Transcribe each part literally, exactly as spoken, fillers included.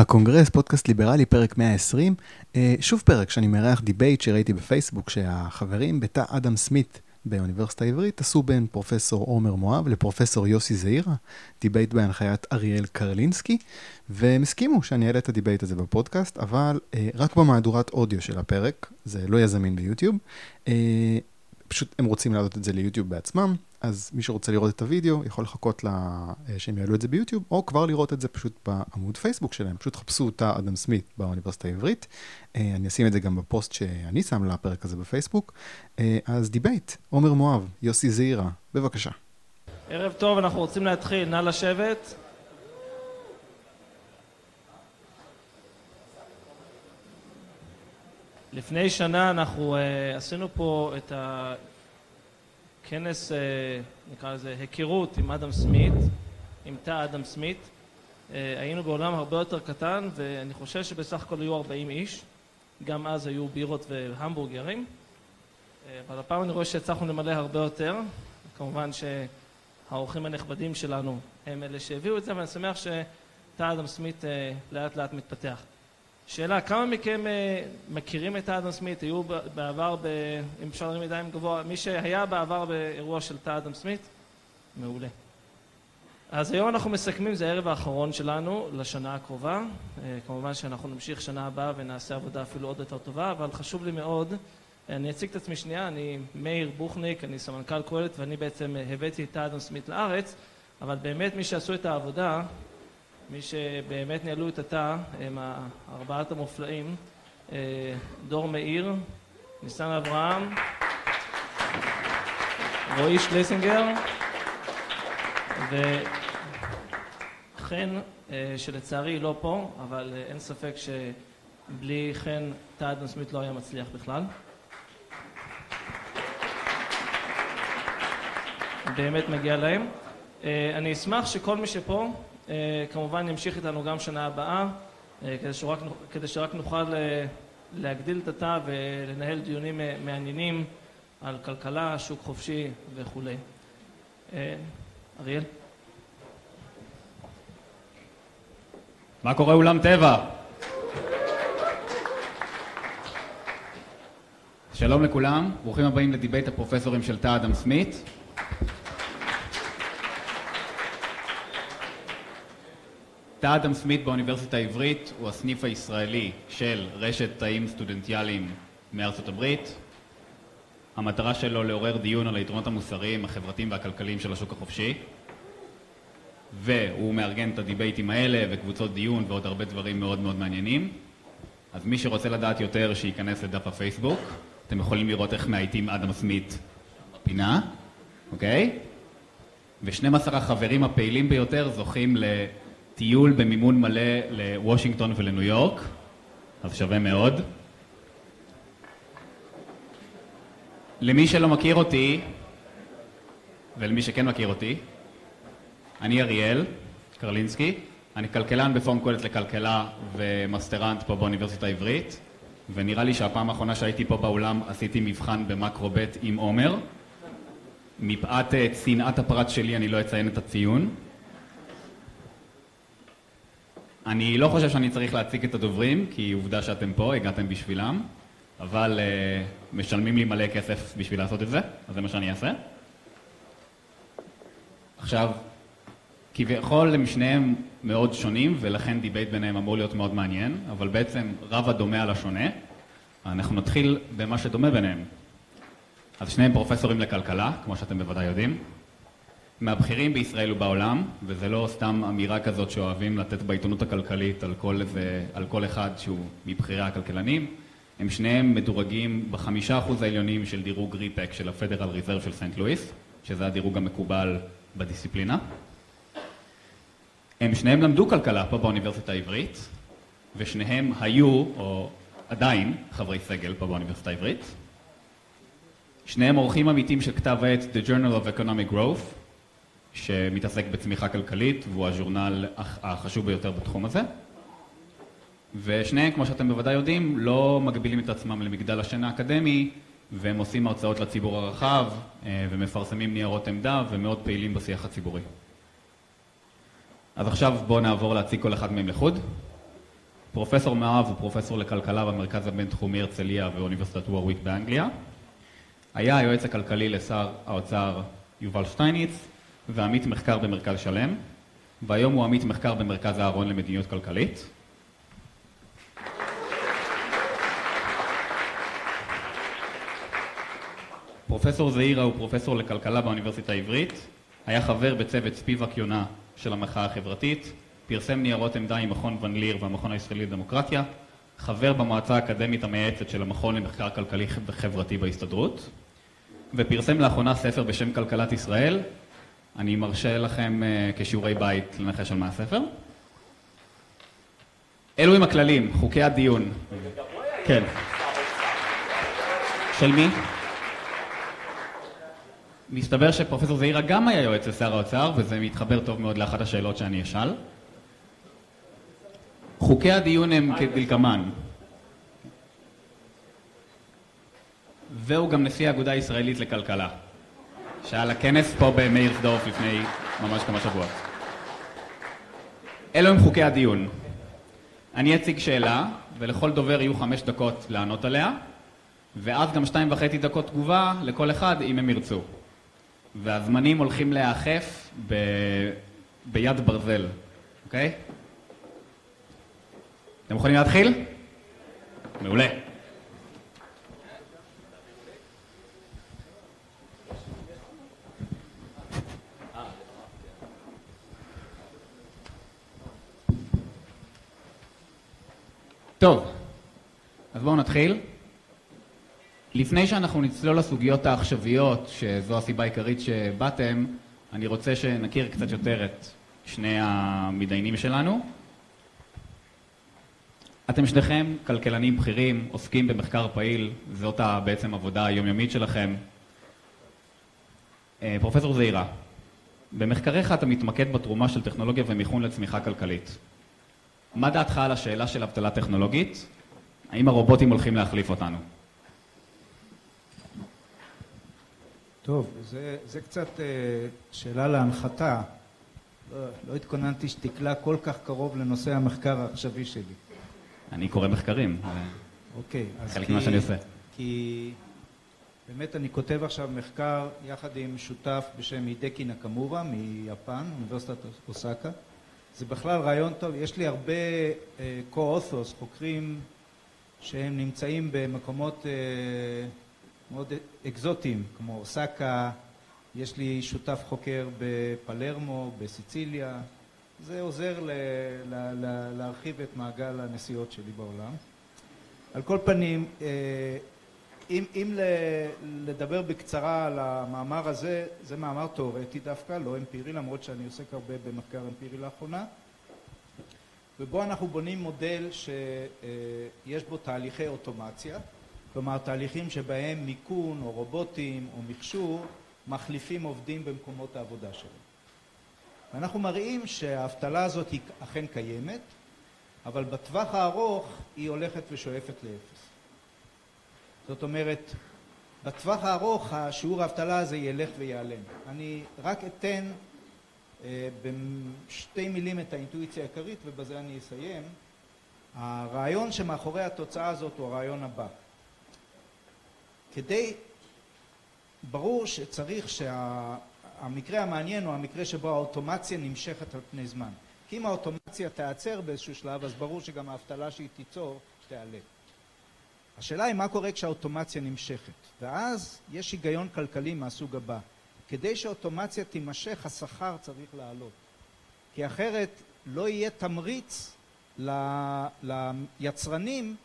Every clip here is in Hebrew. הקונגרס, פודקאסט ליברלי, פרק מאה ועשרים. שוב פרק שאני מארח דיבייט שראיתי בפייסבוק, שהחברים בתא אדם סמית באוניברסיטה העברית עשו בין פרופסור עומר מואב לפרופסור יוסי זעירה, דיבייט בהנחיית אריאל קרלינסקי, והם הסכימו שאני אעלה את הדיבייט הזה בפודקאסט, אבל רק במהדורת אודיו של הפרק, זה לא יהיה זמין ביוטיוב. פשוט הם רוצים לעלות את זה ליוטיוב בעצמם, אז מי שרוצה לראות את הוידאו יכול לחכות לה... שהם יעלו את זה ביוטיוב, או כבר לראות את זה פשוט בעמוד פייסבוק שלהם. פשוט חפשו אותה אדם סמית באוניברסיטה העברית. אני אשים את זה גם בפוסט שאני שם לפרק הזה בפייסבוק. אז דיבייט, עומר מואב, יוסי זעירה, בבקשה. ערב טוב, אנחנו רוצים להתחיל. נא לשבת. לפני שנה אנחנו uh, עשינו פה את הכנס, uh, נקרא לזה, היכרות עם אדם סמית, עם תא אדם סמית. Uh, היינו בעולם הרבה יותר קטן, ואני חושב שבסך הכל היו ארבעים איש. גם אז היו בירות והמבורגרים. Uh, אבל הפעם אני רואה שהצלחנו למלא הרבה יותר. כמובן שהאורחים הנכבדים שלנו הם אלה שהביאו את זה, ואני שמח שתא אדם סמית uh, לאט לאט מתפתח. שאלה, כמה מכם מכירים את האדם סמית? היו בעבר, ב... אם אפשר להרים ידיים גבוה, מי שהיה בעבר באירוע של תא אדם סמית? מעולה. אז היום אנחנו מסכמים, זה הערב האחרון שלנו לשנה הקרובה. כמובן שאנחנו נמשיך שנה הבאה ונעשה עבודה אפילו עוד יותר טובה, אבל חשוב לי מאוד, אני אציג את עצמי שנייה, אני מאיר בוכניק, אני סמנכ"ל קהלת, ואני בעצם הבאתי את תא אדם סמית לארץ, אבל באמת מי שעשו את העבודה, מי שבאמת ניהלו את התא הם ארבעת המופלאים, דור מאיר, ניסן אברהם, רועי שלסינגר וחן, שלצערי לא פה, אבל אין ספק שבלי חן תא אדם סמית לא היה מצליח בכלל. באמת מגיע להם. אני אשמח שכל מי שפה Uh, כמובן נמשיך איתנו גם שנה הבאה, uh, כדי שרק, כדי שרק נוכל uh, להגדיל את התא ולנהל דיונים uh, מעניינים על כלכלה, שוק חופשי וכו'. Uh, אריאל? מה קורה אולם טבע? שלום לכולם, ברוכים הבאים לדיבייט הפרופסורים של תא אדם סמית. תא אדם סמית באוניברסיטה העברית הוא הסניף הישראלי של רשת תאים סטודנטיאליים מארצות הברית. המטרה שלו לעורר דיון על היתרונות המוסריים, החברתיים והכלכליים של השוק החופשי. והוא מארגן את הדיבייטים האלה וקבוצות דיון ועוד הרבה דברים מאוד מאוד מעניינים. אז מי שרוצה לדעת יותר שייכנס לדף הפייסבוק. אתם יכולים לראות איך מאייתים אדם סמית בפינה, אוקיי? ו-שנים עשר החברים הפעילים ביותר זוכים ל... טיול במימון מלא לוושינגטון ולניו יורק, אז שווה מאוד. למי שלא מכיר אותי, ולמי שכן מכיר אותי, אני אריאל קרלינסקי, אני כלכלן בפורום קהלת לכלכלה ומאסטרנט פה באוניברסיטה העברית, ונראה לי שהפעם האחרונה שהייתי פה באולם עשיתי מבחן במקרו-בית עם עומר. מפאת צנעת הפרט שלי אני לא אציין את הציון. אני לא חושב שאני צריך להציג את הדוברים, כי עובדה שאתם פה, הגעתם בשבילם, אבל uh, משלמים לי מלא כסף בשביל לעשות את זה, אז זה מה שאני אעשה. עכשיו, כביכול הם שניהם מאוד שונים, ולכן דיבייט ביניהם אמור להיות מאוד מעניין, אבל בעצם רב הדומה על השונה. אנחנו נתחיל במה שדומה ביניהם. אז שניהם פרופסורים לכלכלה, כמו שאתם בוודאי יודעים. מהבכירים בישראל ובעולם, וזה לא סתם אמירה כזאת שאוהבים לתת בעיתונות הכלכלית על כל, איזה, על כל אחד שהוא מבחירי הכלכלנים, הם שניהם מדורגים בחמישה אחוז העליונים של דירוג ריפק של הפדרל ריזרב של סנט לואיס, שזה הדירוג המקובל בדיסציפלינה. הם שניהם למדו כלכלה פה באוניברסיטה העברית, ושניהם היו, או עדיין, חברי סגל פה באוניברסיטה העברית. שניהם עורכים עמיתים של כתב העת The Journal of Economic Growth, שמתעסק בצמיחה כלכלית, והוא הז'ורנל החשוב ביותר בתחום הזה. ושניהם, כמו שאתם בוודאי יודעים, לא מגבילים את עצמם למגדל השן האקדמי, והם עושים הרצאות לציבור הרחב, ומפרסמים ניירות עמדה, ומאוד פעילים בשיח הציבורי. אז עכשיו בואו נעבור להציג כל אחד מהם לחוד. פרופסור מואב הוא פרופסור לכלכלה במרכז הבינתחומי הרצליה ואוניברסיטת וורוויק באנגליה. היה היועץ הכלכלי לשר האוצר יובל שטייניץ ועמית מחקר במרכז שלם, והיום הוא עמית מחקר במרכז הארון למדיניות כלכלית. פרופסור זעירה הוא פרופסור לכלכלה באוניברסיטה העברית, היה חבר בצוות ספיבק יונה של המחאה החברתית, פרסם ניירות עמדה עם מכון ון ליר והמכון הישראלי לדמוקרטיה, חבר במועצה האקדמית המייעצת של המכון למחקר כלכלי וחברתי בהסתדרות, ופרסם לאחרונה ספר בשם כלכלת ישראל. אני מרשה לכם כשיעורי בית לנחש על מה הספר. אלו הם הכללים, חוקי הדיון. כן. של מי? מסתבר שפרופסור זעירה גם היה יועץ לשר האוצר, וזה מתחבר טוב מאוד לאחת השאלות שאני אשאל. חוקי הדיון הם כדלקמן. והוא גם נשיא האגודה הישראלית לכלכלה, שהיה לכנס פה במאירסדורף לפני ממש כמה שבועות. אלו הם חוקי הדיון. אני אציג שאלה, ולכל דובר יהיו חמש דקות לענות עליה, ואז גם שתיים וחצי דקות תגובה לכל אחד אם הם ירצו. והזמנים הולכים להיאכף ב... ביד ברזל, אוקיי? אתם יכולים להתחיל? מעולה. טוב, אז בואו נתחיל. לפני שאנחנו נצלול לסוגיות העכשוויות, שזו הסיבה העיקרית שבאתם, אני רוצה שנכיר קצת יותר את שני המתדיינים שלנו. אתם שניכם כלכלנים בכירים, עוסקים במחקר פעיל, זאת בעצם עבודה היומיומית שלכם. פרופסור זעירה, במחקריך אתה מתמקד בתרומה של טכנולוגיה ומיכון לצמיחה כלכלית. מה דעתך על השאלה של אבטלה טכנולוגית? האם הרובוטים הולכים להחליף אותנו? טוב, זה, זה קצת שאלה להנחתה. לא, לא התכוננתי שתקלה כל כך קרוב לנושא המחקר העכשווי שלי. אני קורא מחקרים. אוקיי. חלק מה שאני עושה. כי באמת אני כותב עכשיו מחקר יחד עם שותף בשם הידקי נקמורה מיפן, אוניברסיטת אוסקה. זה בכלל רעיון טוב. יש לי הרבה co-authors, חוקרים שהם נמצאים במקומות מאוד אקזוטיים, כמו אוסקה. יש לי שותף חוקר בפלרמו, בסיציליה. זה עוזר ל- ל- ל- להרחיב את מעגל הנסיעות שלי בעולם. על כל פנים, אם, אם לדבר בקצרה על המאמר הזה, זה מאמר תיאורטי דווקא, לא אמפירי, למרות שאני עוסק הרבה במחקר אמפירי לאחרונה. ובו אנחנו בונים מודל שיש בו תהליכי אוטומציה, כלומר תהליכים שבהם מיכון או רובוטים או מכשור מחליפים עובדים במקומות העבודה שלהם. ואנחנו מראים שההבטלה הזאת היא אכן קיימת, אבל בטווח הארוך היא הולכת ושואפת לאפס. זאת אומרת, בטווח הארוך השיעור ההבטלה הזה ילך ויעלם. אני רק אתן אה, בשתי מילים את האינטואיציה העיקרית, ובזה אני אסיים. הרעיון שמאחורי התוצאה הזאת הוא הרעיון הבא. כדי, ברור שצריך שה... המקרה המעניין הוא המקרה שבו האוטומציה נמשכת על פני זמן. כי אם האוטומציה תיעצר באיזשהו שלב, אז ברור שגם ההבטלה שהיא תיצור תעלה. השאלה היא מה קורה כשהאוטומציה נמשכת. ואז יש היגיון כלכלי מהסוג הבא. כדי שהאוטומציה תימשך, השכר צריך לעלות. כי אחרת לא יהיה תמריץ ל... ליצרנים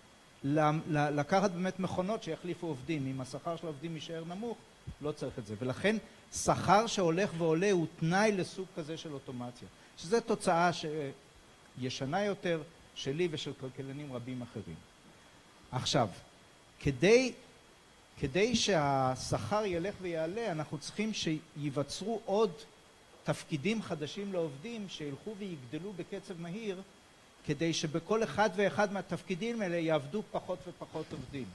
ל... ל... לקחת באמת מכונות שיחליפו עובדים. אם השכר של העובדים יישאר נמוך, לא צריך את זה. ולכן שכר שהולך ועולה הוא תנאי לסוג כזה של אוטומציה, שזו תוצאה שישנה יותר שלי ושל כלכלנים רבים אחרים. עכשיו, כדי, כדי שהשכר ילך ויעלה, אנחנו צריכים שיווצרו עוד תפקידים חדשים לעובדים שילכו ויגדלו בקצב מהיר, כדי שבכל אחד ואחד מהתפקידים האלה יעבדו פחות ופחות עובדים.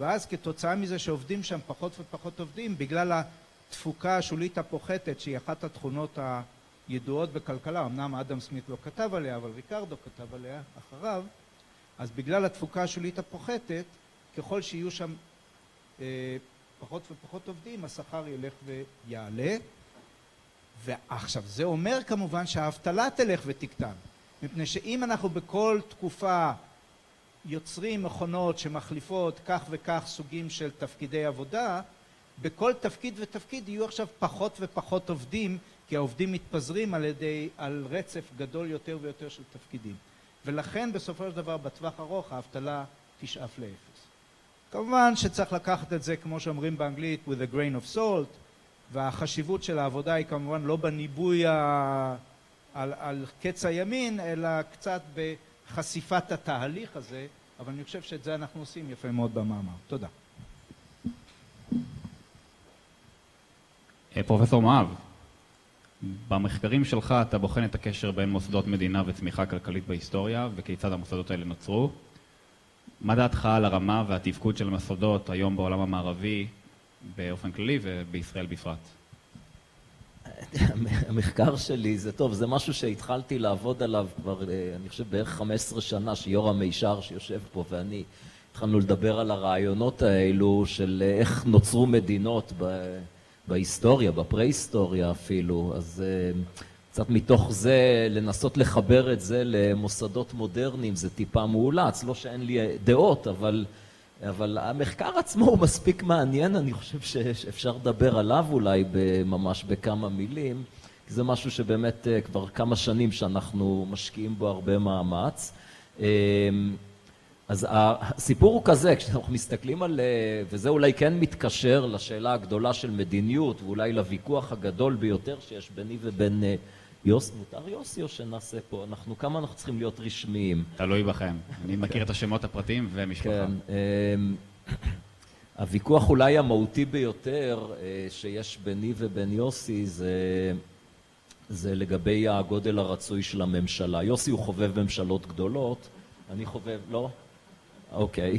ואז כתוצאה מזה שעובדים שם פחות ופחות עובדים, בגלל ה... תפוקה השולית הפוחתת, שהיא אחת התכונות הידועות בכלכלה, אמנם אדם סמית לא כתב עליה, אבל ריקרדו כתב עליה אחריו, אז בגלל התפוקה השולית הפוחתת, ככל שיהיו שם אה, פחות ופחות עובדים, השכר ילך ויעלה. ועכשיו זה אומר כמובן שההבטלה תלך ותקטן, מפני שאם אנחנו בכל תקופה יוצרים מכונות שמחליפות כך וכך סוגים של תפקידי עבודה, בכל תפקיד ותפקיד יהיו עכשיו פחות ופחות עובדים, כי העובדים מתפזרים על ידי, על רצף גדול יותר ויותר של תפקידים. ולכן בסופו של דבר בטווח ארוך ההבטלה תשאף לאפס. כמובן שצריך לקחת את זה, כמו שאומרים באנגלית, with a grain of salt, והחשיבות של העבודה היא כמובן לא בניבוי ה... על, על קץ הימין, אלא קצת בחשיפת התהליך הזה, אבל אני חושב שאת זה אנחנו עושים יפה מאוד במאמר. תודה. פרופסור מואב, במחקרים שלך אתה בוחן את הקשר בין מוסדות מדינה וצמיחה כלכלית בהיסטוריה, וכיצד המוסדות האלה נוצרו. מה דעתך על הרמה והתפקוד של המוסדות היום בעולם המערבי באופן כללי ובישראל בפרט? המחקר שלי זה טוב, זה משהו שהתחלתי לעבוד עליו כבר, אני חושב בערך חמש עשרה שנה, שיורם מישר שיושב פה ואני התחלנו לדבר על הרעיונות האלו של איך נוצרו מדינות ב... בהיסטוריה, בפרה-היסטוריה אפילו, אז קצת מתוך זה לנסות לחבר את זה למוסדות מודרניים, זה טיפה מאולץ, לא שאין לי דעות, אבל, אבל המחקר עצמו הוא מספיק מעניין, אני חושב שאפשר לדבר עליו אולי ממש בכמה מילים, כי זה משהו שבאמת כבר כמה שנים שאנחנו משקיעים בו הרבה מאמץ. אז הסיפור הוא כזה, כשאנחנו מסתכלים על, וזה אולי כן מתקשר לשאלה הגדולה של מדיניות, ואולי לוויכוח הגדול ביותר שיש ביני ובין יוס, מותר יוסי או שנעשה פה, אנחנו, כמה אנחנו צריכים להיות רשמיים? תלוי בכם, אני מכיר את השמות הפרטיים ומשפחה. הוויכוח אולי המהותי ביותר שיש ביני ובין יוסי זה... זה לגבי הגודל הרצוי של הממשלה. יוסי הוא חובב ממשלות גדולות, אני חובב, לא? אוקיי.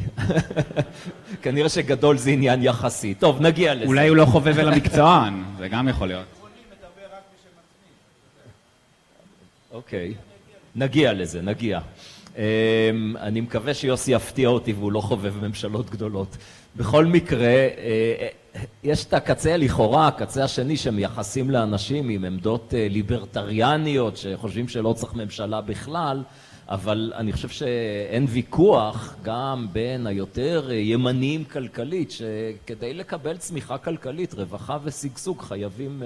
כנראה שגדול זה עניין יחסי. טוב, נגיע לזה. אולי הוא לא חובב אל המקצוען, זה גם יכול להיות. אוקיי. נגיע לזה, נגיע. אני מקווה שיוסי יפתיע אותי והוא לא חובב ממשלות גדולות. בכל מקרה, יש את הקצה לכאורה, הקצה השני שמייחסים לאנשים עם עמדות ליברטריאניות שחושבים שלא צריך ממשלה בכלל, אבל אני חושב שאין ויכוח גם בין היותר ימניים כלכלית, שכדי לקבל צמיחה כלכלית, רווחה וסגסוג, חייבים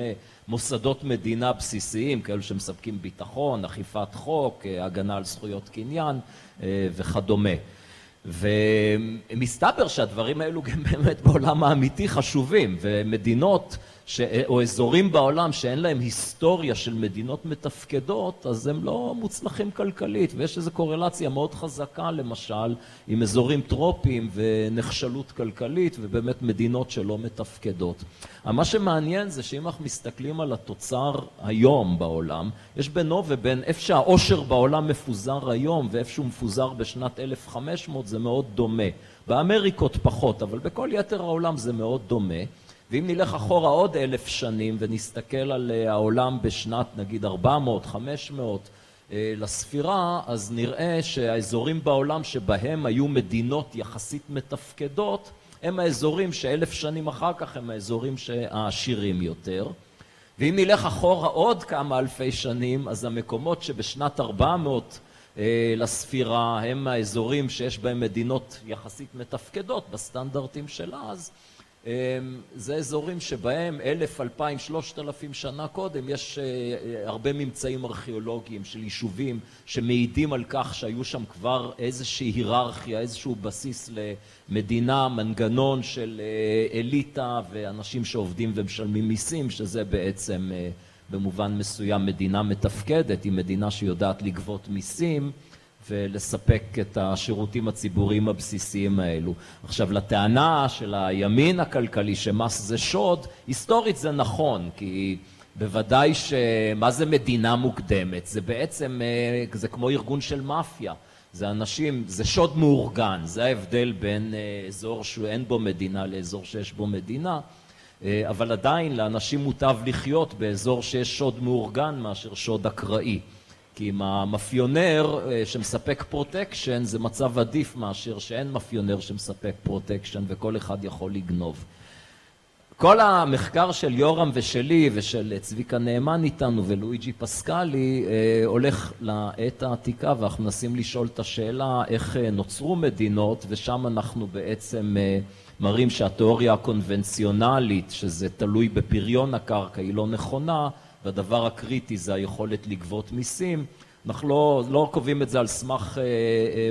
מוסדות מדינה בסיסיים, כאלו שמספקים ביטחון, אכיפת חוק, הגנה על זכויות קניין וכדומה. ומסתבר שהדברים האלו גם באמת בעולם האמיתי חשובים, ומדינות ש... או אזורים בעולם שאין להם היסטוריה של מדינות מתפקדות, אז הם לא מוצלחים כלכלית, ויש איזו קורלציה מאוד חזקה למשל עם אזורים טרופיים ונחשלות כלכלית, ובאמת מדינות שלא מתפקדות. מה שמעניין זה שאם אנחנו מסתכלים על התוצר היום בעולם, יש בינו ובין איפה שהאושר בעולם מפוזר היום ואיפה שהוא מפוזר בשנת אלף וחמש מאות, זה מאוד דומה. באמריקות פחות, אבל בכל יתר העולם זה מאוד דומה. ואם נלך אחורה עוד אלף שנים ונסתכל על העולם בשנת נגיד ארבע מאות חמש מאות לספירה, אז נראה שהאזורים בעולם שבהם היו מדינות יחסית מתפקדות, הם האזורים שאלף שנים אחר כך הם האזורים שהעשירים יותר. ואם נלך אחורה עוד כמה אלפי שנים, אז המקומות שבשנת ארבע מאות לספירה הם האזורים שיש בהם מדינות יחסית מתפקדות בסטנדרטים של אז, זה אזורים שבהם אלף, אלפיים, שלושת אלפים שנה קודם יש הרבה ממצאים ארכיאולוגיים של יישובים שמעידים על כך שהיו שם כבר איזושהי היררכיה, איזשהו בסיס למדינה, מנגנון של אליטה ואנשים שעובדים ומשלמים מיסים, שזה בעצם במובן מסוים מדינה מתפקדת, היא מדינה שיודעת לגבות מיסים ולספק את השירותים הציבוריים הבסיסיים האלו. עכשיו, לטענה של הימין הכלכלי שמס זה שוד, היסטורית זה נכון, כי בוודאי שמה זה מדינה מוקדמת, זה בעצם, זה כמו ארגון של מאפיה, זה אנשים, זה שוד מאורגן, זה ההבדל בין אזור שאין בו מדינה לאזור שיש בו מדינה, אבל עדיין לאנשים מוטב לחיות באזור שיש שוד מאורגן מאשר שוד אקראי. כי אם המאפיונר שמספק פרוטקשן זה מצב עדיף מאשר שאין מאפיונר שמספק פרוטקשן וכל אחד יכול לגנוב. כל המחקר של יורם ושלי ושל צביקה נאמן איתנו ולואיג'י פסקלי הולך לעת העתיקה, ואנחנו מנסים לשאול את השאלה איך נוצרו מדינות, ושם אנחנו בעצם מראים שהתיאוריה הקונבנציונלית, שזה תלוי בפריון הקרקע, היא לא נכונה, והדבר הקריטי זה היכולת לגבות מיסים. אנחנו לא, לא קובעים את זה על סמך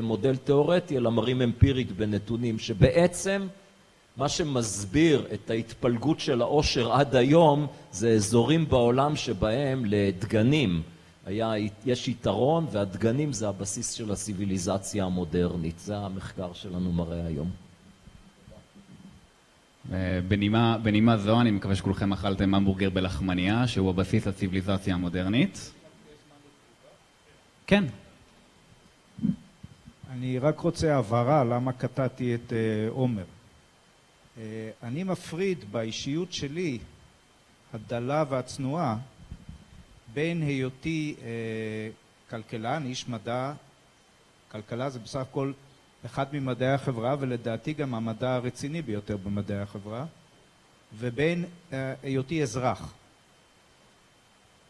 מודל תיאורטי, אלא מראים אמפירית בנתונים שבעצם מה שמסביר את ההתפלגות של העושר עד היום זה אזורים בעולם שבהם לדגנים היה, יש יתרון, והדגנים זה הבסיס של הסיביליזציה המודרנית. זה המחקר שלנו מראה היום. בנימה, בנימה זו, אני מקווה שכולכם אכלתם המבורגר בלחמניה, שהוא הבסיס לציביליזציה המודרנית. כן. אני רק רוצה הבהרה למה קטעתי את עומר. אני מפריד באישיות שלי, הדלה והצנועה, בין היותי כלכלן, איש מדע, כלכלה זה בסך הכל אחד ממדעי החברה, ולדעתי גם המדע הרציני ביותר במדעי החברה, ובין היותי אזרח.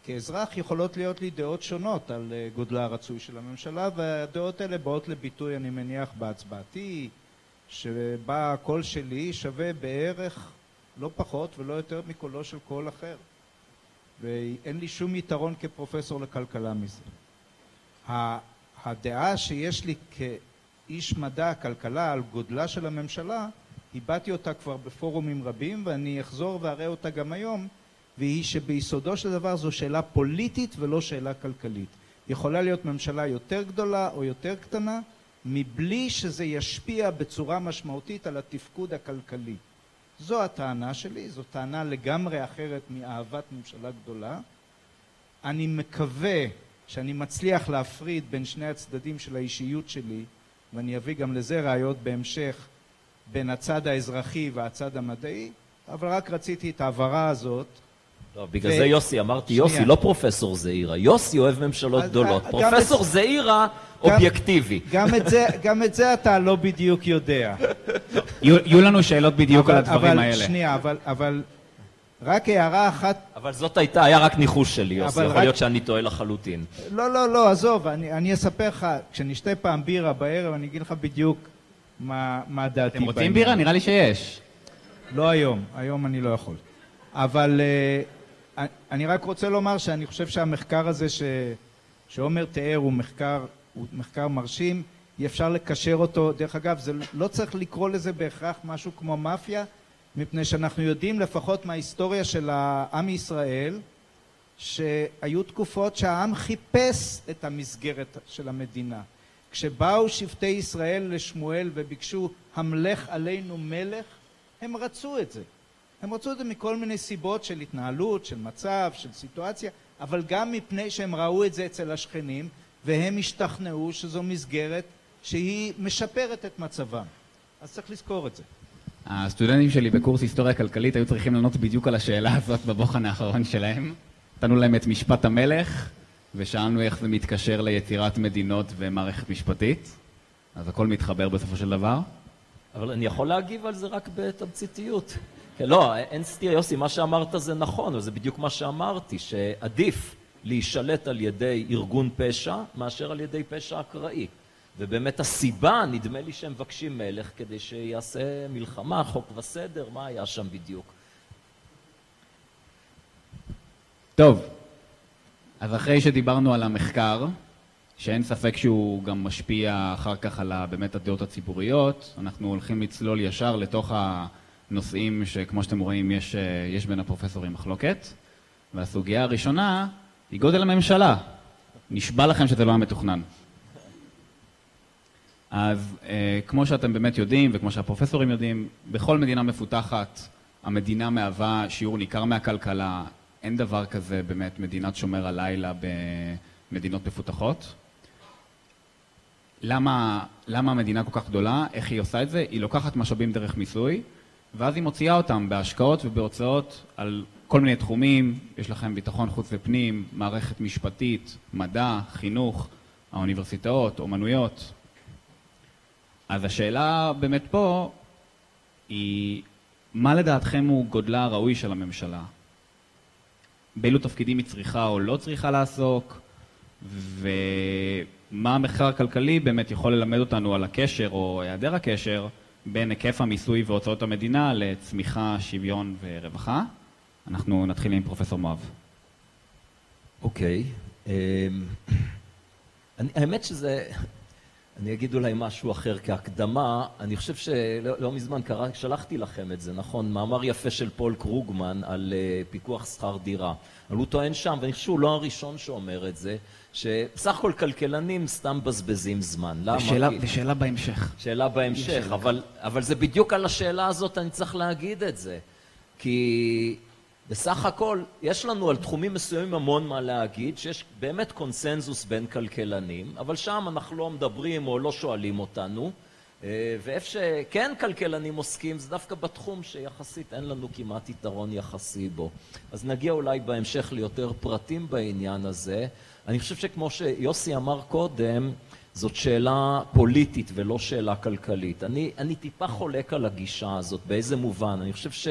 כאזרח יכולות להיות לי דעות שונות על גודלה הרצוי של הממשלה, והדעות האלה באות לביטוי, אני מניח, בהצבעתי, שבה הקול שלי שווה בערך לא פחות ולא יותר מקולו של קול אחר. ואין לי שום יתרון כפרופסור לכלכלה מזה. הדעה שיש לי כ... איש מדע, כלכלה, על גודלה של הממשלה, הבאתי אותה כבר בפורומים רבים, ואני אחזור ואראה אותה גם היום, והיא שביסודו של דבר זו שאלה פוליטית ולא שאלה כלכלית. יכולה להיות ממשלה יותר גדולה או יותר קטנה, מבלי שזה ישפיע בצורה משמעותית על התפקוד הכלכלי. זו הטענה שלי, זו טענה לגמרי אחרת מאהבת ממשלה גדולה. אני מקווה שאני מצליח להפריד בין שני הצדדים של האישיות שלי, ואני אביא גם לזה ראיות בהמשך בין הצד האזרחי והצד המדעי, אבל רק רציתי את ההבהרה הזאת. לא, בגלל ו... זה יוסי, אמרתי שנייה. יוסי, לא פרופסור זעירה. יוסי אוהב ממשלות גדולות. פרופסור את... זעירה גם... אובייקטיבי. גם את, זה, גם את זה אתה לא בדיוק יודע. יהיו לנו שאלות בדיוק אבל, על הדברים אבל, האלה. שנייה, אבל, אבל רק הערה אחת... אבל זאת הייתה, היה רק ניחוש שלי, יוסי, יכול רק... להיות שאני טועה לחלוטין. לא, לא, לא, עזוב, אני, אני אספר לך, כשנשתה פעם בירה בערב, אני אגיד לך בדיוק מה, מה דעתי. אתם רוצים בירה? נראה לי שיש. לא היום, היום אני לא יכול. אבל uh, אני רק רוצה לומר שאני חושב שהמחקר הזה ש... שעומר תיאר הוא מחקר, הוא מחקר מרשים, אי אפשר לקשר אותו, דרך אגב, זה לא צריך לקרוא לזה בהכרח משהו כמו מאפיה, מפני שאנחנו יודעים לפחות מההיסטוריה של העם ישראל, שהיו תקופות שהעם חיפש את המסגרת של המדינה. כשבאו שבטי ישראל לשמואל וביקשו המלך עלינו מלך, הם רצו את זה. הם רצו את זה מכל מיני סיבות של התנהלות, של מצב, של סיטואציה, אבל גם מפני שהם ראו את זה אצל השכנים, והם השתכנעו שזו מסגרת שהיא משפרת את מצבם. אז צריך לזכור את זה. הסטודנטים שלי בקורס היסטוריה כלכלית היו צריכים לענות בדיוק על השאלה הזאת בבוחן האחרון שלהם. נתנו להם את משפט המלך, ושאלנו איך זה מתקשר ליצירת מדינות ומערכת משפטית. אז הכל מתחבר בסופו של דבר. אבל אני יכול להגיב על זה רק בתמציתיות. לא, אין סתיר, יוסי, מה שאמרת זה נכון, וזה בדיוק מה שאמרתי, שעדיף להישלט על ידי ארגון פשע מאשר על ידי פשע אקראי. ובאמת הסיבה, נדמה לי שהם מבקשים מלך כדי שיעשה מלחמה, חוק וסדר, מה היה שם בדיוק. טוב, אז אחרי שדיברנו על המחקר, שאין ספק שהוא גם משפיע אחר כך על באמת הדעות הציבוריות, אנחנו הולכים לצלול ישר לתוך הנושאים שכמו שאתם רואים יש, יש בין הפרופסורים מחלוקת. והסוגיה הראשונה היא גודל הממשלה. נשבע לכם שזה לא המתוכנן. אז אה, כמו שאתם באמת יודעים וכמו שהפרופסורים יודעים, בכל מדינה מפותחת המדינה מהווה שיעור ניכר מהכלכלה. אין דבר כזה באמת מדינת שומר הלילה במדינות מפותחות. למה, למה המדינה כל כך גדולה? איך היא עושה את זה? היא לוקחת משאבים דרך מיסוי, ואז היא מוציאה אותם בהשקעות ובהוצאות על כל מיני תחומים, יש לכם ביטחון חוץ ופנים, מערכת משפטית, מדע, חינוך, האוניברסיטאות, אומנויות. אז השאלה באמת פה היא, מה לדעתכם הוא גודלה הראוי של הממשלה? באילו תפקידים היא צריכה או לא צריכה לעסוק? ומה המחקר הכלכלי באמת יכול ללמד אותנו על הקשר או היעדר הקשר בין היקף המיסוי והוצאות המדינה לצמיחה, שוויון ורווחה? אנחנו נתחיל עם פרופסור מואב. אוקיי. האמת שזה, אני אגיד אולי משהו אחר כהקדמה, אני חושב שלא מזמן קרה, שלחתי לכם את זה, נכון? מאמר יפה של פול קרוגמן על פיקוח שכר דירה. אבל הוא טוען שם, ואני חושב שהוא לא הראשון שאומר את זה, שבסך הכל כלכלנים סתם בזבזים זמן. ושאלה בהמשך. שאלה בהמשך, אבל זה בדיוק על השאלה הזאת, אני צריך להגיד את זה. כי בסך הכל יש לנו על תחומים מסוימים המון מה להגיד, שיש באמת קונסנזוס בין כלכלנים, אבל שם אנחנו לא מדברים או לא שואלים אותנו, ואיפה שכן כלכלנים עוסקים, זה דווקא בתחום שיחסית אין לנו כמעט יתרון יחסי בו. אז נגיע אולי בהמשך ליותר פרטים בעניין הזה. אני חושב שכמו שיוסי אמר קודם, זאת שאלה פוליטית ולא שאלה כלכלית. אני, אני טיפה חולק על הגישה הזאת, באיזה מובן. אני חושב ש...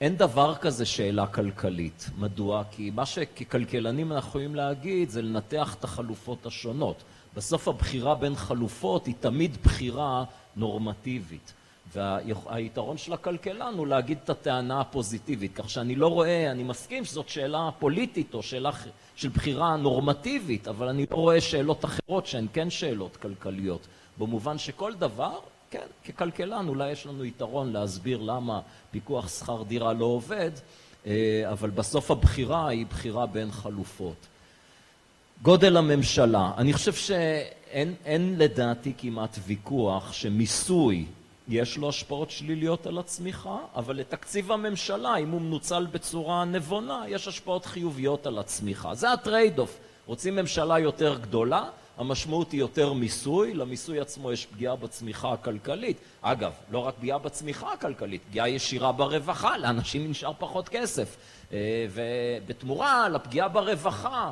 אין דבר כזה שאלה כלכלית. מדוע? כי מה שככלכלנים אנחנו יכולים להגיד זה לנתח את החלופות השונות. בסוף הבחירה בין חלופות היא תמיד בחירה נורמטיבית. והיתרון של הכלכלן הוא להגיד את הטענה הפוזיטיבית. כך שאני לא רואה, אני מסכים שזאת שאלה פוליטית או שאלה של בחירה נורמטיבית, אבל אני לא רואה שאלות אחרות שהן כן שאלות כלכליות. במובן שכל דבר... כן, ככלכלן אולי יש לנו יתרון להסביר למה פיקוח שכר דירה לא עובד, אבל בסוף הבחירה היא בחירה בין חלופות. גודל הממשלה, אני חושב שאין אין לדעתי כמעט ויכוח שמיסוי יש לו השפעות שליליות על הצמיחה, אבל לתקציב הממשלה, אם הוא מנוצל בצורה נבונה, יש השפעות חיוביות על הצמיחה. זה הטרייד-אוף. רוצים ממשלה יותר גדולה, המשמעות היא יותר מיסוי, למיסוי עצמו יש פגיעה בצמיחה הכלכלית. אגב, לא רק פגיעה בצמיחה הכלכלית, פגיעה ישירה ברווחה, לאנשים נשאר פחות כסף. ובתמורה לפגיעה ברווחה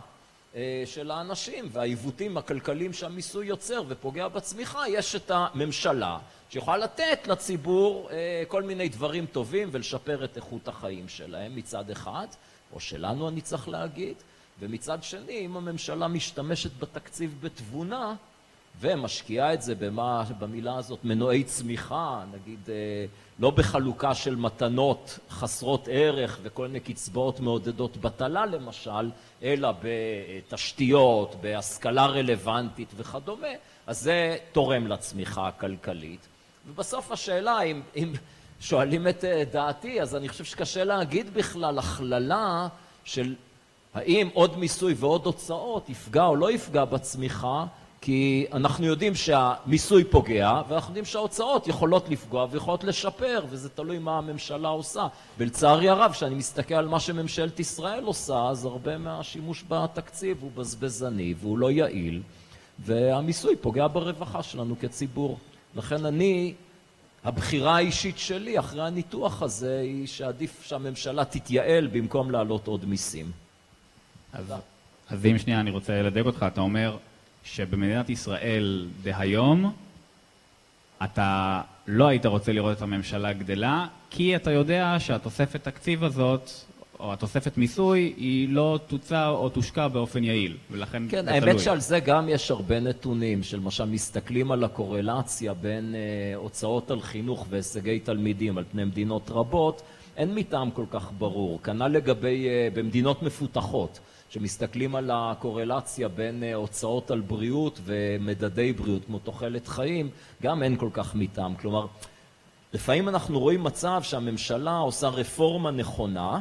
של האנשים והעיוותים הכלכליים שהמיסוי יוצר ופוגע בצמיחה, יש את הממשלה שיכולה לתת לציבור כל מיני דברים טובים ולשפר את איכות החיים שלהם מצד אחד, או שלנו אני צריך להגיד, ומצד שני, אם הממשלה משתמשת בתקציב בתבונה ומשקיעה את זה במה, במילה הזאת, מנועי צמיחה, נגיד, לא בחלוקה של מתנות חסרות ערך וכל מיני קצבאות מעודדות בטלה למשל, אלא בתשתיות, בהשכלה רלוונטית וכדומה, אז זה תורם לצמיחה הכלכלית. ובסוף השאלה, אם, אם שואלים את דעתי, אז אני חושב שקשה להגיד בכלל הכללה של... האם עוד מיסוי ועוד הוצאות יפגע או לא יפגע בצמיחה, כי אנחנו יודעים שהמיסוי פוגע, ואנחנו יודעים שההוצאות יכולות לפגוע ויכולות לשפר, וזה תלוי מה הממשלה עושה. ולצערי הרב, כשאני מסתכל על מה שממשלת ישראל עושה, אז הרבה מהשימוש בתקציב הוא בזבזני והוא לא יעיל, והמיסוי פוגע ברווחה שלנו כציבור. לכן אני... הבחירה האישית שלי אחרי הניתוח הזה היא שעדיף שהממשלה תתייעל במקום להעלות עוד מיסים. אז, אז אם שנייה אני רוצה לדייק אותך, אתה אומר שבמדינת ישראל דהיום אתה לא היית רוצה לראות את הממשלה גדלה, כי אתה יודע שהתוספת תקציב הזאת או התוספת מיסוי היא לא תוצא או תושקע באופן יעיל, ולכן כן, זה תלוי. האמת שעל זה גם יש הרבה נתונים, שלמשל מסתכלים על הקורלציה בין אה, הוצאות על חינוך והישגי תלמידים על פני מדינות רבות, אין מטעם כל כך ברור. כנ"ל לגבי, אה, במדינות מפותחות, שמסתכלים על הקורלציה בין אה, הוצאות על בריאות ומדדי בריאות, כמו תוחלת חיים, גם אין כל כך מטעם. כלומר, לפעמים אנחנו רואים מצב שהממשלה עושה רפורמה נכונה,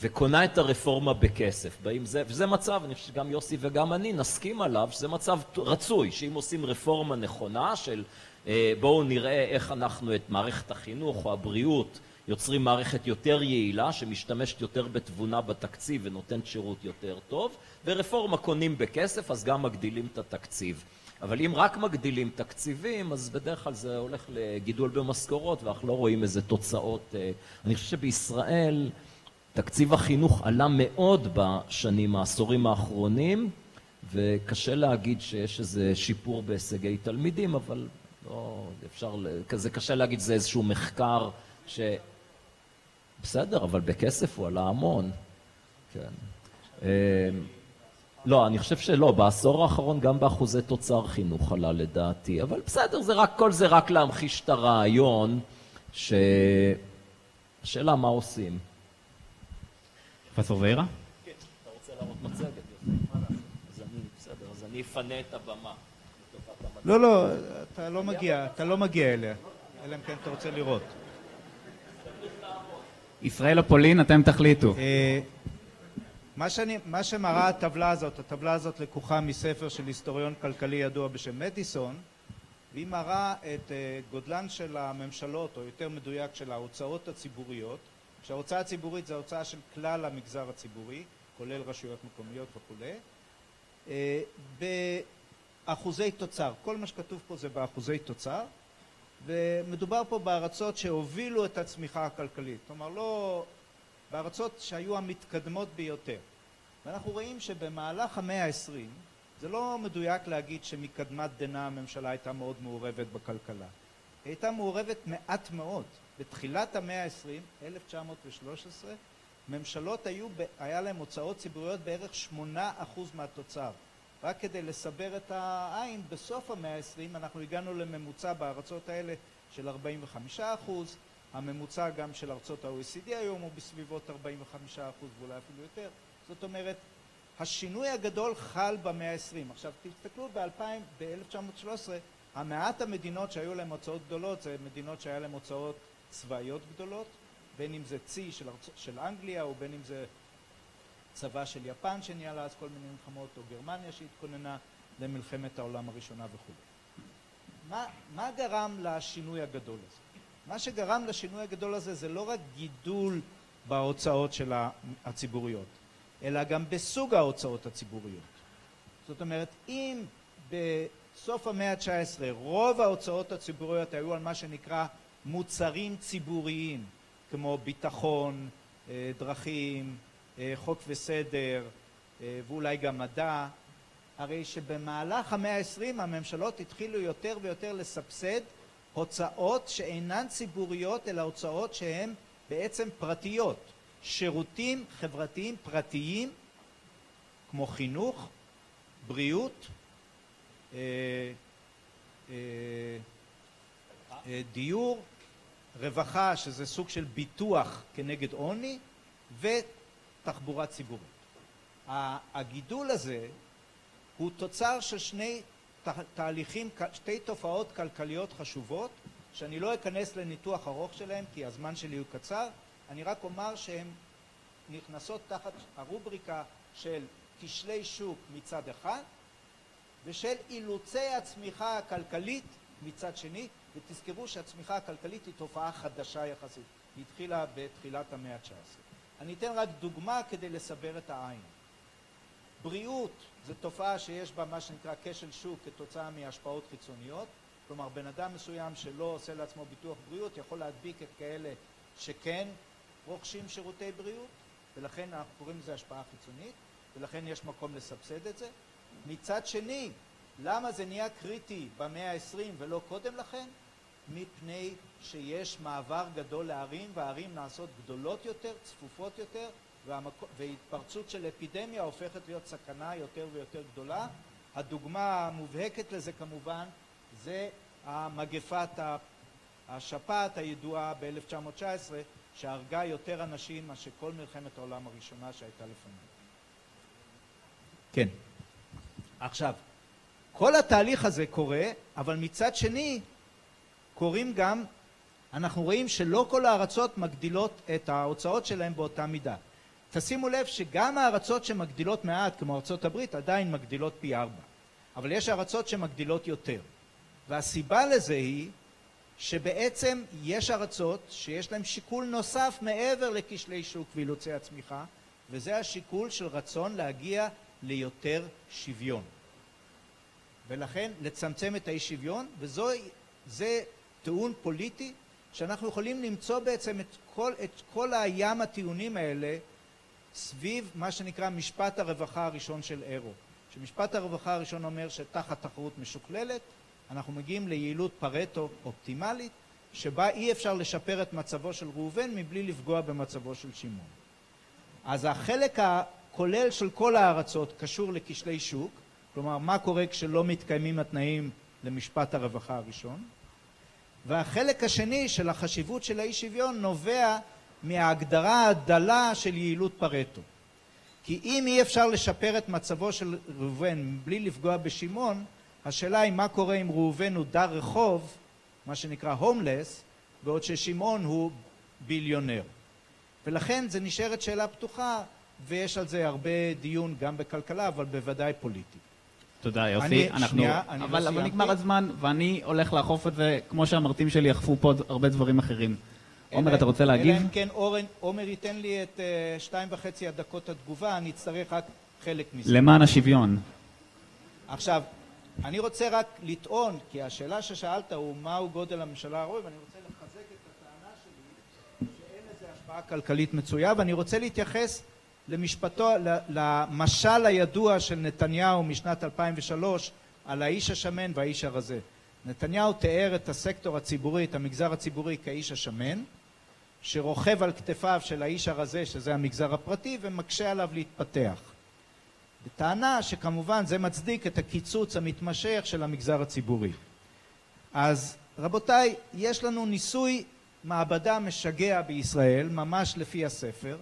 וקונה את הרפורמה בכסף. זה, וזה מצב, אני חושב שגם יוסי וגם אני נסכים עליו, שזה מצב רצוי, שאם עושים רפורמה נכונה של אה, בואו נראה איך אנחנו את מערכת החינוך או הבריאות יוצרים מערכת יותר יעילה, שמשתמשת יותר בתבונה בתקציב ונותנת שירות יותר טוב, ורפורמה קונים בכסף, אז גם מגדילים את התקציב. אבל אם רק מגדילים תקציבים, אז בדרך כלל זה הולך לגידול במשכורות, ואנחנו לא רואים איזה תוצאות. אה, אני חושב שבישראל... תקציב החינוך עלה מאוד בשנים, העשורים האחרונים, וקשה להגיד שיש איזה שיפור בהישגי תלמידים, אבל לא אפשר, כזה קשה להגיד זה איזשהו מחקר ש... בסדר, אבל בכסף הוא עלה המון. כן. לא, אני חושב שלא, בעשור האחרון גם באחוזי תוצר חינוך עלה לדעתי, אבל בסדר, זה רק, כל זה רק להמחיש את הרעיון ש... השאלה מה עושים. פרופסור זעירה? כן, אתה רוצה להראות מצגת, אז אני, בסדר, אז אני אפנה את הבמה. לא, לא, אתה לא מגיע, אתה לא מגיע אליה, אלא אם כן אתה רוצה לראות. ישראל או פולין, אתם תחליטו. מה שאני, מה שמראה הטבלה הזאת, הטבלה הזאת לקוחה מספר של היסטוריון כלכלי ידוע בשם מדיסון, והיא מראה את גודלן של הממשלות, או יותר מדויק של ההוצאות הציבוריות, שההוצאה הציבורית זה ההוצאה של כלל המגזר הציבורי, כולל רשויות מקומיות וכו', באחוזי תוצר. כל מה שכתוב פה זה באחוזי תוצר, ומדובר פה בארצות שהובילו את הצמיחה הכלכלית, כלומר לא... בארצות שהיו המתקדמות ביותר. ואנחנו רואים שבמהלך המאה ה-עשרים, זה לא מדויק להגיד שמקדמת דנא הממשלה הייתה מאוד מעורבת בכלכלה. היא הייתה מעורבת מעט מאוד. בתחילת המאה ה-עשרים, אלף תשע מאות ושלוש עשרה, ממשלות היו, היה להן הוצאות ציבוריות בערך שמונה אחוז מהתוצר. רק כדי לסבר את העין, בסוף המאה ה-עשרים אנחנו הגענו לממוצע בארצות האלה של ארבעים וחמישה אחוז, הממוצע גם של ארצות ה-או אי סי די היום הוא בסביבות ארבעים וחמישה אחוז ואולי אפילו יותר. זאת אומרת, השינוי הגדול חל במאה ה-עשרים. עכשיו, תסתכלו ב-אלף תשע מאות ושלוש עשרה, המעט המדינות שהיו להן הוצאות גדולות זה מדינות שהיה להן הוצאות צבאיות גדולות, בין אם זה צי של, ארצ... של אנגליה, או בין אם זה צבא של יפן שניהלה אז כל מיני מלחמות, או גרמניה שהתכוננה למלחמת העולם הראשונה וכו'. מה, מה גרם לשינוי הגדול הזה? מה שגרם לשינוי הגדול הזה זה לא רק גידול בהוצאות של הציבוריות, אלא גם בסוג ההוצאות הציבוריות. זאת אומרת, אם בסוף המאה ה-תשע עשרה רוב ההוצאות הציבוריות היו על מה שנקרא מוצרים ציבוריים, כמו ביטחון, דרכים, חוק וסדר, ואולי גם מדע, הרי שבמהלך המאה ה-עשרים הממשלות התחילו יותר ויותר לסבסד הוצאות שאינן ציבוריות, אלא הוצאות שהן בעצם פרטיות. שירותים חברתיים פרטיים, כמו חינוך, בריאות, אה, אה, אה, דיור, רווחה, שזה סוג של ביטוח כנגד עוני, ותחבורה ציבורית. הגידול הזה הוא תוצר של שני תהליכים, שתי תופעות כלכליות חשובות, שאני לא אכנס לניתוח ארוך שלהם, כי הזמן שלי הוא קצר, אני רק אומר שהן נכנסות תחת הרובריקה של כשלי שוק מצד אחד, ושל אילוצי הצמיחה הכלכלית מצד שני, ותזכרו שהצמיחה הכלכלית היא תופעה חדשה יחסית, היא התחילה בתחילת המאה ה-תשע עשרה. אני אתן רק דוגמה כדי לסבר את העין. בריאות זו תופעה שיש בה מה שנקרא כשל שוק כתוצאה מהשפעות חיצוניות, כלומר בן אדם מסוים שלא עושה לעצמו ביטוח בריאות יכול להדביק את כאלה שכן רוכשים שירותי בריאות, ולכן אנחנו קוראים לזה השפעה חיצונית, ולכן יש מקום לסבסד את זה. מצד שני, למה זה נהיה קריטי במאה ה-עשרים ולא קודם לכן? מפני שיש מעבר גדול לערים, והערים נעשות גדולות יותר, צפופות יותר, וההתפרצות של אפידמיה הופכת להיות סכנה יותר ויותר גדולה. הדוגמה המובהקת לזה כמובן זה המגפת השפעת הידועה ב-אלף תשע מאות תשע עשרה שהרגה יותר אנשים מאשר כל מלחמת העולם הראשונה שהייתה לפנינו. כן. עכשיו, כל התהליך הזה קורה, אבל מצד שני קוראים גם, אנחנו רואים שלא כל הארצות מגדילות את ההוצאות שלהם באותה מידה. תשימו לב שגם הארצות שמגדילות מעט, כמו ארצות הברית, עדיין מגדילות פי ארבע. אבל יש ארצות שמגדילות יותר. והסיבה לזה היא שבעצם יש ארצות שיש להן שיקול נוסף מעבר לכשלי שוק ואילוצי הצמיחה, וזה השיקול של רצון להגיע ליותר שוויון. ולכן לצמצם את האי שוויון, וזה טיעון פוליטי שאנחנו יכולים למצוא בעצם את כל, את כל הים הטיעונים האלה סביב מה שנקרא משפט הרווחה הראשון של אירו. שמשפט הרווחה הראשון אומר שתחת תחרות משוקללת, אנחנו מגיעים ליעילות פרטו אופטימלית, שבה אי אפשר לשפר את מצבו של ראובן מבלי לפגוע במצבו של שמעון. אז החלק הכולל של כל הארצות קשור לכשלי שוק, כלומר מה קורה כשלא מתקיימים התנאים למשפט הרווחה הראשון, והחלק השני של החשיבות של האי שוויון נובע מההגדרה הדלה של יעילות פרטו. כי אם אי אפשר לשפר את מצבו של ראובן בלי לפגוע בשמעון, השאלה היא מה קורה אם ראובן הוא דר רחוב, מה שנקרא הומלס, בעוד ששמעון הוא ביליונר. ולכן זה נשארת שאלה פתוחה, ויש על זה הרבה דיון גם בכלכלה, אבל בוודאי פוליטי. תודה יוסי, אבל נגמר הזמן, ואני הולך לאכוף את זה, כמו שהמרצים שלי יחפו פה הרבה דברים אחרים. עומר, אתה רוצה להגיב? אלא אם כן, עומר ייתן לי את שתיים וחצי הדקות התגובה, אני אצטרך רק חלק מזה. למען השוויון. עכשיו, אני רוצה רק לטעון, כי השאלה ששאלת הוא מהו גודל הממשלה הרוב, ואני רוצה לחזק את הטענה שלי שאין איזו השפעה כלכלית מצויה, ואני רוצה להתייחס למשפטו, למשל הידוע של נתניהו משנת אלפיים ושלוש על האיש השמן והאיש הרזה. נתניהו תיאר את הסקטור הציבורי, את המגזר הציבורי כאיש השמן, שרוכב על כתפיו של האיש הרזה, שזה המגזר הפרטי, ומקשה עליו להתפתח. בטענה שכמובן זה מצדיק את הקיצוץ המתמשך של המגזר הציבורי. אז רבותיי, יש לנו ניסוי מעבדה משגע בישראל, ממש לפי הספר,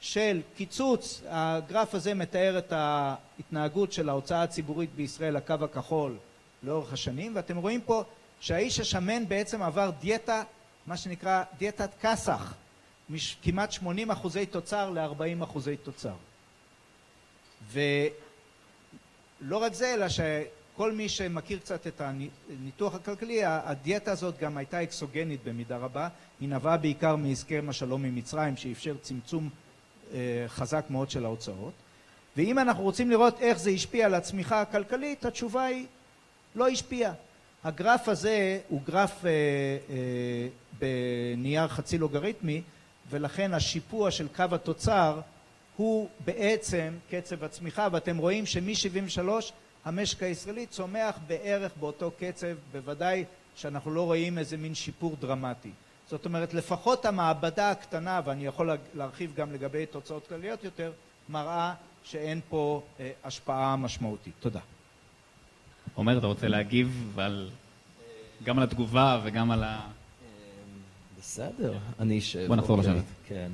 של קיצוץ, הגרף הזה מתאר את ההתנהגות של ההוצאה הציבורית בישראל, הקו הכחול, לאורך השנים, ואתם רואים פה שהאיש השמן בעצם עבר דיאטה, מה שנקרא דיאטת כסח, כמעט שמונים אחוז תוצר ל-ארבעים אחוז תוצר. ולא רק זה, אלא שכל מי שמכיר קצת את הניתוח הכלכלי, הדיאטה הזאת גם הייתה אקסוגנית במידה רבה, היא נבעה בעיקר מהסכם השלום עם מצרים, שאפשר צמצום חזק מאוד של ההוצאות. ואם אנחנו רוצים לראות איך זה השפיע על הצמיחה הכלכלית, התשובה היא לא השפיע. הגרף הזה הוא גרף אה, אה, בנייר חצי לוגריתמי, ולכן השיפוע של קו התוצר הוא בעצם קצב הצמיחה, ואתם רואים שמ-שבעים ושלוש המשק הישראלי צומח בערך באותו קצב, בוודאי שאנחנו לא רואים איזה מין שיפור דרמטי. זאת אומרת, לפחות המעבדה הקטנה, ואני יכול להרחיב גם לגבי תוצאות כלליות יותר, מראה שאין פה אה, השפעה משמעותית. תודה. עומר, אתה רוצה להגיב גם על התגובה וגם על ה... בסדר, אני ש... בוא נחזור לשבת. כן.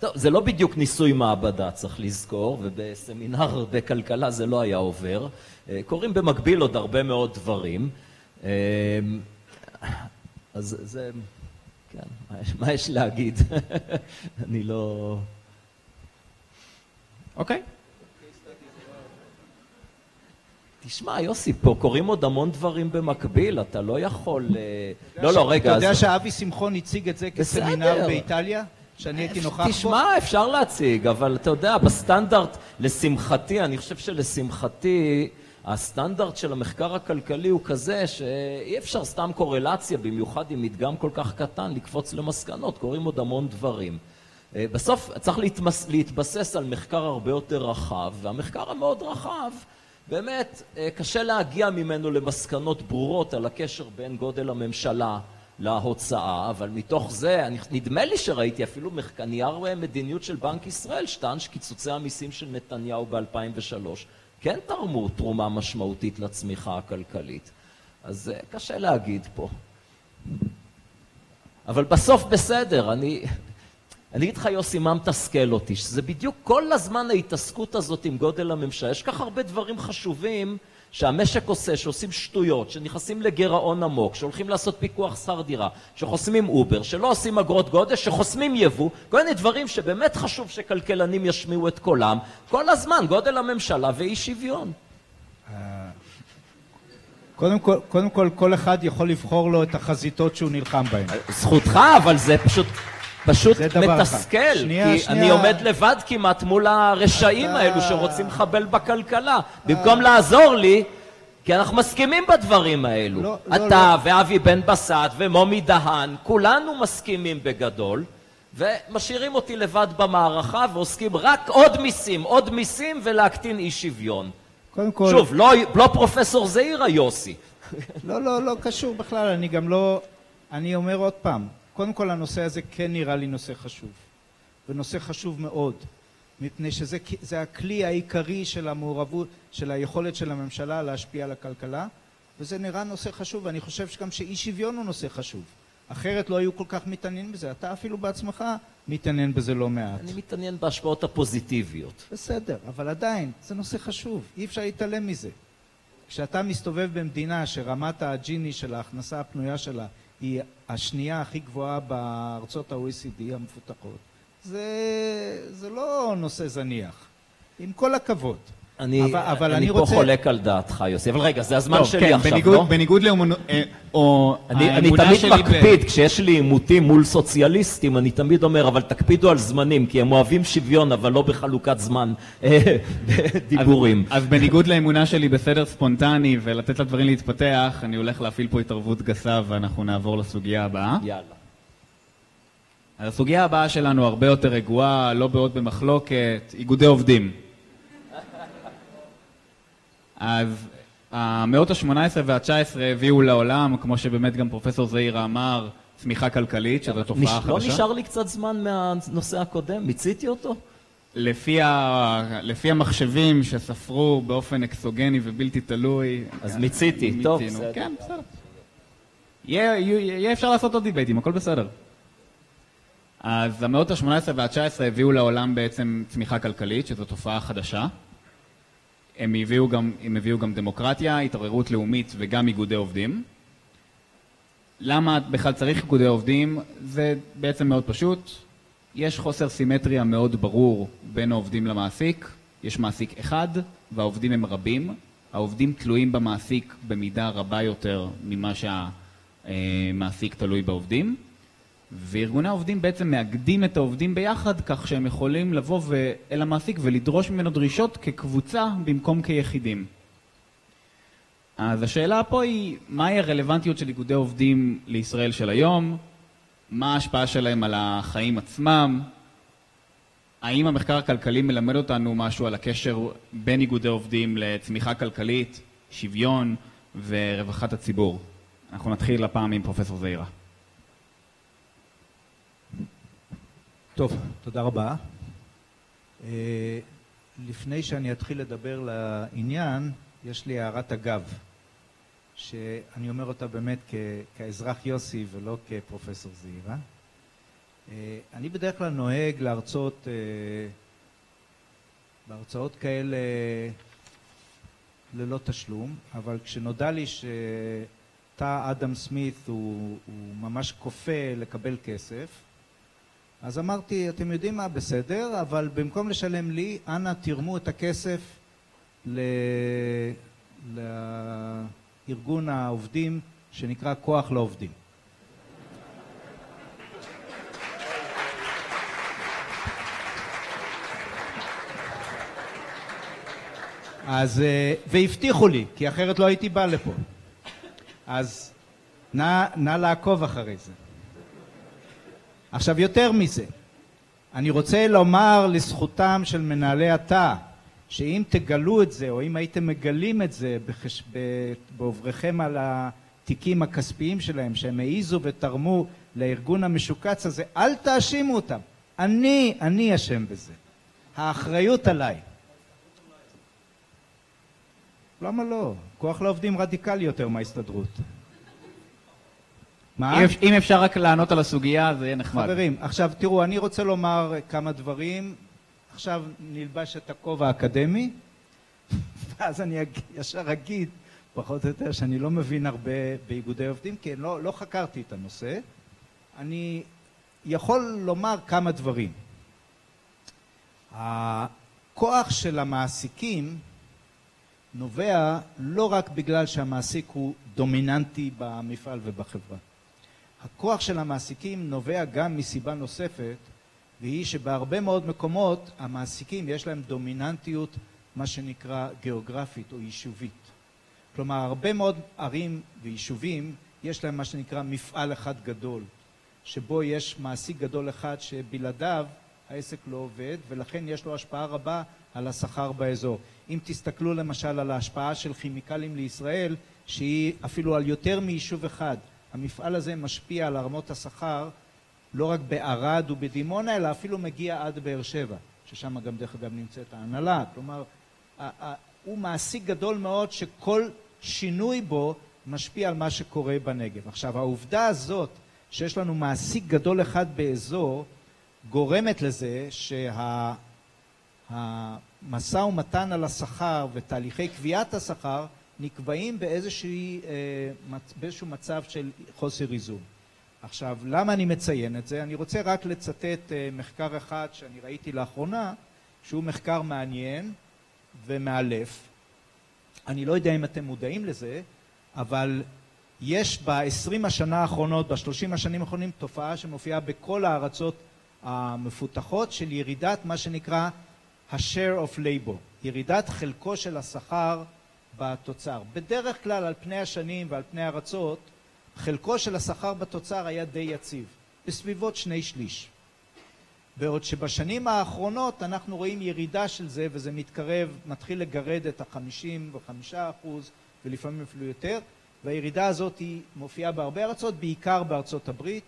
טוב, זה לא בדיוק ניסוי מעבדה, צריך לזכור, ובסמינר בכלכלה זה לא היה עובר. קוראים במקביל עוד הרבה מאוד דברים. אז זה... כן, מה יש להגיד? אני לא... אוקיי. תשמע, יוסי, פה קוראים עוד המון דברים במקביל, אתה לא יכול... לא, לא, רגע. אתה יודע שאבי שמחון הציג את זה כסמינר באיטליה? שאני הייתי נוכח פה? תשמע, אפשר להציג, אבל אתה יודע, בסטנדרט, לשמחתי, אני חושב שלשמחתי, הסטנדרט של המחקר הכלכלי הוא כזה שאי אפשר סתם קורלציה, במיוחד עם מדגם כל כך קטן, לקפוץ למסקנות, קוראים עוד המון דברים. בסוף צריך להתבסס על מחקר הרבה יותר רחב, והמחקר המאוד רחב, באמת קשה להגיע ממנו למסקנות ברורות על הקשר בין גודל הממשלה להוצאה, אבל מתוך זה, אני, נדמה לי שראיתי אפילו נייר מדיניות של בנק ישראל, שטען קיצוצי המיסים של נתניהו ב-אלפיים ושלוש, כן תרמו תרומה משמעותית לצמיחה הכלכלית. אז קשה להגיד פה. אבל בסוף בסדר, אני... אני אגיד לך יוסי, מה מתסכל אותי, שזה בדיוק כל הזמן ההתעסקות הזאת עם גודל הממשלה. יש כך הרבה דברים חשובים שהמשק עושה, שעושים שטויות, שנכנסים לגירעון עמוק, שהולכים לעשות פיקוח שכר דירה, שחוסמים אובר, שלא עושים אגרות גודש, שחוסמים יבוא, כל מיני דברים שבאמת חשוב שכלכלנים ישמיעו את קולם. כל הזמן גודל הממשלה ואי שוויון. קודם כל, קודם כל, כל אחד יכול לבחור לו את החזיתות שהוא נלחם בהן. זכותך, אבל זה פשוט... פשוט מתסכל, שנייה, כי שנייה. אני עומד לבד כמעט מול הרשעים אתה... האלו שרוצים לחבל בכלכלה. אתה... במקום לעזור לי, כי אנחנו מסכימים בדברים האלו. לא, אתה לא, ואבי בן בסט ומומי דהן, כולנו מסכימים בגדול, ומשאירים אותי לבד במערכה ועוסקים רק עוד מיסים, עוד מיסים ולהקטין אי שוויון. קודם כל... שוב, לא, לא פרופסור זעירה יוסי. לא, לא, לא קשור בכלל, אני גם לא... אני אומר עוד פעם, קודם כל הנושא הזה כן נראה לי נושא חשוב. ונושא חשוב מאוד. מפני שזה זה הכלי העיקרי של המעורבות, של היכולת של הממשלה להשפיע על הכלכלה, וזה נראה נושא חשוב, ואני חושב שגם שאי שוויון הוא נושא חשוב. אחרת לא היו כל כך מתעניין בזה. אתה אפילו בעצמך מתעניין בזה לא מעט. אני מתעניין בהשפעות הפוזיטיביות. בסדר, אבל עדיין, זה נושא חשוב. אי אפשר להתעלם מזה. כשאתה מסתובב במדינה שרמת הג'יני של ההכנסה הפנויה שלה היא השנייה הכי גבוהה בארצות ה-או אי סי די המפותחות, זה, זה לא נושא זניח. עם כל הכבוד. אני, אבל, אבל אני, אני פה רוצה... חולק על דעתך, יוסי. אבל רגע, זה הזמן לא, שלי כן, עכשיו, בניגוד, לא? בניגוד לאמונות... או... אני, אני תמיד מקפיד, ב... כשיש לי עימותים מול סוציאליסטים, אני תמיד אומר, אבל תקפידו על זמנים, כי הם אוהבים שוויון, אבל לא בחלוקת זמן דיבורים. אז, אז בניגוד לאמונה שלי בסדר ספונטני, ולתת לדברים להתפתח, אני הולך להפעיל פה התערבות גסה, ואנחנו נעבור לסוגיה הבאה. יאללה. הסוגיה הבאה שלנו הרבה יותר רגועה, לא בעוד במחלוקת, איגודי עובדים. אז המאות ה-שמונה עשרה וה-תשע עשרה הביאו לעולם, כמו שבאמת גם פרופסור זעירה אמר, צמיחה כלכלית, שזו תופעה חדשה. לא נשאר לי קצת זמן מהנושא הקודם, מיציתי אותו? לפי, ה... לפי המחשבים שספרו באופן אקסוגני ובלתי תלוי. אז מיציתי, מיצינו. טוב, בסדר. כן, בסדר. יהיה, יהיה אפשר לעשות עוד דיבייטים, הכל בסדר. אז המאות ה-שמונה עשרה וה-תשע עשרה הביאו לעולם בעצם צמיחה כלכלית, שזו תופעה חדשה. הם הביאו גם, הם הביאו גם דמוקרטיה, התעוררות לאומית וגם איגודי עובדים. למה בכלל צריך איגודי עובדים? זה בעצם מאוד פשוט. יש חוסר סימטריה מאוד ברור בין העובדים למעסיק. יש מעסיק אחד והעובדים הם רבים. העובדים תלויים במעסיק במידה רבה יותר ממה שהמעסיק תלוי בעובדים. וארגוני העובדים בעצם מאגדים את העובדים ביחד, כך שהם יכולים לבוא ו... אל המעסיק ולדרוש ממנו דרישות כקבוצה במקום כיחידים. אז השאלה פה היא, מהי הרלוונטיות של איגודי עובדים לישראל של היום? מה ההשפעה שלהם על החיים עצמם? האם המחקר הכלכלי מלמד אותנו משהו על הקשר בין איגודי עובדים לצמיחה כלכלית, שוויון ורווחת הציבור? אנחנו נתחיל הפעם עם פרופסור זעירה. טוב, תודה רבה. לפני שאני אתחיל לדבר לעניין, יש לי הערת אגב, שאני אומר אותה באמת כאזרח יוסי ולא כפרופסור זעירה. אני בדרך כלל נוהג להרצות, בהרצאות כאלה ללא תשלום, אבל כשנודע לי שתא אדם סמית הוא, הוא ממש כופה לקבל כסף, אז אמרתי, אתם יודעים מה, בסדר, אבל במקום לשלם לי, אנא תרמו את הכסף ל... לארגון העובדים שנקרא כוח לעובדים. אז, והבטיחו לי, כי אחרת לא הייתי בא לפה. אז נא, נא לעקוב אחרי זה. עכשיו, יותר מזה, אני רוצה לומר לזכותם של מנהלי התא, שאם תגלו את זה, או אם הייתם מגלים את זה בחש... בעובריכם על התיקים הכספיים שלהם, שהם העיזו ותרמו לארגון המשוקץ הזה, אל תאשימו אותם. אני, אני אשם בזה. האחריות עליי. למה לא? כוח לעובדים רדיקלי יותר מההסתדרות. מה? אם אפשר רק לענות על הסוגיה, זה יהיה נחמד. חברים, עכשיו תראו, אני רוצה לומר כמה דברים. עכשיו נלבש את הכובע האקדמי, ואז אני ישר אגיד, פחות או יותר, שאני לא מבין הרבה באיגודי עובדים, כי לא, לא חקרתי את הנושא. אני יכול לומר כמה דברים. הכוח של המעסיקים נובע לא רק בגלל שהמעסיק הוא דומיננטי במפעל ובחברה. הכוח של המעסיקים נובע גם מסיבה נוספת, והיא שבהרבה מאוד מקומות המעסיקים יש להם דומיננטיות, מה שנקרא גיאוגרפית או יישובית. כלומר, הרבה מאוד ערים ויישובים, יש להם מה שנקרא מפעל אחד גדול, שבו יש מעסיק גדול אחד שבלעדיו העסק לא עובד, ולכן יש לו השפעה רבה על השכר באזור. אם תסתכלו למשל על ההשפעה של כימיקלים לישראל, שהיא אפילו על יותר מיישוב אחד, המפעל הזה משפיע על הרמות השכר, לא רק בערד ובדימונה, אלא אפילו מגיע עד באר שבע, ששם גם דרך אגב נמצאת ההנהלה. כלומר, הוא מעסיק גדול מאוד שכל שינוי בו משפיע על מה שקורה בנגב. עכשיו, העובדה הזאת שיש לנו מעסיק גדול אחד באזור, גורמת לזה שהמשא ומתן על השכר ותהליכי קביעת השכר נקבעים באיזשהו מצב של חוסר איזון. עכשיו, למה אני מציין את זה? אני רוצה רק לצטט מחקר אחד שאני ראיתי לאחרונה, שהוא מחקר מעניין ומאלף. אני לא יודע אם אתם מודעים לזה, אבל יש ב-עשרים השנה האחרונות, ב-שלושים השנים האחרונים, תופעה שמופיעה בכל הארצות המפותחות של ירידת מה שנקרא ה-share of labor, ירידת חלקו של השכר בתוצר. בדרך כלל, על פני השנים ועל פני הארצות, חלקו של השכר בתוצר היה די יציב, בסביבות שני שליש. בעוד שבשנים האחרונות אנחנו רואים ירידה של זה, וזה מתקרב, מתחיל לגרד את ה-חמישים וחמישה אחוז ולפעמים אפילו יותר, והירידה הזאת היא מופיעה בהרבה ארצות, בעיקר בארצות הברית.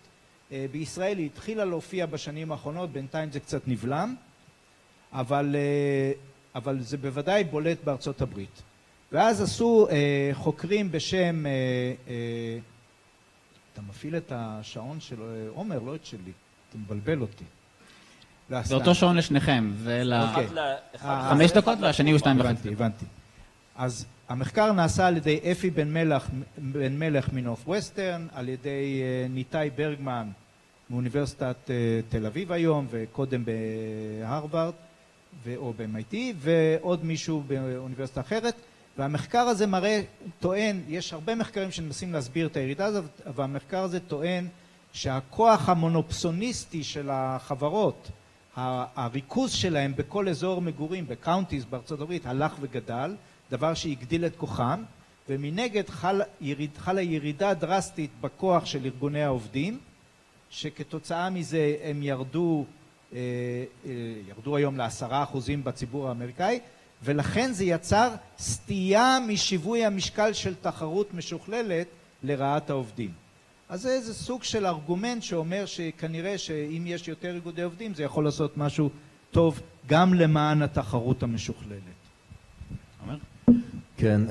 בישראל היא התחילה להופיע בשנים האחרונות, בינתיים זה קצת נבלם, אבל, אבל זה בוודאי בולט בארצות הברית. ואז עשו חוקרים בשם... אתה מפעיל את השעון של עומר, לא את שלי, אתה מבלבל אותי. באותו שעון לשניכם, זה לחמש דקות והשני הוא שתיים וחצי. הבנתי. אז המחקר נעשה על ידי אפי בן מלך, בן מלך מנוף ווסטרן, על ידי ניטאי ברגמן מאוניברסיטת תל אביב היום, וקודם בהרווארד או ב-אם איי טי, ועוד מישהו באוניברסיטה אחרת. והמחקר הזה מראה, טוען, יש הרבה מחקרים שמנסים להסביר את הירידה הזאת, והמחקר הזה טוען שהכוח המונופסוניסטי של החברות, הריכוז שלהם בכל אזור מגורים, בקאונטיז בארצות הברית, הלך וגדל, דבר שהגדיל את כוחם, ומנגד חלה יריד, חל ירידה דרסטית בכוח של ארגוני העובדים, שכתוצאה מזה הם ירדו, אה, אה, ירדו היום לעשרה אחוזים בציבור האמריקאי, ולכן זה יצר סטייה משיווי המשקל של תחרות משוכללת לרעת העובדים. אז זה איזה סוג של ארגומנט שאומר שכנראה שאם יש יותר איגודי עובדים זה יכול לעשות משהו טוב גם למען התחרות המשוכללת. אמר? כן,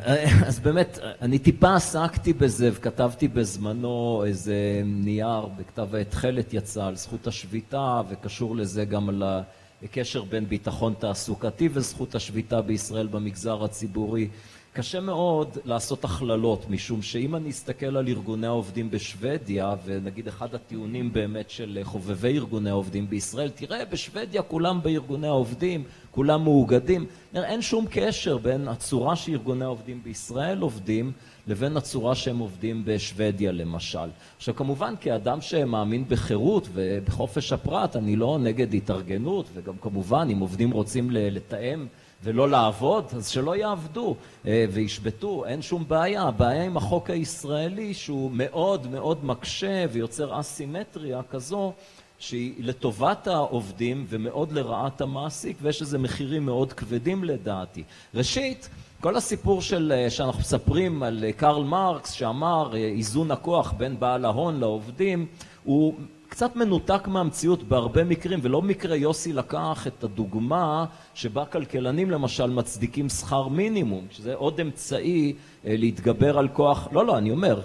אז באמת אני טיפה עסקתי בזה וכתבתי בזמנו איזה נייר בכתב התחלת יצא על זכות השביתה וקשור לזה גם על ה... בקשר בין ביטחון תעסוקתי וזכות השביתה בישראל במגזר הציבורי. קשה מאוד לעשות הכללות, משום שאם אני אסתכל על ארגוני העובדים בשוודיה, ונגיד אחד הטיעונים באמת של חובבי ארגוני העובדים בישראל, תראה, בשוודיה כולם בארגוני העובדים, כולם מאוגדים. אין שום קשר בין הצורה שארגוני העובדים בישראל עובדים, לבין הצורה שהם עובדים בשוודיה למשל. עכשיו כמובן כאדם שמאמין בחירות ובחופש הפרט, אני לא נגד התארגנות, וגם כמובן אם עובדים רוצים לתאם ולא לעבוד, אז שלא יעבדו וישבתו, אין שום בעיה. הבעיה עם החוק הישראלי שהוא מאוד מאוד מקשה ויוצר אסימטריה כזו, שהיא לטובת העובדים ומאוד לרעת המעסיק, ויש איזה מחירים מאוד כבדים לדעתי. ראשית, כל הסיפור של, שאנחנו מספרים על קרל מרקס שאמר איזון הכוח בין בעל ההון לעובדים, הוא קצת מנותק מהמציאות בהרבה מקרים, ולא מקרה יוסי לקח את הדוגמה שבה כלכלנים למשל מצדיקים שכר מינימום, שזה עוד אמצעי להתגבר על כוח, לא, לא, אני אומר,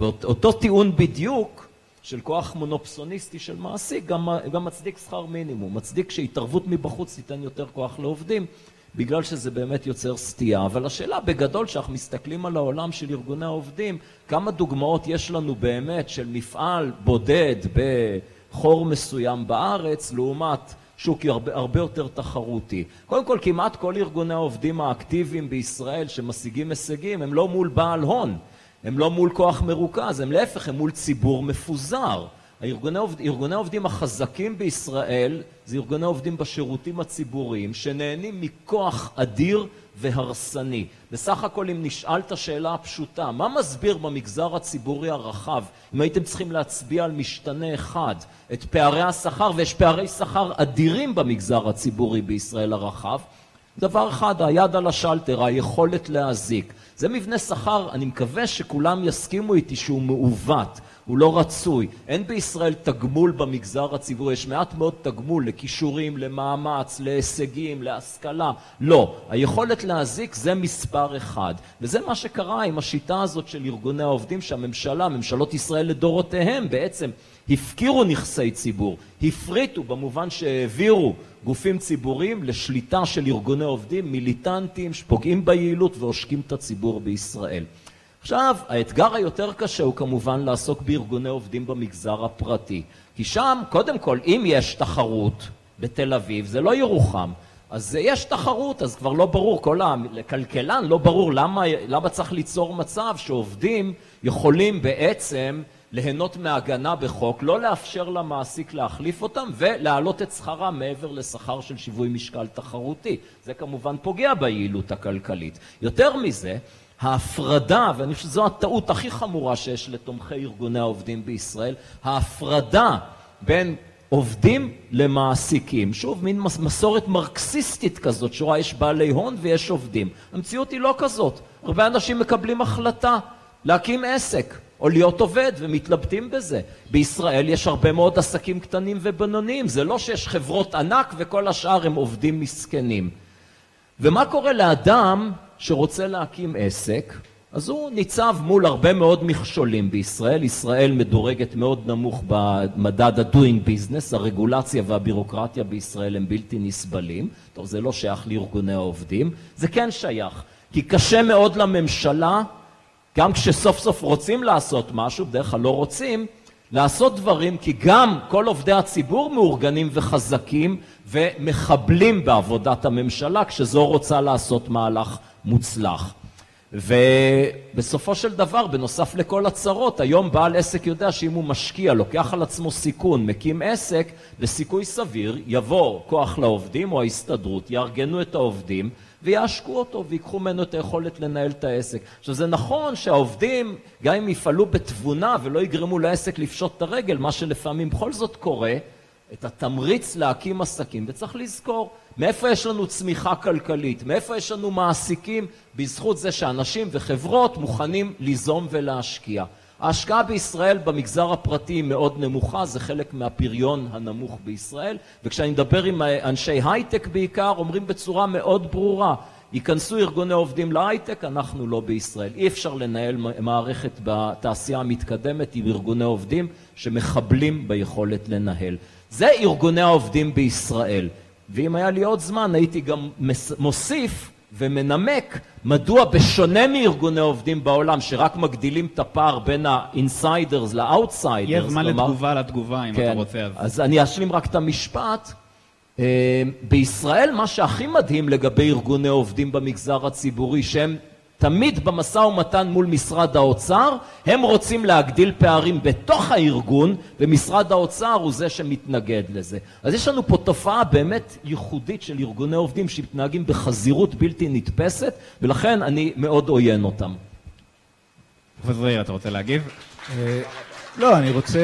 אותו טיעון בדיוק, של כוח מונופסוניסטי של מעסיק, גם, גם מצדיק שכר מינימום, מצדיק שהתערבות מבחוץ תיתן יותר כוח לעובדים, בגלל שזה באמת יוצר סטייה. אבל השאלה בגדול שאנחנו מסתכלים על העולם של ארגוני העובדים, כמה דוגמאות יש לנו באמת של מפעל בודד בחור מסוים בארץ, לעומת שוק הרבה, הרבה יותר תחרותי. קודם כל, כמעט כל ארגוני העובדים האקטיביים בישראל שמשיגים הישגים, הם לא מול בעל הון. הם לא מול כוח מרוכז, הם להפך, הם מול ציבור מפוזר. ארגוני העובדים החזקים בישראל זה ארגוני העובדים בשירותים הציבוריים שנהנים מכוח אדיר והרסני. בסך הכל אם נשאל את השאלה הפשוטה, מה מסביר במגזר הציבורי הרחב, אם הייתם צריכים להצביע על משתנה אחד, את פערי השכר, ויש פערי שכר אדירים במגזר הציבורי בישראל הרחב, דבר אחד, היד על השלטר, היכולת להזיק. זה מבנה שכר, אני מקווה שכולם יסכימו איתי שהוא מעוות, הוא לא רצוי. אין בישראל תגמול במגזר הציבורי, יש מעט מאוד תגמול לכישורים, למאמץ, להישגים, להשכלה. לא, היכולת להזיק זה מספר אחד. וזה מה שקרה עם השיטה הזאת של ארגוני העובדים, שהממשלה, ממשלות ישראל לדורותיהם בעצם, הפקירו נכסי ציבור, הפריטו במובן שהעבירו גופים ציבוריים לשליטה של ארגוני עובדים, מיליטנטים שפוגעים ביעילות ועושקים את הציבור בישראל. עכשיו, האתגר היותר קשה הוא כמובן לעסוק בארגוני עובדים במגזר הפרטי. כי שם, קודם כל, אם יש תחרות בתל אביב, זה לא ירוחם. אז יש תחרות, אז כבר לא ברור, כל הכלכלן לא ברור למה, למה צריך ליצור מצב שעובדים יכולים בעצם ליהנות מהגנה בחוק, לא לאפשר למעסיק להחליף אותם ולהעלות את שכרה מעבר לשכר של שיווי משקל תחרותי. זה כמובן פוגע ביעילות הכלכלית. יותר מזה, ההפרדה, ואני חושב שזו הטעות הכי חמורה שיש לתומכי ארגוני העובדים בישראל, ההפרדה בין עובדים למעסיקים. שוב, מין מסורת מרקסיסטית כזאת, שורה יש בעלי הון ויש עובדים. המציאות היא לא כזאת. הרבה אנשים מקבלים החלטה להקים עסק. או להיות עובד, ומתלבטים בזה. בישראל יש הרבה מאוד עסקים קטנים ובינוניים, זה לא שיש חברות ענק וכל השאר הם עובדים מסכנים. ומה קורה לאדם שרוצה להקים עסק? אז הוא ניצב מול הרבה מאוד מכשולים בישראל. ישראל מדורגת מאוד נמוך במדד ה-doing business, הרגולציה והבירוקרטיה בישראל הם בלתי נסבלים. טוב, זה לא שייך לארגוני העובדים, זה כן שייך, כי קשה מאוד לממשלה, גם כשסוף סוף רוצים לעשות משהו, בדרך כלל לא רוצים, לעשות דברים, כי גם כל עובדי הציבור מאורגנים וחזקים ומחבלים בעבודת הממשלה, כשזו רוצה לעשות מהלך מוצלח. ובסופו של דבר, בנוסף לכל הצרות, היום בעל עסק יודע שאם הוא משקיע, לוקח על עצמו סיכון, מקים עסק, בסיכוי סביר יבוא כוח לעובדים או ההסתדרות, יארגנו את העובדים, ויעשקו אותו ויקחו ממנו את היכולת לנהל את העסק. עכשיו זה נכון שהעובדים גם אם יפעלו בתבונה ולא יגרמו לעסק לפשוט את הרגל, מה שלפעמים בכל זאת קורה, את התמריץ להקים עסקים. וצריך לזכור מאיפה יש לנו צמיחה כלכלית, מאיפה יש לנו מעסיקים, בזכות זה שאנשים וחברות מוכנים ליזום ולהשקיע. ההשקעה בישראל במגזר הפרטי מאוד נמוכה, זה חלק מהפריון הנמוך בישראל, וכשאני מדבר עם אנשי הייטק בעיקר, אומרים בצורה מאוד ברורה, ייכנסו ארגוני עובדים להייטק, אנחנו לא בישראל. אי אפשר לנהל מערכת בתעשייה המתקדמת עם ארגוני עובדים שמחבלים ביכולת לנהל. זה ארגוני העובדים בישראל. ואם היה לי עוד זמן, הייתי גם מוסיף ומנמק מדוע בשונה מארגוני עובדים בעולם שרק מגדילים את הפער בין האינסיידרס לאוטסיידרס. יש זמן לתגובה לתגובה אם אתה רוצה. אז אני אשלים רק את המשפט. בישראל מה שהכי מדהים לגבי ארגוני עובדים במגזר הציבורי שהם תמיד במשא ומתן מול משרד האוצר, הם רוצים להגדיל פערים בתוך הארגון, ומשרד האוצר הוא זה שמתנגד לזה. אז יש לנו פה תופעה באמת ייחודית של ארגוני עובדים שמתנהגים בחזירות בלתי נתפסת, ולכן אני מאוד עוין אותם. פרופסור זעיר, אתה רוצה להגיב? לא, אני רוצה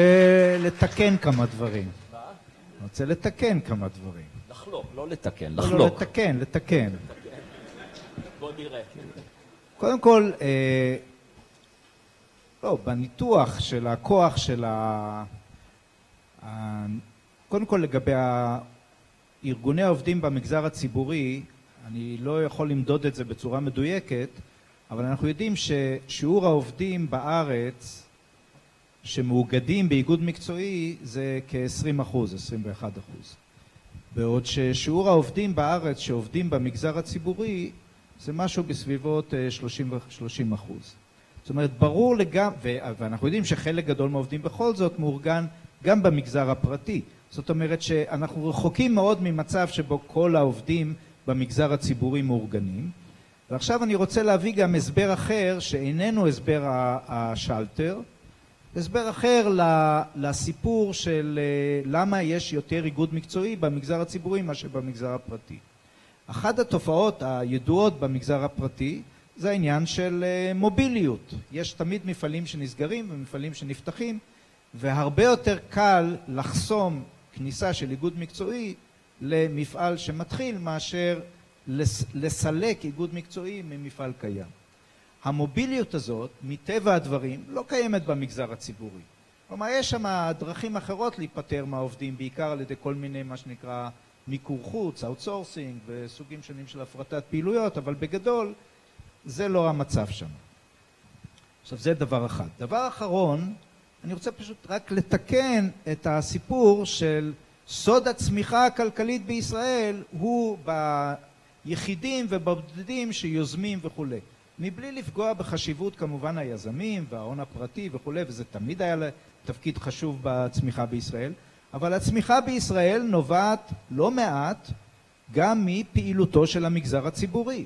לתקן כמה דברים. מה? אני רוצה לתקן כמה דברים. לחלוק, לא לתקן, לחלוק. לא, לתקן, לתקן. בוא נראה. קודם כל, אה, לא, בניתוח של הכוח של ה... ה... קודם כל לגבי הארגוני העובדים במגזר הציבורי, אני לא יכול למדוד את זה בצורה מדויקת, אבל אנחנו יודעים ששיעור העובדים בארץ שמאוגדים באיגוד מקצועי זה כ-עשרים אחוז, עשרים ואחד אחוז. בעוד ששיעור העובדים בארץ שעובדים במגזר הציבורי זה משהו בסביבות שלושים אחוז. זאת אומרת, ברור לגמרי, ואנחנו יודעים שחלק גדול מהעובדים בכל זאת מאורגן גם במגזר הפרטי. זאת אומרת שאנחנו רחוקים מאוד ממצב שבו כל העובדים במגזר הציבורי מאורגנים. ועכשיו אני רוצה להביא גם הסבר אחר שאיננו הסבר השלטר, הסבר אחר לסיפור של למה יש יותר איגוד מקצועי במגזר הציבורי מאשר במגזר הפרטי. אחת התופעות הידועות במגזר הפרטי זה העניין של מוביליות. יש תמיד מפעלים שנסגרים ומפעלים שנפתחים, והרבה יותר קל לחסום כניסה של איגוד מקצועי למפעל שמתחיל מאשר לסלק איגוד מקצועי ממפעל קיים. המוביליות הזאת, מטבע הדברים, לא קיימת במגזר הציבורי. כלומר, יש שם דרכים אחרות להיפטר מהעובדים, בעיקר על ידי כל מיני מה שנקרא מיקור חוץ, outsourcing, וסוגים שונים של הפרטת פעילויות, אבל בגדול זה לא המצב שם. עכשיו, זה דבר אחד. דבר אחרון, אני רוצה פשוט רק לתקן את הסיפור של סוד הצמיחה הכלכלית בישראל הוא ביחידים ובבודדים שיוזמים וכו'. מבלי לפגוע בחשיבות כמובן היזמים וההון הפרטי וכו', וזה תמיד היה תפקיד חשוב בצמיחה בישראל, אבל הצמיחה בישראל נובעת לא מעט גם מפעילותו של המגזר הציבורי.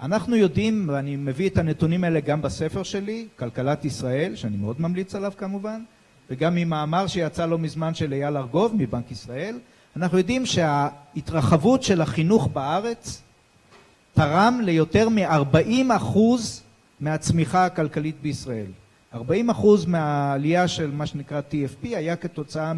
אנחנו יודעים, ואני מביא את הנתונים האלה גם בספר שלי, כלכלת ישראל, שאני מאוד ממליץ עליו כמובן, וגם ממאמר שיצא לא מזמן של אייל ארגוב מבנק ישראל, אנחנו יודעים שההתרחבות של החינוך בארץ תרם ליותר מ-ארבעים אחוז מהצמיחה הכלכלית בישראל. ארבעים אחוז מהעלייה של מה שנקרא טי אף פי היה כתוצאה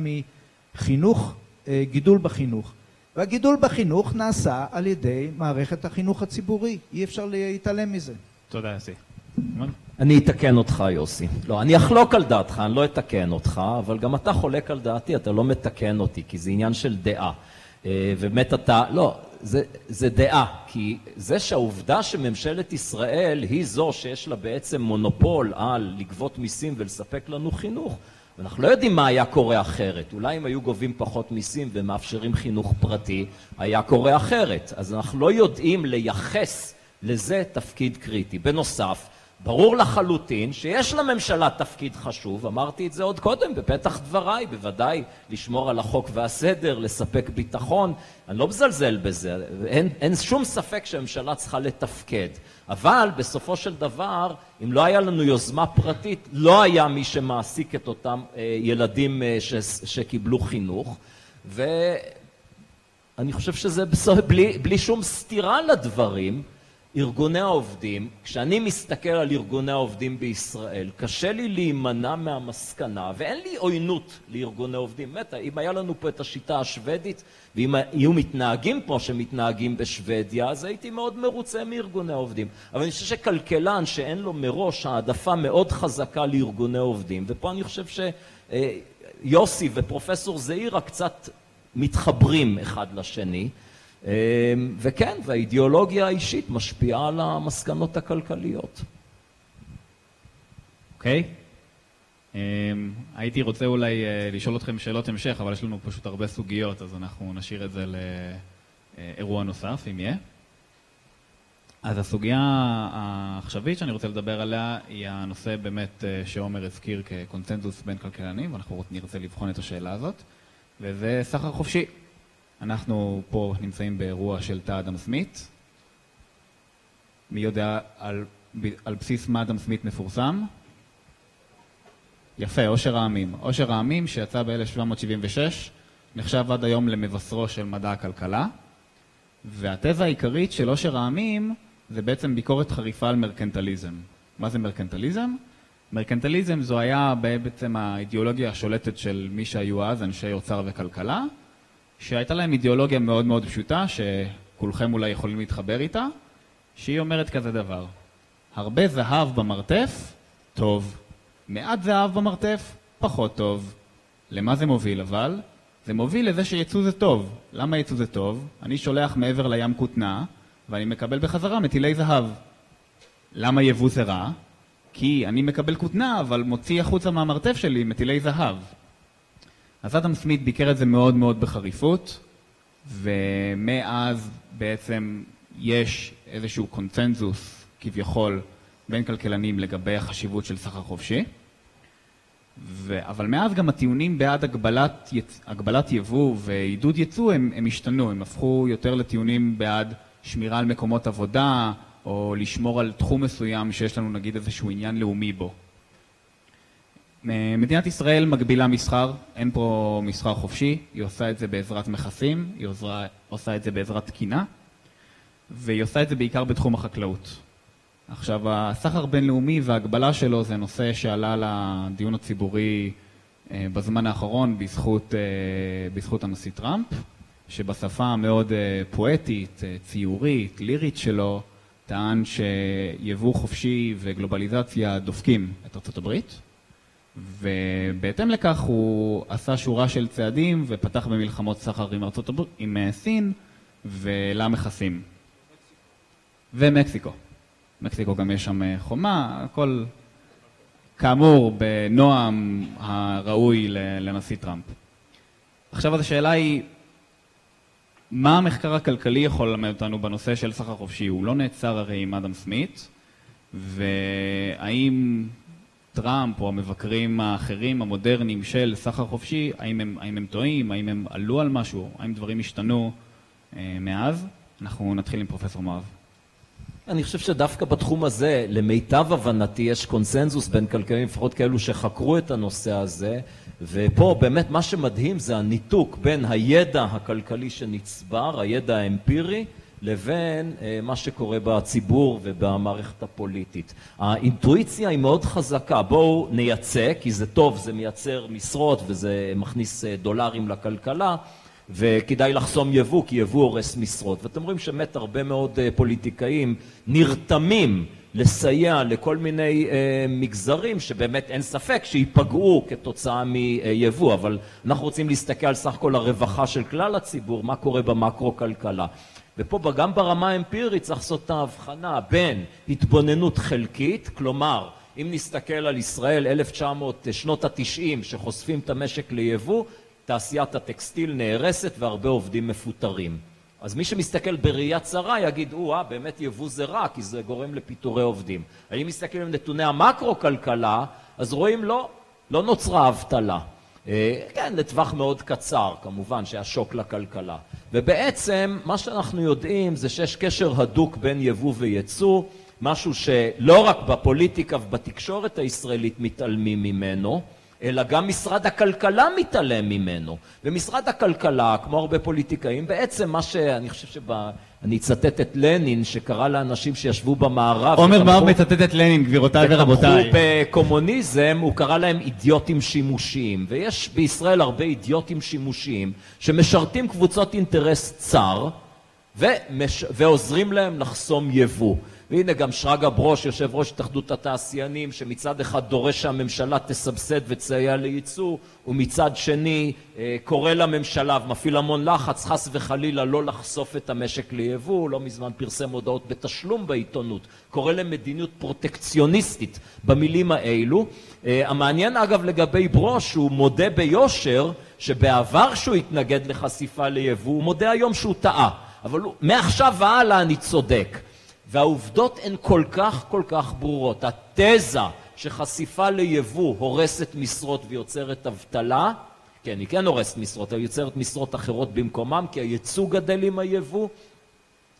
מחינוך, גידול בחינוך. והגידול בחינוך נעשה על ידי מערכת החינוך הציבורי. אי אפשר להתעלם מזה. תודה, יוסי. אני אתקן אותך, יוסי. לא, אני אחלוק על דעתך, אני לא אתקן אותך, אבל גם אתה חולק על דעתי, אתה לא מתקן אותי, כי זה עניין של דעה. ובאמת אתה, לא, זה, זה דעה, כי זה שהעובדה שממשלת ישראל היא זו שיש לה בעצם מונופול על לגבות מיסים ולספק לנו חינוך, ואנחנו לא יודעים מה היה קורה אחרת. אולי אם היו גובים פחות מיסים ומאפשרים חינוך פרטי, היה קורה אחרת. אז אנחנו לא יודעים לייחס לזה תפקיד קריטי. בנוסף, ברור לחלוטין שיש לממשלה תפקיד חשוב, אמרתי את זה עוד קודם, בפתח דבריי, בוודאי לשמור על החוק והסדר, לספק ביטחון, אני לא מזלזל בזה, אין, אין שום ספק שהממשלה צריכה לתפקד. אבל בסופו של דבר, אם לא היה לנו יוזמה פרטית, לא היה מי שמעסיק את אותם אה, ילדים אה, ש, שקיבלו חינוך, ואני חושב שזה בסדר, בלי, בלי שום סתירה לדברים, ארגוני העובדים, כשאני מסתכל על ארגוני העובדים בישראל, קשה לי להימנע מהמסקנה, ואין לי עוינות לארגוני עובדים. באמת, אם היה לנו פה את השיטה השוודית, ואם היו מתנהגים פה שמתנהגים בשוודיה, אז הייתי מאוד מרוצה מארגוני העובדים. אבל אני חושב שכלכלן שאין לו מראש העדפה מאוד חזקה לארגוני עובדים, ופה אני חושב שיוסי ופרופסור זעירה קצת מתחברים אחד לשני, וכן, והאידיאולוגיה האישית משפיעה על המסקנות הכלכליות. אוקיי. הייתי רוצה אולי לשאול אתכם שאלות המשך, אבל יש לנו פשוט הרבה סוגיות, אז אנחנו נשאיר את זה לאירוע נוסף, אם יהיה. אז הסוגיה העכשווית שאני רוצה לדבר עליה היא הנושא באמת שעומר הזכיר כקונצנזוס בין כלכלנים, ואנחנו נרצה לבחון את השאלה הזאת, וזה סחר חופשי. אנחנו פה נמצאים באירוע של תא אדם סמית. מי יודע על, על בסיס מה אדם סמית מפורסם? יפה, עושר העמים. עושר העמים שיצא ב-אלף שבע מאות שבעים ושש, נחשב עד היום למבשרו של מדע הכלכלה. והתזה העיקרית של עושר העמים זה בעצם ביקורת חריפה על מרקנטליזם. מה זה מרקנטליזם? מרקנטליזם זו היה בעצם האידיאולוגיה השולטת של מי שהיו אז, אנשי אוצר וכלכלה. שהייתה להם אידיאולוגיה מאוד מאוד פשוטה, שכולכם אולי יכולים להתחבר איתה, שהיא אומרת כזה דבר. הרבה זהב במרתף, טוב. מעט זהב במרתף, פחות טוב. למה זה מוביל אבל? זה מוביל לזה שיצוא זה טוב. למה יצוא זה טוב? אני שולח מעבר לים כותנה, ואני מקבל בחזרה מטילי זהב. למה יבוא זה רע? כי אני מקבל כותנה, אבל מוציא החוצה מהמרתף שלי מטילי זהב. אז אדם סמית ביקר את זה מאוד מאוד בחריפות, ומאז בעצם יש איזשהו קונצנזוס כביכול בין כלכלנים לגבי החשיבות של סחר חופשי. ו... אבל מאז גם הטיעונים בעד הגבלת, יצ... הגבלת יבוא ועידוד יצוא הם, הם השתנו, הם הפכו יותר לטיעונים בעד שמירה על מקומות עבודה, או לשמור על תחום מסוים שיש לנו נגיד איזשהו עניין לאומי בו. מדינת ישראל מגבילה מסחר, אין פה מסחר חופשי, היא עושה את זה בעזרת מכסים, היא עוזרה, עושה את זה בעזרת תקינה, והיא עושה את זה בעיקר בתחום החקלאות. עכשיו, הסחר בינלאומי וההגבלה שלו זה נושא שעלה לדיון הציבורי בזמן האחרון בזכות, בזכות הנשיא טראמפ, שבשפה המאוד פואטית, ציורית, לירית שלו, טען שיבוא חופשי וגלובליזציה דופקים את ארצות הברית, ובהתאם לכך הוא עשה שורה של צעדים ופתח במלחמות סחר עם ארצות הברית, עם סין, ולמכסים. ומקסיקו. מקסיקו גם יש שם חומה, הכל כאמור בנועם הראוי לנשיא טראמפ. עכשיו אז השאלה היא, מה המחקר הכלכלי יכול ללמד אותנו בנושא של סחר חופשי? הוא לא נעצר הרי עם אדם סמית, והאם טראמפ או המבקרים האחרים המודרניים של סחר חופשי, האם הם, האם הם טועים, האם הם עלו על משהו, האם דברים השתנו אה, מאז? אנחנו נתחיל עם פרופסור מואב. אני חושב שדווקא בתחום הזה, למיטב הבנתי, יש קונסנזוס בין כלכליים, לפחות כאלו שחקרו את הנושא הזה, ופה באמת מה שמדהים זה הניתוק בין הידע הכלכלי שנצבר, הידע האמפירי, לבין מה שקורה בציבור ובמערכת הפוליטית. האינטואיציה היא מאוד חזקה, בואו נייצא, כי זה טוב, זה מייצר משרות וזה מכניס דולרים לכלכלה, וכדאי לחסום יבוא, כי יבוא הורס משרות. ואתם רואים שמת הרבה מאוד פוליטיקאים נרתמים לסייע לכל מיני מגזרים שבאמת אין ספק שיפגעו כתוצאה מיבוא, אבל אנחנו רוצים להסתכל על סך כל הרווחה של כלל הציבור, מה קורה במקרו-כלכלה. ופה גם ברמה האמפירית צריך לעשות את ההבחנה בין התבוננות חלקית, כלומר, אם נסתכל על ישראל אלף תשע מאות שנות ה-תשעים שחושפים את המשק ליבוא, תעשיית הטקסטיל נהרסת והרבה עובדים מפוטרים. אז מי שמסתכל בראייה צרה יגיד, וואה, באמת יבוא זה רע, כי זה גורם לפיטורי עובדים. אם מסתכלים על נתוני המקרו-כלכלה, אז רואים, לא, לא נוצרה אבטלה. כן, לטווח מאוד קצר, כמובן, שהיה שוק לכלכלה. ובעצם, מה שאנחנו יודעים זה שיש קשר הדוק בין יבוא וייצוא, משהו שלא רק בפוליטיקה ובתקשורת הישראלית מתעלמים ממנו, אלא גם משרד הכלכלה מתעלם ממנו. ומשרד הכלכלה, כמו הרבה פוליטיקאים, בעצם מה שאני חושב שבה... אני אצטט את לנין, שקרא לאנשים שישבו במערב... עומר מואב מצטט את לנין, גבירותיי ורבותיי. ותמכו בקומוניזם, הוא קרא להם אידיוטים שימושיים. ויש בישראל הרבה אידיוטים שימושיים, שמשרתים קבוצות אינטרס צר, ומש... ועוזרים להם לחסום יבוא. והנה גם שרגא ברוש, יושב ראש התאחדות התעשיינים, שמצד אחד דורש שהממשלה תסבסד ותסייע לייצוא, ומצד שני קורא לממשלה ומפעיל המון לחץ, חס וחלילה לא לחשוף את המשק ליבוא, לא מזמן פרסם הודעות בתשלום בעיתונות, קורא למדיניות פרוטקציוניסטית במילים האלו. המעניין אגב לגבי ברוש, הוא מודה ביושר שבעבר שהוא התנגד לחשיפה ליבוא, הוא מודה היום שהוא טעה, אבל הוא, מעכשיו והלאה אני צודק. והעובדות הן כל כך כל כך ברורות. התזה שחשיפה ליבוא הורסת משרות ויוצרת אבטלה, כן, היא כן הורסת משרות, היא יוצרת משרות אחרות במקומם, כי הייצוא גדל עם היבוא,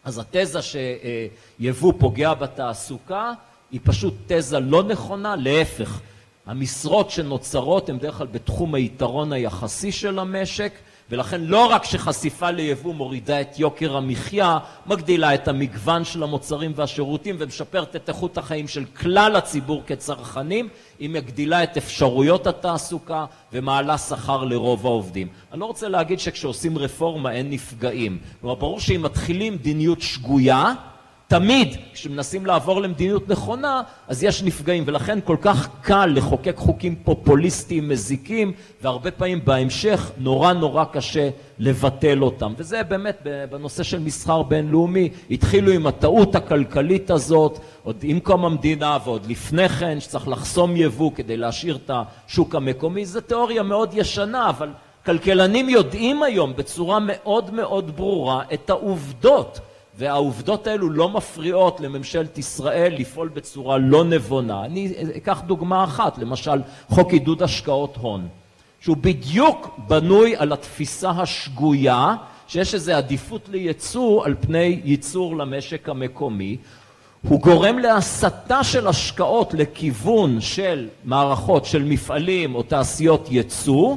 אז התזה שיבוא פוגע בתעסוקה, היא פשוט תזה לא נכונה, להפך. המשרות שנוצרות הן דרך כלל בתחום היתרון היחסי של המשק, ולכן לא רק שחשיפה ליבוא מורידה את יוקר המחיה, מגדילה את המגוון של המוצרים והשירותים ומשפרת את איכות החיים של כלל הציבור כצרכנים, היא מגדילה את אפשרויות התעסוקה ומעלה שכר לרוב העובדים. אני לא רוצה להגיד שכשעושים רפורמה אין נפגעים. כלומר, ברור שאם מתחילים מדיניות שגויה, תמיד כשמנסים לעבור למדיניות נכונה, אז יש נפגעים, ולכן כל כך קל לחוקק חוקים פופוליסטיים מזיקים, והרבה פעמים בהמשך נורא נורא קשה לבטל אותם. וזה באמת בנושא של מסחר בינלאומי, התחילו עם הטעות הכלכלית הזאת, עוד עם קום המדינה ועוד לפני כן, שצריך לחסום יבוא כדי להשאיר את השוק המקומי. זו תיאוריה מאוד ישנה, אבל כלכלנים יודעים היום בצורה מאוד מאוד ברורה את העובדות, והעובדות האלו לא מפריעות לממשלת ישראל לפעול בצורה לא נבונה. אני אקח דוגמה אחת, למשל חוק עידוד השקעות הון, שהוא בדיוק בנוי על התפיסה השגויה, שיש איזו עדיפות לייצוא על פני ייצור למשק המקומי. הוא גורם להסתה של השקעות לכיוון של מערכות של מפעלים או תעשיות ייצוא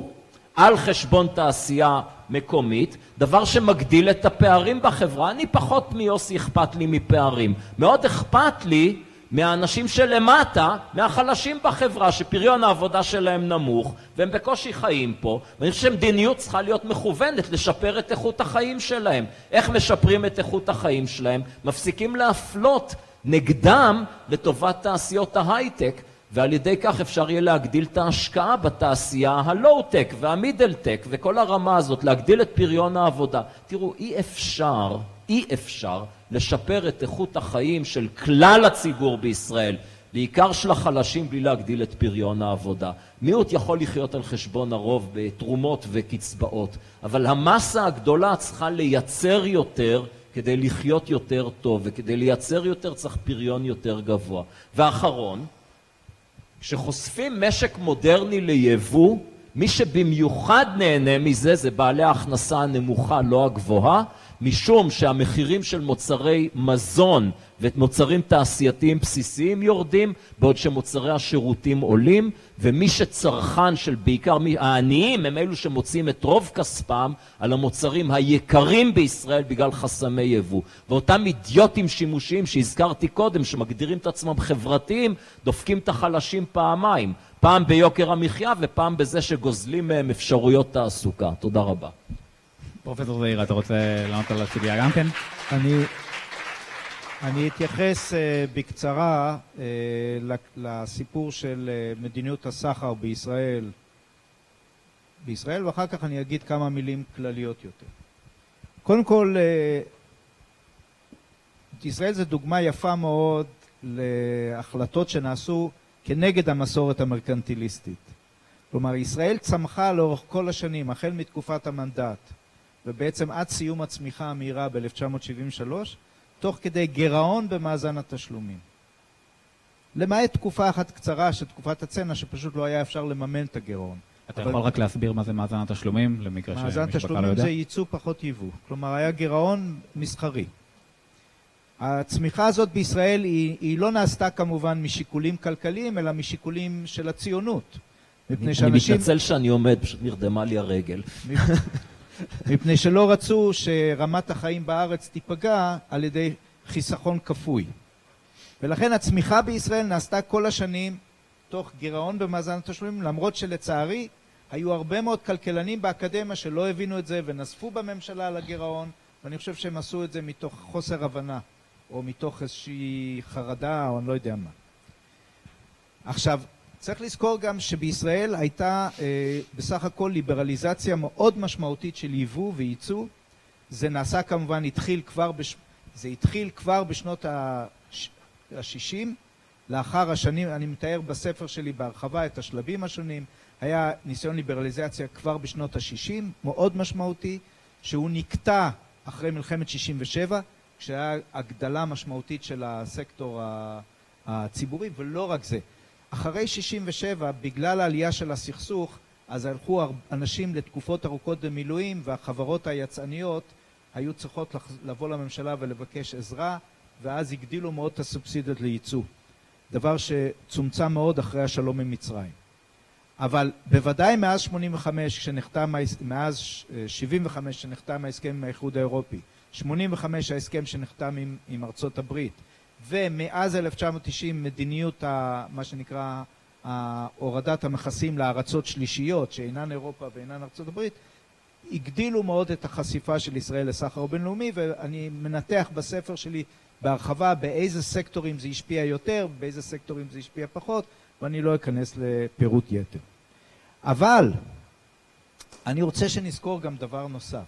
על חשבון תעשייה מקומית, דבר שמגדיל את הפערים בחברה. אני פחות מיוסי אכפת לי מפערים, מאוד אכפת לי מהאנשים שלמטה, מהחלשים בחברה, שפריון העבודה שלהם נמוך, והם בקושי חיים פה, ואני חושב שמדיניות צריכה להיות מכוונת לשפר את איכות החיים שלהם. איך משפרים את איכות החיים שלהם? מפסיקים להפלות נגדם לטובת תעשיות ההייטק, ועל ידי כך אפשר יהיה להגדיל את ההשקעה בתעשייה הלואו-טק והמידל-טק, וכל הרמה הזאת, להגדיל את פריון העבודה. תראו, אי אפשר, אי אפשר, לשפר את איכות החיים של כלל הציבור בישראל, בעיקר של החלשים, בלי להגדיל את פריון העבודה. מיעוט יכול לחיות על חשבון הרוב בתרומות וקצבאות, אבל המסה הגדולה צריכה לייצר יותר כדי לחיות יותר טוב, וכדי לייצר יותר צריך פריון יותר גבוה. ואחרון, כשחושפים משק מודרני ליבוא, מי שבמיוחד נהנה מזה זה בעלי ההכנסה הנמוכה, לא הגבוהה, משום שהמחירים של מוצרי מזון ומוצרים תעשייתיים בסיסיים יורדים, בעוד שמוצרי השירותים עולים, ומי שצרכן של בעיקר העניים הם אלו שמוצאים את רוב כספם על המוצרים היקרים בישראל בגלל חסמי יבוא. ואותם אידיוטים שימושיים שהזכרתי קודם, שמגדירים את עצמם חברתיים, דופקים את החלשים פעמיים, פעם ביוקר המחיה ופעם בזה שגוזלים מהם אפשרויות תעסוקה. תודה רבה. פרופסור זעיר, אתה רוצה לענות על הסוגיה גם כן? אני, אני אתייחס uh, בקצרה uh, לסיפור של uh, מדיניות הסחר בישראל, בישראל, ואחר כך אני אגיד כמה מילים כלליות יותר. קודם כל, uh, ישראל זו דוגמה יפה מאוד להחלטות שנעשו כנגד המסורת המרקנטיליסטית. כלומר, ישראל צמחה לאורך כל השנים, החל מתקופת המנדט, ובעצם עד סיום הצמיחה המהירה ב-אלף תשע מאות שבעים ושלוש, תוך כדי גירעון במאזן התשלומים. למעט תקופה אחת קצרה, שתקופת הצנע, שפשוט לא היה אפשר לממן את הגירעון. אתה יכול רק להסביר מה זה מאזן התשלומים, למקרה שמשפחה לא יודע? מאזן התשלומים זה ייצוא פחות ייבוא. כלומר, היה גירעון מסחרי. הצמיחה הזאת בישראל היא, היא לא נעשתה כמובן משיקולים כלכליים, אלא משיקולים של הציונות. מפני שאנשים... אני מתנצל שאני עומד, פשוט נרדמה לי הרגל. מפני שלא רצו שרמת החיים בארץ תיפגע על ידי חיסכון כפוי. ולכן הצמיחה בישראל נעשתה כל השנים תוך גירעון במאזן התשלומים, למרות שלצערי היו הרבה מאוד כלכלנים באקדמיה שלא הבינו את זה ונספו בממשלה על הגירעון, ואני חושב שהם עשו את זה מתוך חוסר הבנה, או מתוך איזושהי חרדה, או אני לא יודע מה. עכשיו, צריך לזכור גם שבישראל הייתה אה, בסך הכל ליברליזציה מאוד משמעותית של ייבוא וייצוא. זה נעשה כמובן, התחיל כבר, בש... זה התחיל כבר בשנות ה-שישים, לאחר השנים, אני מתאר בספר שלי בהרחבה את השלבים השונים, היה ניסיון ליברליזציה כבר בשנות ה-שישים, מאוד משמעותי, שהוא נקטע אחרי מלחמת שישים ושבע, כשהיה הגדלה משמעותית של הסקטור הציבורי, ולא רק זה. אחרי שישים ושבע, בגלל העלייה של הסכסוך, אז הלכו אנשים לתקופות ארוכות במילואים, והחברות היצעניות היו צריכות לבוא לממשלה ולבקש עזרה, ואז הגדילו מאוד את הסובסידיות לייצוא. דבר שצומצם מאוד אחרי השלום עם מצרים. אבל בוודאי מאז שמונים וחמש, כשנחתם, מאז שבעים וחמש, שנחתם ההסכם עם האיחוד האירופי, שמונים וחמש ההסכם שנחתם עם, עם ארצות הברית, ומאז אלף תשע מאות תשעים מדיניות ה, מה שנקרא הורדת המכסים לארצות שלישיות שאינן אירופה ואינן ארצות הברית, הגדילו מאוד את החשיפה של ישראל לסחר בינלאומי, ואני מנתח בספר שלי בהרחבה באיזה סקטורים זה השפיע יותר, באיזה סקטורים זה השפיע פחות, ואני לא אכנס לפירוט יתר. אבל אני רוצה שנזכור גם דבר נוסף.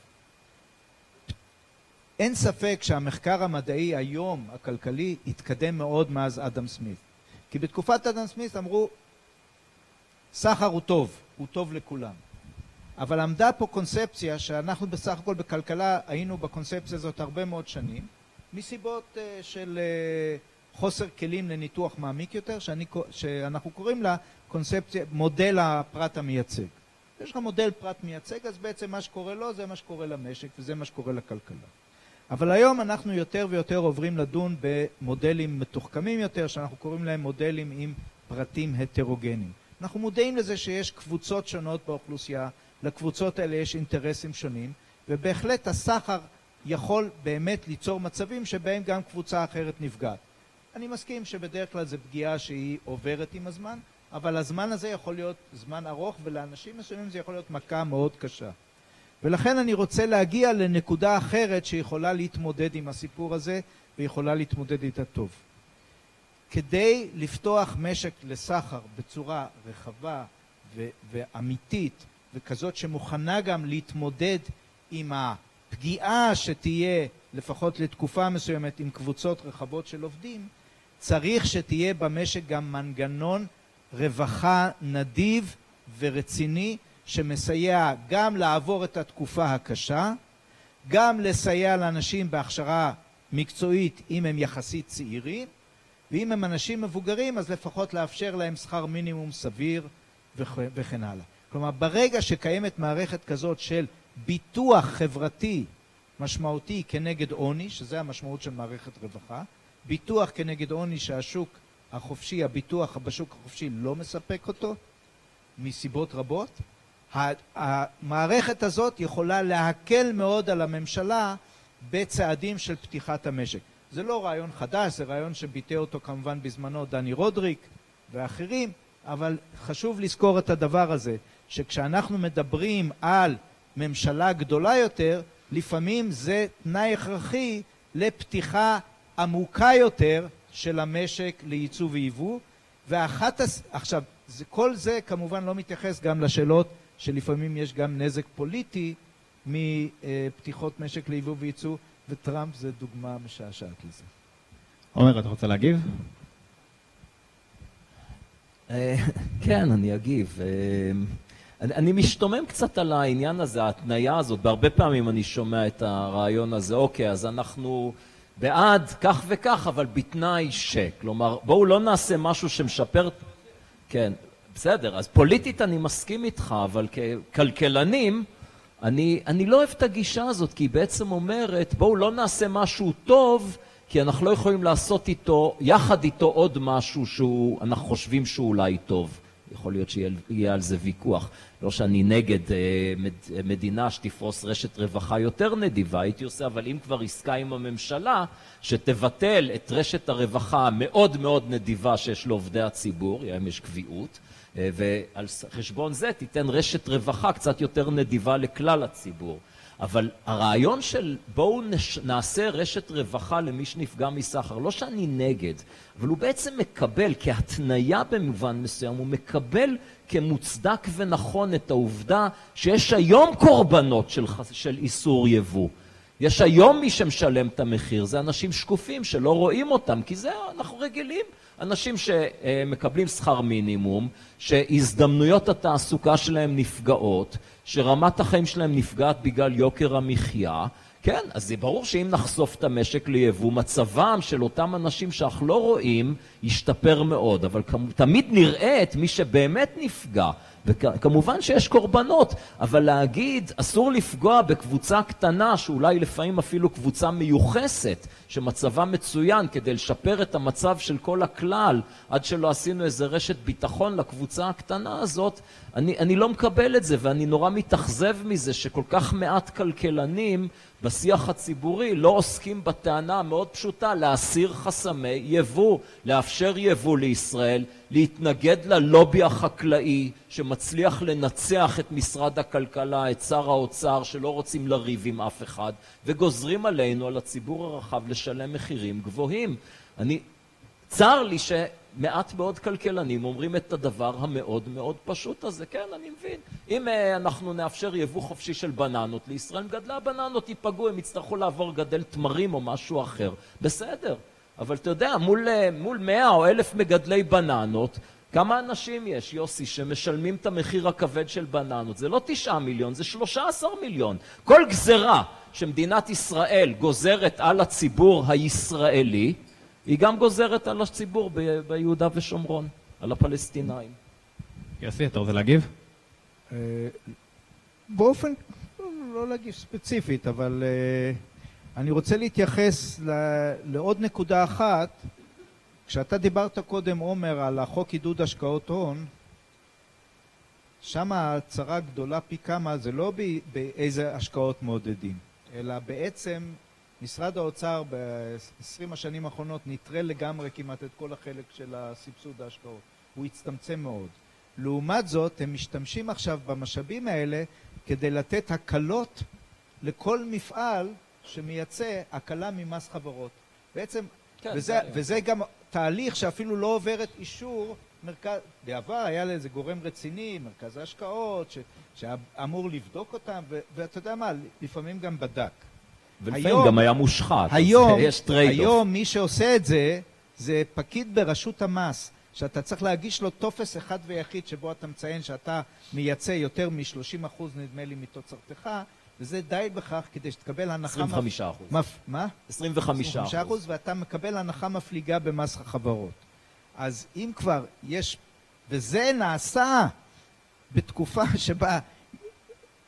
אין ספק שהמחקר המדעי היום, הכלכלי, התקדם מאוד מאז אדם סמית. כי בתקופת אדם סמית אמרו, סחר הוא טוב, הוא טוב לכולם. אבל עמדה פה קונספציה שאנחנו בסך הכל בכלכלה היינו בקונספציה הזאת הרבה מאוד שנים, מסיבות של חוסר כלים לניתוח מעמיק יותר, שאני, שאנחנו קוראים לה קונספציה, מודל הפרט המייצג. יש לך מודל פרט מייצג, אז בעצם מה שקורה לו זה מה שקורה למשק וזה מה שקורה לכלכלה. אבל היום אנחנו יותר ויותר עוברים לדון במודלים מתוחכמים יותר, שאנחנו קוראים להם מודלים עם פרטים הטרוגנים. אנחנו מודעים לזה שיש קבוצות שונות באוכלוסייה, לקבוצות האלה יש אינטרסים שונים, ובהחלט הסחר יכול באמת ליצור מצבים שבהם גם קבוצה אחרת נפגעת. אני מסכים שבדרך כלל זו פגיעה שהיא עוברת עם הזמן, אבל הזמן הזה יכול להיות זמן ארוך, ולאנשים מסוימים זה יכול להיות מכה מאוד קשה. ולכן אני רוצה להגיע לנקודה אחרת שיכולה להתמודד עם הסיפור הזה, ויכולה להתמודד איתה טוב. כדי לפתוח משק לסחר בצורה רחבה ו- ואמיתית, וכזאת שמוכנה גם להתמודד עם הפגיעה שתהיה, לפחות לתקופה מסוימת, עם קבוצות רחבות של עובדים, צריך שתהיה במשק גם מנגנון רווחה נדיב ורציני, שמסייע גם לעבור את התקופה הקשה, גם לסייע לאנשים בהכשרה מקצועית אם הם יחסית צעירים, ואם הם אנשים מבוגרים אז לפחות לאפשר להם שכר מינימום סביר וכן הלאה. כלומר, ברגע שקיימת מערכת כזאת של ביטוח חברתי משמעותי כנגד עוני, שזה המשמעות של מערכת רווחה, ביטוח כנגד עוני שהשוק החופשי, הביטוח בשוק החופשי לא מספק אותו, מסיבות רבות, המערכת הזאת יכולה להקל מאוד על הממשלה בצעדים של פתיחת המשק. זה לא רעיון חדש, זה רעיון שביטא אותו כמובן בזמנו דני רודריק ואחרים, אבל חשוב לזכור את הדבר הזה, שכשאנחנו מדברים על ממשלה גדולה יותר, לפעמים זה תנאי הכרחי לפתיחה עמוקה יותר של המשק לייצוא וייבוא, ואחת, עכשיו, זה, כל זה כמובן לא מתייחס גם לשאלות שלפעמים יש גם נזק פוליטי מפתיחות משק ליבוא וייצוא, וטראמפ זה דוגמה משעשעת לזה. עומר, אתה רוצה להגיב? כן, אני אגיב. אני משתומם קצת על העניין הזה, ההתניה הזאת. בהרבה פעמים אני שומע את הרעיון הזה, אוקיי, אז אנחנו בעד כך וכך, אבל בתנאי ש... כלומר, בואו לא נעשה משהו שמשפר... כן, בסדר. אז פוליטית אני מסכים איתך, אבל ככלכלנים, אני, אני לא אוהב את הגישה הזאת, כי היא בעצם אומרת, בואו לא נעשה משהו טוב, כי אנחנו לא יכולים לעשות איתו, יחד איתו עוד משהו שאנחנו חושבים שהוא אולי טוב. יכול להיות שיהיה על זה ויכוח. לא שאני נגד אה, מד, מדינה שתפרוס רשת רווחה יותר נדיבה, הייתי עושה, אבל אם כבר עסקה עם הממשלה, שתבטל את רשת הרווחה המאוד מאוד נדיבה שיש לעובדי הציבור, אם יש קביעות, אה, ועל חשבון זה תיתן רשת רווחה קצת יותר נדיבה לכלל הציבור. אבל הרעיון של בואו נש... נעשה רשת רווחה למי שנפגע מסחר, לא שאני נגד, אבל הוא בעצם מקבל כהתניה במובן מסוים, הוא מקבל כמוצדק ונכון את העובדה שיש היום קורבנות של, של איסור יבוא. יש היום מי שמשלם את המחיר, זה אנשים שקופים שלא רואים אותם, כי זה אנחנו רגילים. אנשים שמקבלים שכר מינימום, שהזדמנויות התעסוקה שלהם נפגעות, שרמת החיים שלהם נפגעת בגלל יוקר המחיה, כן, אז זה ברור שאם נחשוף את המשק ליבוא, מצבם של אותם אנשים שאנחנו לא רואים ישתפר מאוד, אבל תמיד נראה את מי שבאמת נפגע, וכמובן שיש קורבנות, אבל להגיד אסור לפגוע בקבוצה קטנה, שאולי לפעמים אפילו קבוצה מיוחסת, שמצבה מצוין כדי לשפר את המצב של כל הכלל, עד שלא עשינו איזה רשת ביטחון לקבוצה הקטנה הזאת, אני, אני לא מקבל את זה, ואני נורא מתאכזב מזה שכל כך מעט כלכלנים בשיח הציבורי לא עוסקים בטענה מאוד פשוטה, להסיר חסמי יבוא, לאפשר יבוא לישראל, להתנגד ללובי החקלאי שמצליח לנצח את משרד הכלכלה, את שר האוצר, שלא רוצים לריב עם אף אחד, וגוזרים עלינו, על הציבור הרחב, לשלם מחירים גבוהים. אני, צר לי ש... מעט מאוד כלכלנים אומרים את הדבר המאוד מאוד פשוט הזה. כן, אני מבין. אם uh, אנחנו נאפשר יבוא חופשי של בננות לישראל, גדלה הבננות ייפגעו, הם יצטרכו לעבור גדל תמרים או משהו אחר. בסדר. אבל אתה יודע, מול, מול מאה או אלף מגדלי בננות, כמה אנשים יש, יוסי, שמשלמים את המחיר הכבד של בננות? זה לא תשעה מיליון, זה שלושה עשר מיליון. כל גזרה שמדינת ישראל גוזרת על הציבור הישראלי, היא גם גוזרת על הציבור ב- ביהודה ושומרון, על הפלסטינאים. יוסי, אתה רוצה להגיב? Uh, באופן, לא להגיב ספציפית, אבל uh, אני רוצה להתייחס לעוד נקודה אחת. כשאתה דיברת קודם, עומר, על החוק עידוד השקעות הון, שם ההצהרה גדולה פי כמה, זה לא באיזה השקעות מעודדים, אלא בעצם משרד האוצר ב-עשרים השנים האחרונות נטרל לגמרי כמעט את כל החלק של הסבסוד ההשקעות. הוא הצטמצם מאוד. לעומת זאת, הם משתמשים עכשיו במשאבים האלה כדי לתת הקלות לכל מפעל שמייצא הקלה ממס חברות. בעצם, כן, וזה, וזה גם תהליך שאפילו לא עוברת אישור מרכז, בעבר היה לאיזה גורם רציני, מרכז ההשקעות, ש, שאמור לבדוק אותם, ו, ואתה יודע מה, לפעמים גם בדק. ולפעמים היום, גם היה מושחת, היום, יש טרייד-אוף. היום מי שעושה את זה, זה פקיד ברשות המס, שאתה צריך להגיש לו טופס אחד ויחיד שבו אתה מציין שאתה מייצא יותר מ-שלושים אחוז נדמה לי מתוצרתך, וזה די בכך כדי שתקבל הנחה... עשרים וחמישה אחוז. מפ... מה? עשרים וחמישה אחוז. ואתה מקבל הנחה מפליגה במס החברות. אז אם כבר יש... וזה נעשה בתקופה שבה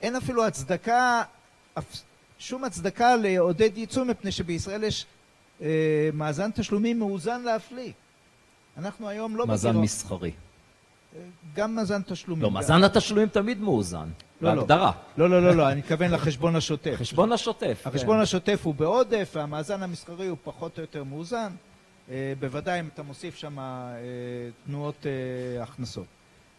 אין אפילו הצדקה, שום הצדקה לעודד ייצוא, מפני שבישראל יש אה, מאזן תשלומים מאוזן להפליג. אנחנו היום לא... מאזן בגלל... מסחרי. גם מאזן תשלומים. לא, מאזן התשלומים תמיד מאוזן. לא, בהגדרה. לא, לא, לא, לא, אני מתכוון לחשבון השוטף. חשבון השוטף. החשבון השוטף הוא בעודף, והמאזן המסחרי הוא פחות או יותר מאוזן. בוודאי אם אתה מוסיף שם תנועות הכנסות.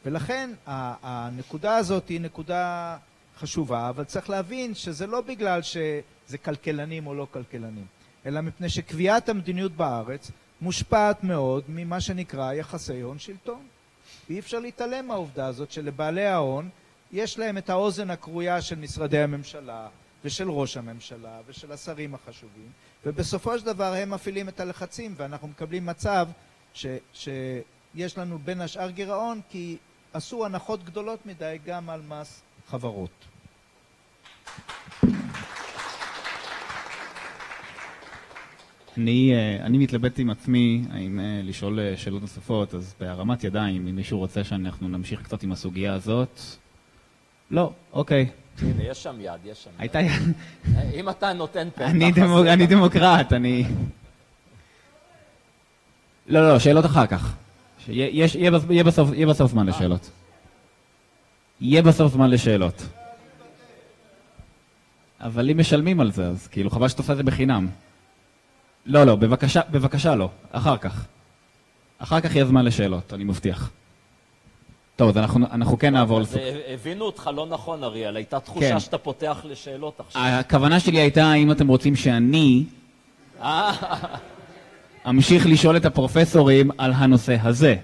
ולכן הנקודה הזאת היא נקודה חשובה, אבל צריך להבין שזה לא בגלל שזה כלכלנים או לא כלכלנים, אלא מפני שקביעת המדיניות בארץ מושפעת מאוד ממה שנקרא יחסי הון שלטון. ואי אפשר להתעלם מהעובדה הזאת שלבעלי ההון יש להם את האוזן הקרויה של משרדי הממשלה ושל ראש הממשלה ושל השרים החשובים, ובסופו של דבר הם מפעילים את הלחצים, ואנחנו מקבלים מצב ש, שיש לנו בין השאר גירעון כי עשו הנחות גדולות מדי גם על מס חברות. אני, אני מתלבט עם עצמי, האם לשאול שאלות נוספות, אז בהרמת ידיים, אם מישהו רוצה שאנחנו נמשיך קצת עם הסוגיה הזאת. לא, אוקיי. הנה, יש שם יד, יש שם יד. אם אתה נותן פה... אני דמוקרט, אני... לא, לא, שאלות אחר כך. יהיה בסוף זמן לשאלות. יהיה בסוף זמן לשאלות. אבל אם משלמים על זה, אז כאילו חבל שתעשה את זה בחינם. לא, לא, בבקשה, בבקשה לא. אחר כך. אחר כך יהיה זמן לשאלות, אני מבטיח. טוב, אז אנחנו, אנחנו כן נעבור לסוג. הבינו אותך לא נכון, אריאל. הייתה תחושה כן. שאתה פותח לשאלות עכשיו. הכוונה שלי הייתה, אם אתם רוצים שאני אמשיך לשאול את הפרופסורים על הנושא הזה,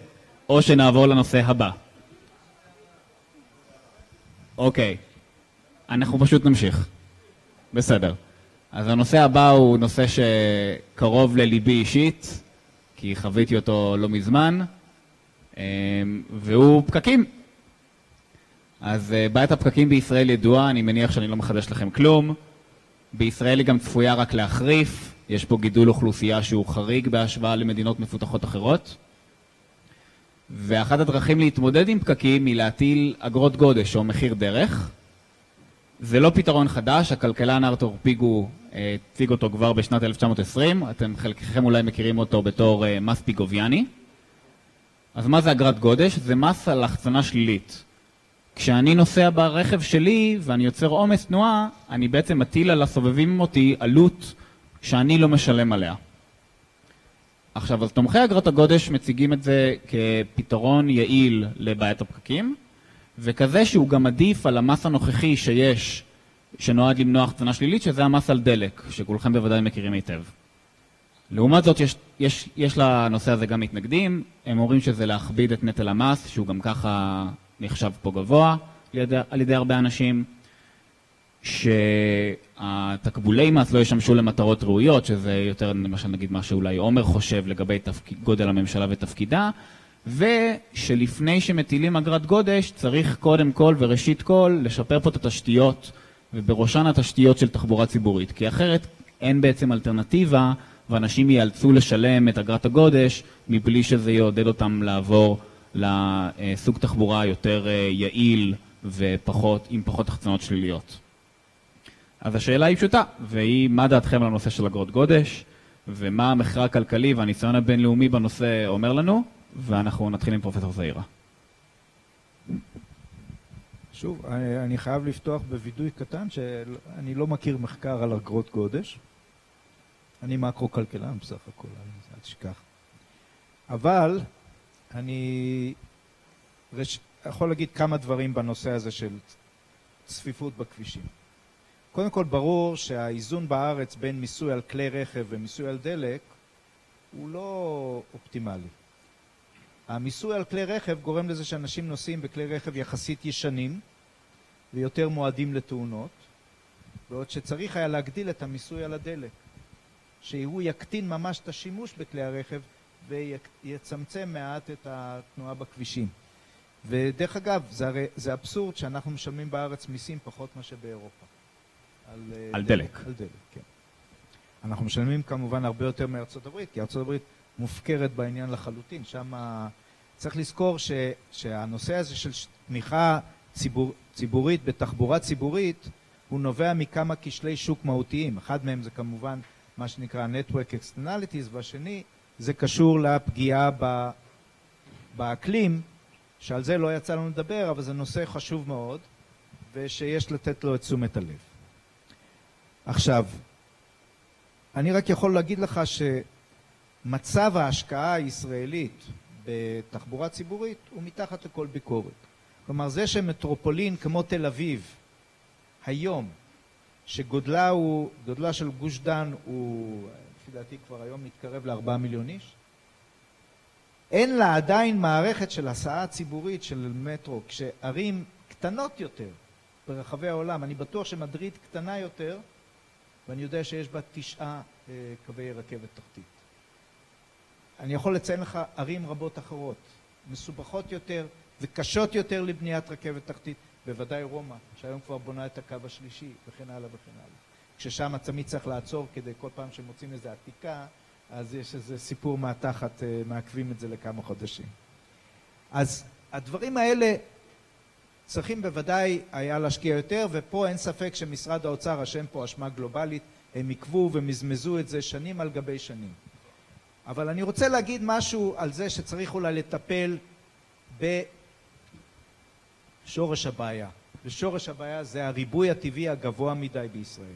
או שנעבור לנושא הבא. אוקיי. אנחנו פשוט נמשיך. בסדר. אז הנושא הבא הוא נושא שקרוב לליבי אישית, כי חוויתי אותו לא מזמן, והוא פקקים. אז בעיית הפקקים בישראל ידועה, אני מניח שאני לא מחדש לכם כלום. בישראל היא גם צפויה רק להחריף, יש פה גידול אוכלוסייה שהוא חריג בהשוואה למדינות מפותחות אחרות. ואחת הדרכים להתמודד עם פקקים היא להטיל אגרות גודש או מחיר דרך. זה לא פתרון חדש, הכלכלן ארתור פיגו הציג אותו כבר בשנת אלף תשע מאות עשרים, אתם חלקכם אולי מכירים אותו בתור מס פיגוביאני. אז מה זה אגרת גודש? זה מס על החצנה שלילית. כשאני נוסע ברכב שלי ואני יוצר עומס תנועה, אני בעצם מטיל על הסובבים אותי עלות שאני לא משלם עליה. עכשיו, אז תומכי אגרת הגודש מציגים את זה כפתרון יעיל לבעיית הפקקים, וכזה שהוא גם עדיף על המס הנוכחי שיש, שנועד למנוע החצנה שלילית, שזה המס על דלק, שכולכם בוודאי מכירים היטב. לעומת זאת, יש, יש, יש לנושא הזה גם מתנגדים, הם אומרים שזה להכביד את נטל המס, שהוא גם ככה נחשב פה גבוה לידי, על ידי הרבה אנשים, שהתקבולי מס לא ישמשו למטרות ראויות, שזה יותר למשל נגיד מה שאולי עומר חושב לגבי תפק, גודל הממשלה ותפקידה, ושלפני שמטילים אגרת גודש צריך קודם כל וראשית כל לשפר פה את התשתיות, ובראשן התשתיות של תחבורה ציבורית, כי אחרת אין בעצם אלטרנטיבה, ואנשים ייאלצו לשלם את אגרת הגודש מבלי שזה יעודד אותם לעבור לסוג תחבורה יותר יעיל ופחות, עם פחות תחצנות שליליות. אז השאלה היא פשוטה, והיא מה דעתכם על הנושא של אגרות גודש, ומה המחקר הכלכלי והניסיון הבינלאומי בנושא אומר לנו, ואנחנו נתחיל עם פרופסור זעירה. שוב, אני חייב לפתוח בוידוי קטן שאני לא מכיר מחקר על אגרות גודש. אני מקרו-כלכלן בסך הכל, אל תשכח. אבל אני רש... יכול להגיד כמה דברים בנושא הזה של צפיפות בכבישים. קודם כל ברור שהאיזון בארץ בין מיסוי על כלי רכב ומיסוי על דלק הוא לא אופטימלי. המיסוי על כלי רכב גורם לזה שאנשים נוסעים בכלי רכב יחסית ישנים ויותר מועדים לתאונות, בעוד שצריך היה להגדיל את המיסוי על הדלק, שהוא יקטין ממש את השימוש בכלי הרכב ויצמצם מעט את התנועה בכבישים. ודרך אגב, זה, הרי, זה אבסורד שאנחנו משלמים בארץ מיסים פחות מה שבאירופה. על, על דלק. דלק. על דלק, כן. אנחנו משלמים כמובן הרבה יותר מארצות הברית, כי ארצות הברית מופקרת בעניין לחלוטין. שמה... צריך לזכור ש... שהנושא הזה של תמיכה ציבור... ציבורית בתחבורה ציבורית, הוא נובע מכמה כשלי שוק מהותיים. אחד מהם זה כמובן מה שנקרא Network Externalities, והשני זה קשור לפגיעה ב... באקלים, שעל זה לא יצא לנו לדבר, אבל זה נושא חשוב מאוד, ושיש לתת לו את תשומת הלב. עכשיו, אני רק יכול להגיד לך שמצב ההשקעה הישראלית בתחבורה ציבורית הוא מתחת לכל ביקורת. כלומר, זה שמטרופולין כמו תל אביב, היום, שגודלה הוא, גודלה של גוש דן הוא, לפי דעתי כבר היום מתקרב לארבעה מיליון איש, אין לה עדיין מערכת של הסעה ציבורית של מטרו, כשערים קטנות יותר ברחבי העולם. אני בטוח שמדריד קטנה יותר, ואני יודע שיש בה תשעה אה, קווי רכבת תחתית. אני יכול לציין לך ערים רבות אחרות, מסובכות יותר וקשות יותר לבניית רכבת תחתית, בוודאי רומא, שהיום כבר בונה את הקו השלישי, וכן הלאה וכן הלאה. כששם תמיד צריך לעצור כדי כל פעם שמוצאים איזו עתיקה, אז יש איזה סיפור מהתחת, אה, מעכבים את זה לכמה חודשים. אז הדברים האלה צריכים בוודאי היה להשקיע יותר, ופה אין ספק שמשרד האוצר אשם פה אשמה גלובלית, הם עקבו ומזמזו את זה שנים על גבי שנים. אבל אני רוצה להגיד משהו על זה שצריך אולי לטפל בשורש הבעיה. ושורש הבעיה זה הריבוי הטבעי הגבוה מדי בישראל.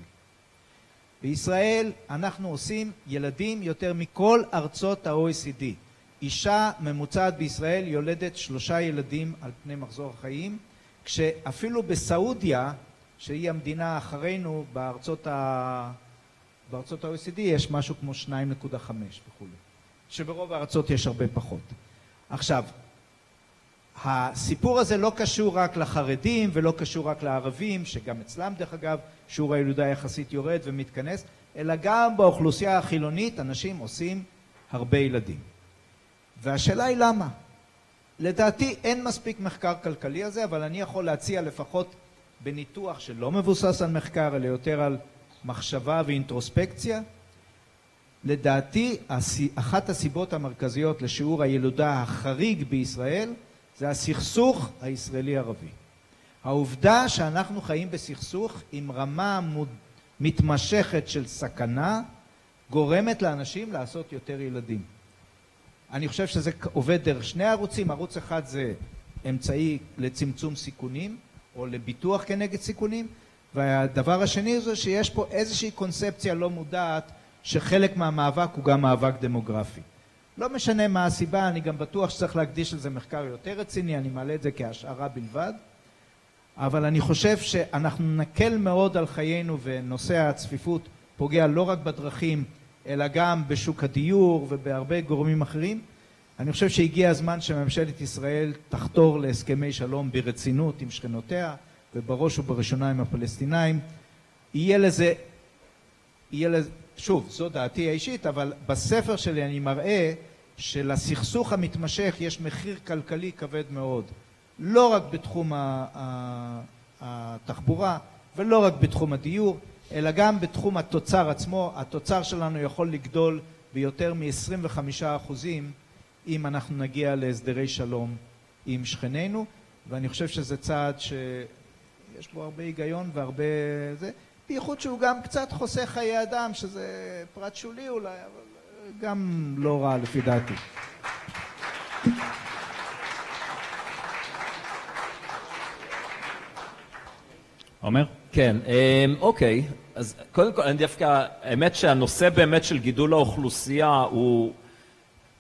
בישראל אנחנו עושים ילדים יותר מכל ארצות ה-או אי סי די. אישה ממוצעת בישראל יולדת שלושה ילדים על פני מחזור החיים, כשאפילו בסעודיה, שהיא המדינה אחרינו בארצות ה... בארצות ה-או אי סי די, יש משהו כמו שתיים נקודה חמש וכו'. שברוב הארצות יש הרבה פחות. עכשיו, הסיפור הזה לא קשור רק לחרדים ולא קשור רק לערבים, שגם אצלם דרך אגב שיעור הילודה יחסית יורד ומתכנס, אלא גם באוכלוסייה החילונית אנשים עושים הרבה ילדים. והשאלה היא למה? לדעתי אין מספיק מחקר כלכלי הזה, אבל אני יכול להציע לפחות בניתוח שלא מבוסס על מחקר, אלא יותר על מחשבה ואינטרוספקציה. לדעתי, אחת הסיבות המרכזיות לשיעור הילודה החריג בישראל, זה הסכסוך הישראלי-ערבי. העובדה שאנחנו חיים בסכסוך עם רמה מתמשכת של סכנה, גורמת לאנשים לעשות יותר ילדים. אני חושב שזה עובד דרך שני ערוצים. ערוץ אחד זה אמצעי לצמצום סיכונים, או לביטוח כנגד סיכונים, והדבר השני זה שיש פה איזושהי קונספציה לא מודעת, שחלק מהמאבק הוא גם מאבק דמוגרפי. לא משנה מה הסיבה, אני גם בטוח שצריך להקדיש לזה מחקר יותר רציני, אני מעלה את זה כהשערה בלבד, אבל אני חושב שאנחנו נקל מאוד על חיינו, ונושא הצפיפות פוגע לא רק בדרכים, אלא גם בשוק הדיור ובהרבה גורמים אחרים. אני חושב שהגיע הזמן שממשלת ישראל תחתור להסכמי שלום ברצינות עם שכנותיה, ובראש ובראשונה עם הפלסטינאים. יהיה לזה, יהיה לזה, שוב, זו דעתי האישית, אבל בספר שלי אני מראה שלסכסוך המתמשך יש מחיר כלכלי כבד מאוד. לא רק בתחום התחבורה ולא רק בתחום הדיור, אלא גם בתחום התוצר עצמו. התוצר שלנו יכול לגדול ביותר מ-עשרים וחמישה אחוז אם אנחנו נגיע להסדרי שלום עם שכנינו, ואני חושב שזה צעד שיש בו הרבה היגיון והרבה זה, בייחוד שהוא גם קצת חוסך חיי אדם, שזה פרט שולי אולי, אבל גם לא רע לפי דעתי. עומר? כן, אוקיי. אז קודם כל, אני דווקא, האמת שהנושא באמת של גידול האוכלוסייה הוא,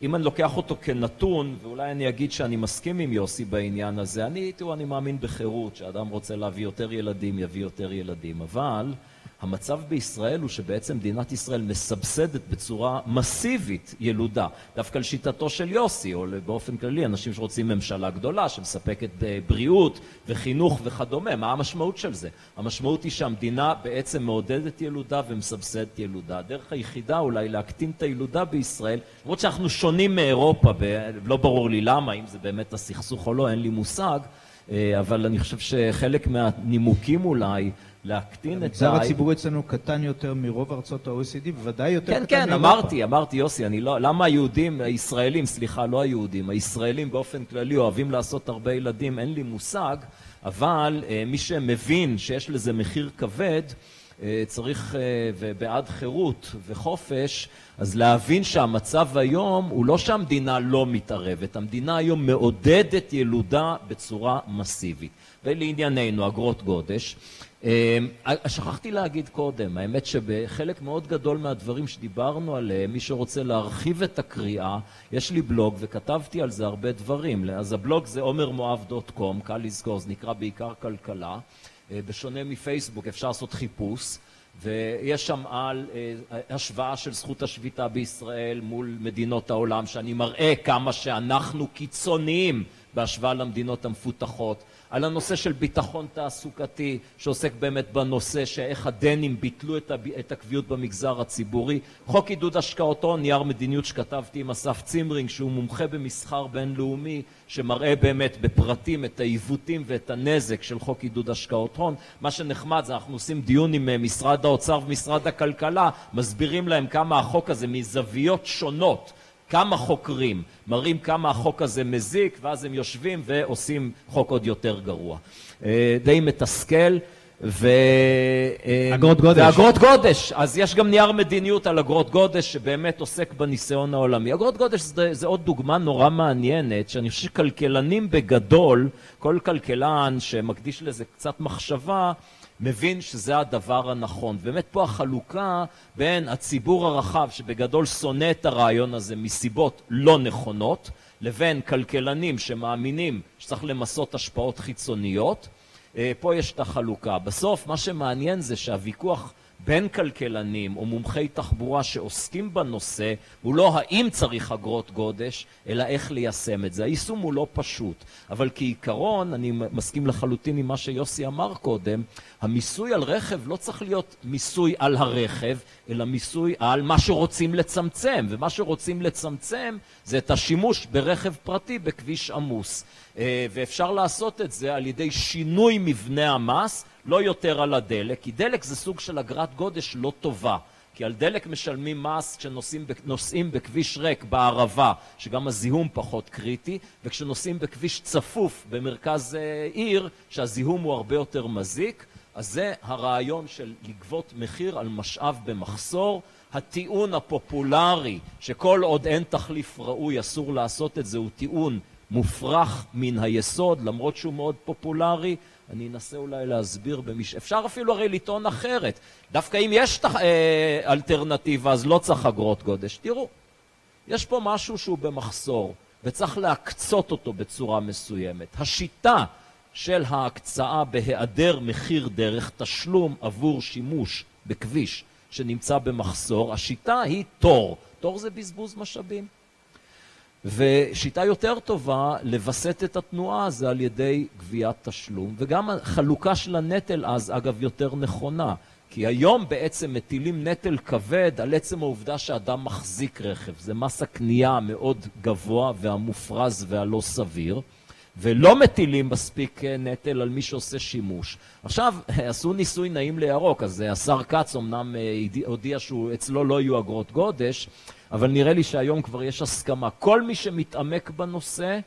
אם אני לוקח אותו כנתון, ואולי אני אגיד שאני מסכים עם יוסי בעניין הזה, אני, תראו, אני מאמין בחירות, שאדם רוצה להביא יותר ילדים, יביא יותר ילדים, אבל המצב בישראל הוא שבעצם מדינת ישראל מסבסדת בצורה מסיבית ילודה, דווקא לשיטתו של יוסי, או באופן כללי, אנשים שרוצים ממשלה גדולה, שמספקת בבריאות וחינוך וכדומה. מה המשמעות של זה? המשמעות היא שהמדינה בעצם מעודדת ילודה ומסבסדת ילודה. הדרך היחידה אולי להקטין את הילודה בישראל, למרות שאנחנו שונים מאירופה, לא ברור לי למה, אם זה באמת הסכסוך או לא, אין לי מושג, אבל אני חושב שחלק מהנימוקים אולי, להקטין את המגזר הציבורי אצלנו קטן יותר מרוב ארצות ה-או אי סי די, בוודאי יותר קטן מאירופה. כן, כן, אמרתי, אמרתי יוסי, אני לא, למה היהודים, הישראלים, סליחה, לא היהודים, הישראלים באופן כללי אוהבים לעשות הרבה ילדים, אין לי מושג, אבל מי שמבין שיש לזה מחיר כבד, צריך, ובעד חירות וחופש, אז להבין שהמצב היום הוא לא שהמדינה לא מתערבת, המדינה היום מעודדת ילודה בצורה מסיבית. ולענייננו, אגרות גודש, שכחתי להגיד קודם, האמת שבחלק מאוד גדול מהדברים שדיברנו עליהם, מי שרוצה להרחיב את הקריאה, יש לי בלוג וכתבתי על זה הרבה דברים. אז הבלוג זה עומר מואב דוט קום, קל לזכור, זה נקרא בעיקר כלכלה. בשונה מפייסבוק אפשר לעשות חיפוש, ויש שם על השוואה של זכות השביתה בישראל מול מדינות העולם, שאני מראה כמה שאנחנו קיצוניים בהשוואה למדינות המפותחות, על הנושא של ביטחון תעסוקתי, שעוסק באמת בנושא שאיך הדנים ביטלו את, הב... את הקביעות במגזר הציבורי. חוק עידוד השקעות הון, נייר מדיניות שכתבתי עם אסף צימרינג, שהוא מומחה במסחר בינלאומי, שמראה באמת בפרטים את העיוותים ואת הנזק של חוק עידוד השקעות הון. מה שנחמד זה אנחנו עושים דיון עם משרד האוצר ומשרד הכלכלה, מסבירים להם כמה החוק הזה מזוויות שונות, כמה חוקרים, מראים כמה החוק הזה מזיק, ואז הם יושבים ועושים חוק עוד יותר גרוע. די מתסכל, ו... אגרות גודש. ואגרות גודש. אז יש גם נייר מדיניות על אגרות גודש, שבאמת עוסק בניסיון העולמי. אגרות גודש זה, זה עוד דוגמה נורא מעניינת, שאני חושב שכלכלנים בגדול, כל כלכלן שמקדיש לזה קצת מחשבה, מבין שזה הדבר הנכון. באמת פה החלוקה בין הציבור הרחב, שבגדול שונא את הרעיון הזה מסיבות לא נכונות, לבין כלכלנים שמאמינים שצריך למסות השפעות חיצוניות. פה יש את החלוקה. בסוף, מה שמעניין זה שהוויכוח בין כלכלנים או מומחי תחבורה שעוסקים בנושא, הוא לא האם צריך אגרות גודש, אלא איך ליישם את זה. היישום הוא לא פשוט. אבל כעיקרון, אני מסכים לחלוטין עם מה שיוסי אמר קודם, המיסוי על רכב לא צריך להיות מיסוי על הרכב, אלא מיסוי על מה שרוצים לצמצם. ומה שרוצים לצמצם זה את השימוש ברכב פרטי בכביש עמוס. ואפשר לעשות את זה על ידי שינוי מבנה המס, לא יותר על הדלק, כי דלק זה סוג של אגרת גודש לא טובה, כי על דלק משלמים מס כשנוסעים בכביש ריק בערבה, שגם הזיהום פחות קריטי, וכשנוסעים בכביש צפוף במרכז עיר, שהזיהום הוא הרבה יותר מזיק, אז זה הרעיון של לגבות מחיר על משאב במחסור. הטיעון הפופולרי שכל עוד אין תחליף ראוי אסור לעשות את זה הוא טיעון מופרך מן היסוד, למרות שהוא מאוד פופולרי. אני אנסה אולי להסביר במיש... אפשר אפילו הרי לטעון אחרת. דווקא אם יש תח... אה, אלטרנטיבה, אז לא צריך אגרות גודש. תראו, יש פה משהו שהוא במחסור, וצריך להקצות אותו בצורה מסוימת. השיטה של ההקצאה בהיעדר מחיר דרך תשלום עבור שימוש בכביש שנמצא במחסור, השיטה היא תור. תור זה בזבוז משאבים. ושיטה יותר טובה לבסט את התנועה זה על ידי גביית תשלום, וגם החלוקה של הנטל אז אגב יותר נכונה, כי היום בעצם מטילים נטל כבד על עצם העובדה שאדם מחזיק רכב, זה מס הקנייה מאוד גבוה והמופרז והלא סביר, ולא מטילים מספיק נטל על מי שעושה שימוש. עכשיו, עשו ניסוי נעים לירוק, אז השר קץ אמנם הודיע שאצלו לא יהיו אגרות גודש, אבל נראה לי שהיום כבר יש הסכמה. כל מי שמתעמק בנושא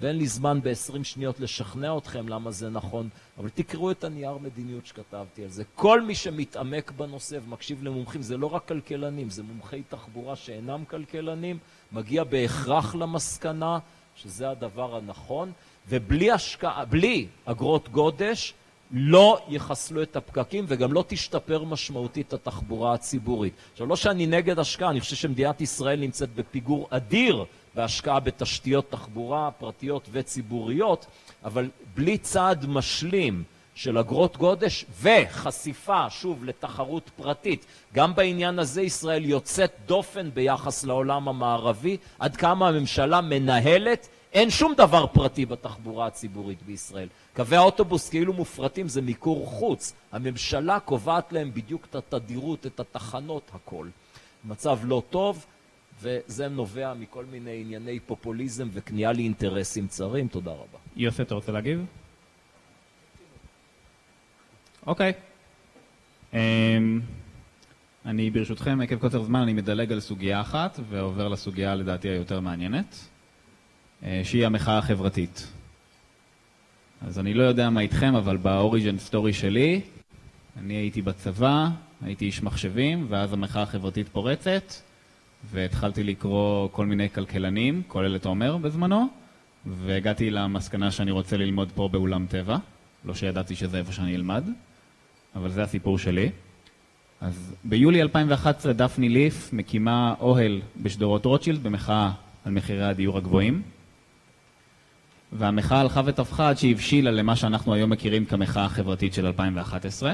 ואין לי זמן ב-עשרים שניות לשכנע אתכם למה זה נכון, אבל תקראו את הנייר מדיניות שכתבתי על זה. כל מי שמתעמק בנושא ומקשיב למומחים, זה לא רק כלכלנים, זה מומחי תחבורה שאינם כלכלנים, מגיע בהכרח למסקנה שזה הדבר הנכון, ובלי השקעה, בלי אגרות גודש, לא יחסלו את הפקקים וגם לא תשתפר משמעותית התחבורה הציבורית. עכשיו, לא שאני נגד השקעה, אני חושב שמדינת ישראל נמצאת בפיגור אדיר בהשקעה בתשתיות תחבורה פרטיות וציבוריות, אבל בלי צעד משלים של אגרות גודש וחשיפה, שוב, לתחרות פרטית. גם בעניין הזה ישראל יוצאת דופן ביחס לעולם המערבי, עד כמה הממשלה מנהלת, אין שום דבר פרטי בתחבורה הציבורית בישראל. קווי האוטובוס כאילו מופרטים, זה מיקור חוץ. הממשלה קובעת להם בדיוק את התדירות, את התחנות, הכל. מצב לא טוב, וזה נובע מכל מיני ענייני פופוליזם וקנייה לאינטרסים צרים. תודה רבה. יוסי, אתה רוצה להגיב? אוקיי. אני ברשותכם, עקב קוצר זמן, אני מדלג על סוגיה אחת, ועובר לסוגיה לדעתי היותר מעניינת. שהיא המחאה החברתית. אז אני לא יודע מה איתכם, אבל באוריג'ן סטורי שלי, אני הייתי בצבא, הייתי איש מחשבים, ואז המחאה החברתית פורצת, והתחלתי לקרוא כל מיני כלכלנים, כולל את עומר בזמנו, והגעתי למסקנה שאני רוצה ללמוד פה באולם טבע, לא שידעתי שזה איפה שאני אלמד, אבל זה הסיפור שלי. אז ביולי אלפיים ואחת עשרה דפני ליף מקימה אוהל בשדרות רוטשילד במחאה על מחירי הדיור הגבוהים, והמחאה הלכה ותפחה עד שהבשילה למה שאנחנו היום מכירים כמחאה החברתית של אלפיים ואחת עשרה.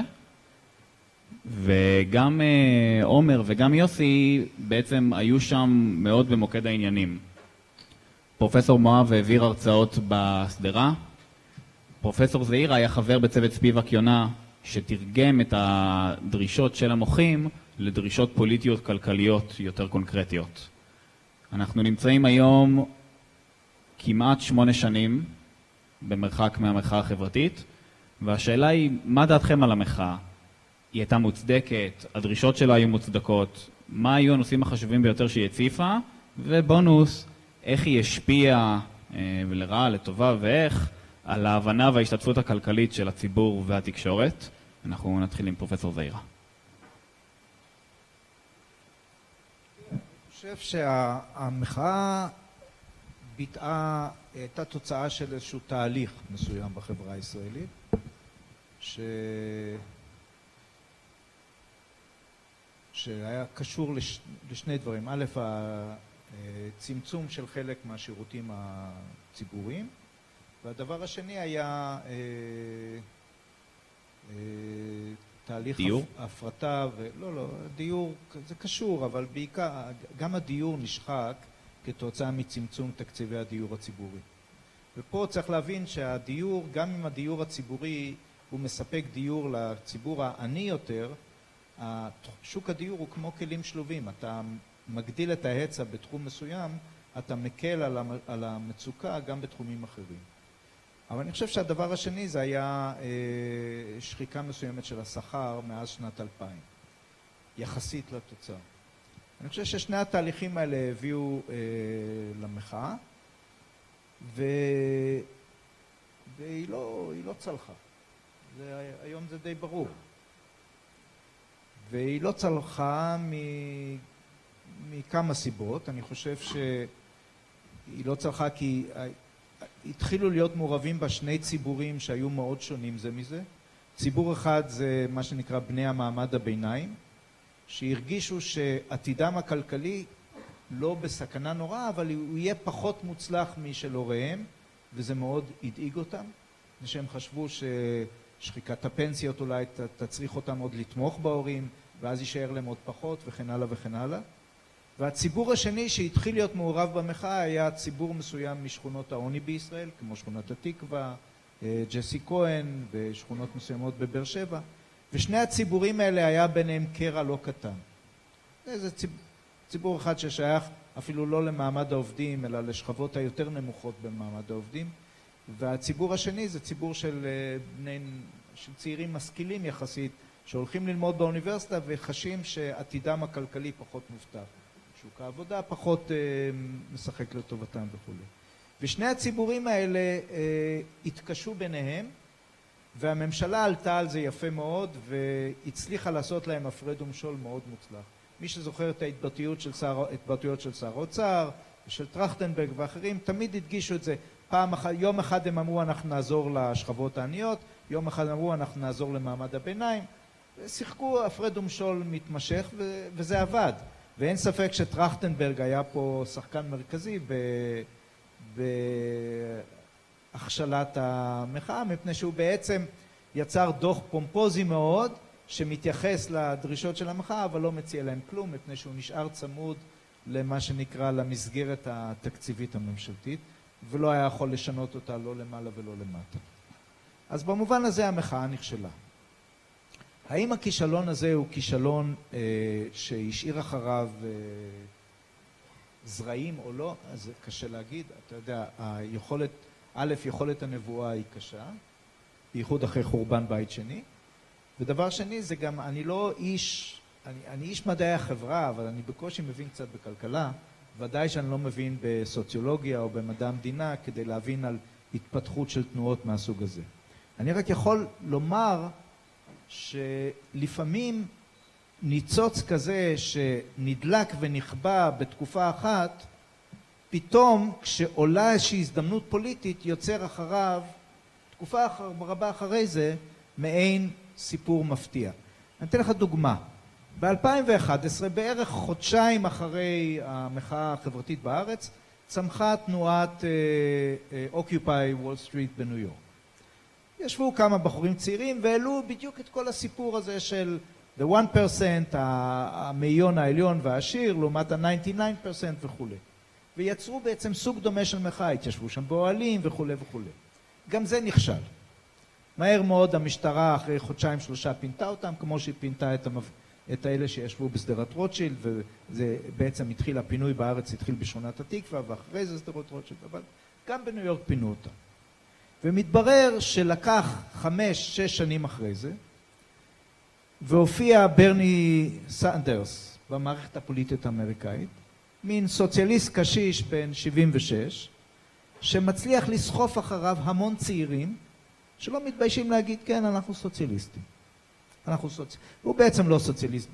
וגם אה, עומר וגם יוסי בעצם היו שם מאוד במוקד העניינים. פרופסור מואב העביר הרצאות בסדרה. פרופסור זעירה היה חבר בצוות ספיבק יונה שתרגם את הדרישות של המוחים לדרישות פוליטיות כלכליות יותר קונקרטיות. אנחנו נמצאים היום כמעט שמונה שנים במרחק מהמחאה החברתית, והשאלה היא, מה דעתכם על המחאה? היא הייתה מוצדקת, הדרישות שלה היו מוצדקות, מה היו הנושאים החשובים ביותר שהיא הציפה, ובונוס, איך היא השפיעה לרעה, לטובה, ואיך על ההבנה וההשתתפות הכלכלית של הציבור והתקשורת. אנחנו נתחיל עם פרופסור זעירה. אני חושב שהמחאה ביטאה את התוצאה של איזשהו תהליך מסוים בחברה הישראלית, ש... שהיה קשור לש... לשני דברים. א', הצמצום של חלק מהשירותים הציבוריים, והדבר השני היה תהליך הפרטה, ולא, לא, דיור, זה קשור, אבל בעיקר, גם הדיור נשחק כתוצאה מצמצום תקציבי הדיור הציבורי. ופה צריך להבין שהדיור, גם אם הדיור הציבורי הוא מספק דיור לציבור העני יותר, שוק הדיור הוא כמו כלים שלובים. אתה מגדיל את ההיצע בתחום מסוים, אתה מקל על המצוקה גם בתחומים אחרים. אבל אני חושב שהדבר השני זה היה אה, שחיקה מסוימת של השכר מאז שנת אלפיים, יחסית לתוצאה. אני חושב ששני התהליכים האלה הביאו אה, למחאה, ו... והיא לא, לא צלחה. זה, היום זה די ברור. והיא לא צלחה מ... מכמה סיבות. אני חושב שהיא לא צלחה כי... התחילו להיות מעורבים בשני ציבורים שהיו מאוד שונים זה מזה. ציבור אחד זה מה שנקרא בני המעמד הביניים, שהרגישו שעתידם הכלכלי לא בסכנה נורא, אבל הוא יהיה פחות מוצלח משל הוריהם, וזה מאוד הדאיג אותם, ושהם חשבו ששחיקת הפנסיות אולי תצריך אותם עוד לתמוך בהורים, ואז יישאר להם עוד פחות, וכן הלאה וכן הלאה. והציבור השני שהתחיל להיות מעורב במחאה היה ציבור מסוים משכונות העוני בישראל, כמו שכונת התקווה, ג'סי כהן ושכונות מסוימות בבאר שבע. ושני הציבורים האלה היה ביניהם קרע לא קטן. זה ציבור אחד ששייך אפילו לא למעמד העובדים, אלא לשכבות היותר נמוכות במעמד העובדים. והציבור השני זה ציבור של, בני, של צעירים משכילים יחסית, שהולכים ללמוד באוניברסיטה וחשים שעתידם הכלכלי פחות מובטח. שוק העבודה פחות אה, משחק לטובתם וכו'. ושני הציבורים האלה אה, התקשו ביניהם, והממשלה עלתה על זה יפה מאוד, והצליחה לעשות להם הפרד ומשול מאוד מוצלח. מי שזוכר את ההתבטאויות של שר, התבטאויות של שר אוצר, של טרכטנברג ואחרים, תמיד הדגישו את זה. פעם אחת, יום אחד הם אמרו אנחנו נעזור לשכבות העניות, יום אחד אמרו אנחנו נעזור למעמד הביניים, שיחקו הפרד ומשול מתמשך ו- וזה עבד. ואין ספק שטרכטנברג היה פה שחקן מרכזי בהכשלת המחאה, מפני שהוא בעצם יצר דוח פומפוזי מאוד שמתייחס לדרישות של המחאה, אבל לא מציע להם כלום, מפני שהוא נשאר צמוד למה שנקרא למסגרת התקציבית הממשלתית, ולא היה יכול לשנות אותה לא למעלה ולא למטה. אז במובן הזה המחאה נכשלה. האם הכישלון הזה הוא כישלון אה, שהשאיר אחריו אה, זרעים או לא? אז קשה להגיד. אתה יודע, היכולת, א', יכולת הנבואה היא קשה, בייחוד אחרי חורבן בית שני. ודבר שני, זה גם, אני לא איש, אני, אני איש מדעי החברה, אבל אני בקושי מבין קצת בכלכלה, ודאי שאני לא מבין בסוציולוגיה או במדע המדינה, כדי להבין על התפתחות של תנועות מהסוג הזה. אני רק יכול לומר שלפעמים ניצוץ כזה שנדלק ונכבה בתקופה אחת, פתאום כשעולה איזושהי הזדמנות פוליטית יוצר אחריו, תקופה אחר, רבה אחרי זה, מעין סיפור מפתיע. אני אתן לך דוגמה. ב-אלפיים ואחת עשרה, בערך חודשיים אחרי המחאה החברתית בארץ, צמחה תנועת Occupy Wall Street בניו יורק. ישבו כמה בחורים צעירים והעלו בדיוק את כל הסיפור הזה של the one percent, המאיון העליון והעשיר, לעומת ה-תשעים ותשע אחוז וכו'. ויצרו בעצם סוג דומה של מחאה, התיישבו שם באוהלים וכו' וכו'. גם זה נכשל. מהר מאוד המשטרה אחרי חודשיים שלושה פינתה אותם, כמו שהיא פינתה את, המב... את האלה שישבו בשדרת רוטשילד, וזה בעצם התחיל, הפינוי בארץ התחיל בשכונת התקווה, ואחרי זה שדרות רוטשילד, אבל גם בניו יורק פינו אותם. ומתברר שלקח חמש, שש שנים אחרי זה, והופיע ברני סנדרס במערכת הפוליטית האמריקאית, מין סוציאליסט קשיש בין שבעים ושש, שמצליח לסחוף אחריו המון צעירים, שלא מתביישים להגיד, כן, אנחנו סוציאליסטים. אנחנו סוצ... הוא בעצם לא סוציאליסט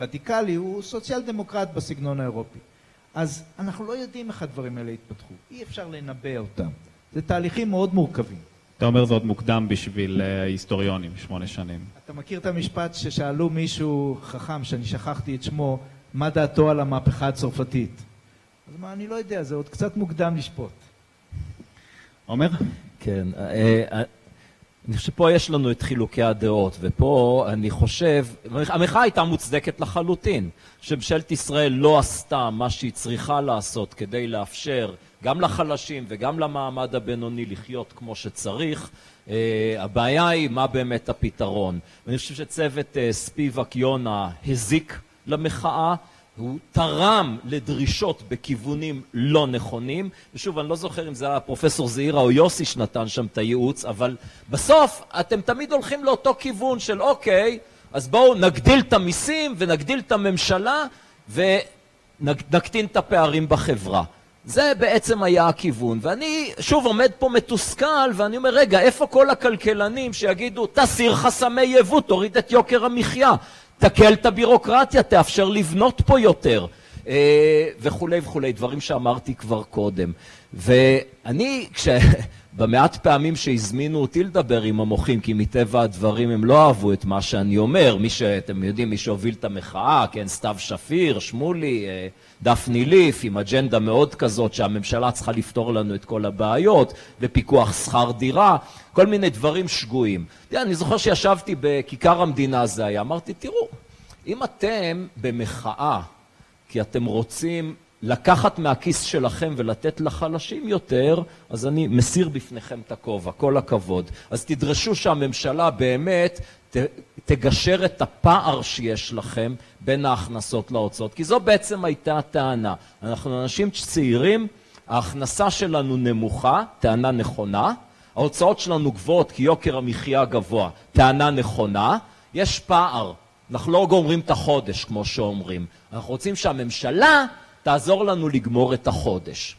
רדיקלי, הוא סוציאל דמוקרט בסגנון האירופי. אז אנחנו לא יודעים איך הדברים האלה התפתחו. אי אפשר לנבא אותם. זה תהליכים מאוד מורכבים. אתה אומר זה עוד מוקדם בשביל היסטוריונים, שמונה שנים. אתה מכיר את המשפט ששאלו מישהו חכם, שאני שכחתי את שמו, מה דעתו על המהפכה הצרפתית? אז מה, אני לא יודע, זה עוד קצת מוקדם לשפוט. עומר? כן, אני חושב שפה יש לנו את חילוקי הדעות, ופה אני חושב, המחאה הייתה מוצדקת לחלוטין, שממשלת ישראל לא עשתה מה שהיא צריכה לעשות כדי לאפשר גם לחלשים וגם למעמד הבינוני לחיות כמו שצריך. Uh, הבעיה היא מה באמת הפתרון. ואני חושב שצוות uh, ספיבק יונה הזיק למחאה, הוא תרם לדרישות בכיוונים לא נכונים, ושוב, אני לא זוכר אם זה היה פרופסור זעירה או יוסי שנתן שם את הייעוץ, אבל בסוף אתם תמיד הולכים לאותו כיוון של אוקיי, אז בואו נגדיל את המיסים ונגדיל את הממשלה ונקטין את הפערים בחברה. זה בעצם היה הכיוון, ואני שוב עומד פה מתוסכל, ואני אומר, רגע, איפה כל הכלכלנים שיגידו, תסיר חסמי יבוא, תוריד את יוקר המחיה, תקל את הבירוקרטיה, תאפשר לבנות פה יותר, וכו' וכו', דברים שאמרתי כבר קודם. ואני, כש... במעט פעמים שהזמינו אותי לדבר עם המוחים, כי מטבע הדברים הם לא אהבו את מה שאני אומר, מי שאתם יודעים, מי שהוביל את המחאה, כן, סתיו שפיר, שמולי, דפני ליף, עם אג'נדה מאוד כזאת שהממשלה צריכה לפתור לנו את כל הבעיות, ופיקוח שכר דירה, כל מיני דברים שגויים. אני זוכר שישבתי בכיכר המדינה זה היה, אמרתי, תראו, אם אתם במחאה, כי אתם רוצים לקחת מהכיס שלכם ולתת לחלשים יותר, אז אני מסיר בפניכם את הכובע, כל הכבוד. אז תדרשו שהממשלה באמת ת, תגשר את הפער שיש לכם בין ההכנסות להוצאות, כי זו בעצם הייתה הטענה. אנחנו אנשים צעירים, ההכנסה שלנו נמוכה, טענה נכונה, ההוצאות שלנו גבוהות כי יוקר המחיה גבוה, טענה נכונה, יש פער. אנחנו לא גומרים את החודש, כמו שאומרים. אנחנו רוצים שהממשלה תעזור לנו לגמור את החודש.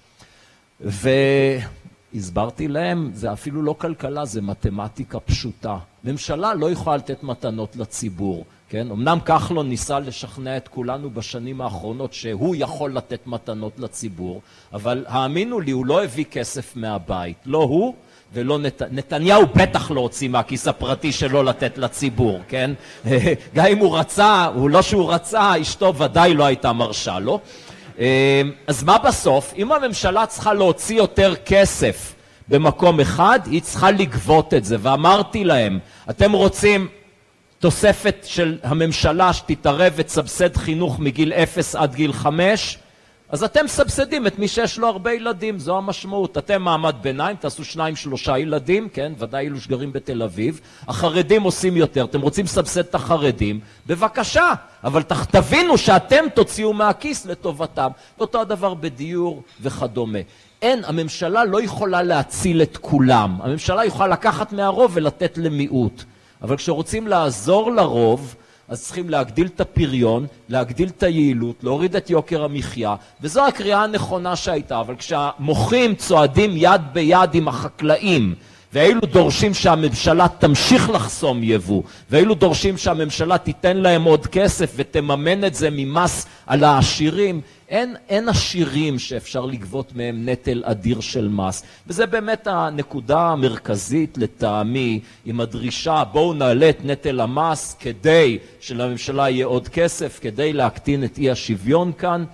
והסברתי להם, זה אפילו לא כלכלה, זה מתמטיקה פשוטה. ממשלה לא יכולה לתת מתנות לציבור, כן? אמנם כחלון ניסה לשכנע את כולנו בשנים האחרונות שהוא יכול לתת מתנות לציבור, אבל האמינו לי, הוא לא הביא כסף מהבית, לא הוא, ולא נת... נתניהו בטח לא הוציא מהכיס הפרטי שלו לתת לציבור, כן? גם אם הוא רצה, הוא לא שהוא רצה, אשתו ודאי לא הייתה מרשה לו. אז מה בסוף? אם הממשלה צריכה להוציא יותר כסף במקום אחד, היא צריכה לגבות את זה. ואמרתי להם, אתם רוצים תוספת של הממשלה שתתערב ותסבסד חינוך מגיל אפס עד גיל חמש? אז אתם מסבסדים את מי שיש לו הרבה ילדים, זו המשמעות. אתם מעמד ביניים, תעשו שניים, שלושה ילדים, כן, ודאי אלו שגרים בתל אביב. החרדים עושים יותר, אתם רוצים לסבסד את החרדים, בבקשה, אבל תבינו שאתם תוציאו מהכיס לטובתם. אותו הדבר בדיור וכדומה. אין, הממשלה לא יכולה להציל את כולם. הממשלה יכולה לקחת מהרוב ולתת למיעוט. אבל כשרוצים לעזור לרוב, אז צריכים להגדיל את הפריון, להגדיל את היעילות, להוריד את יוקר המחיה, וזו הקריאה הנכונה שהייתה. אבל כשהמוחים צועדים יד ביד עם החקלאים, ואילו דורשים שהממשלה תמשיך לחסום יבוא, ואילו דורשים שהממשלה תיתן להם עוד כסף ותממן את זה ממס על העשירים, אין, אין עשירים שאפשר לגבות מהם נטל אדיר של מס. וזה באמת הנקודה המרכזית לטעמי עם הדרישה, בואו נעלה את נטל המס כדי שלממשלה יהיה עוד כסף, כדי להקטין את אי השוויון כאן.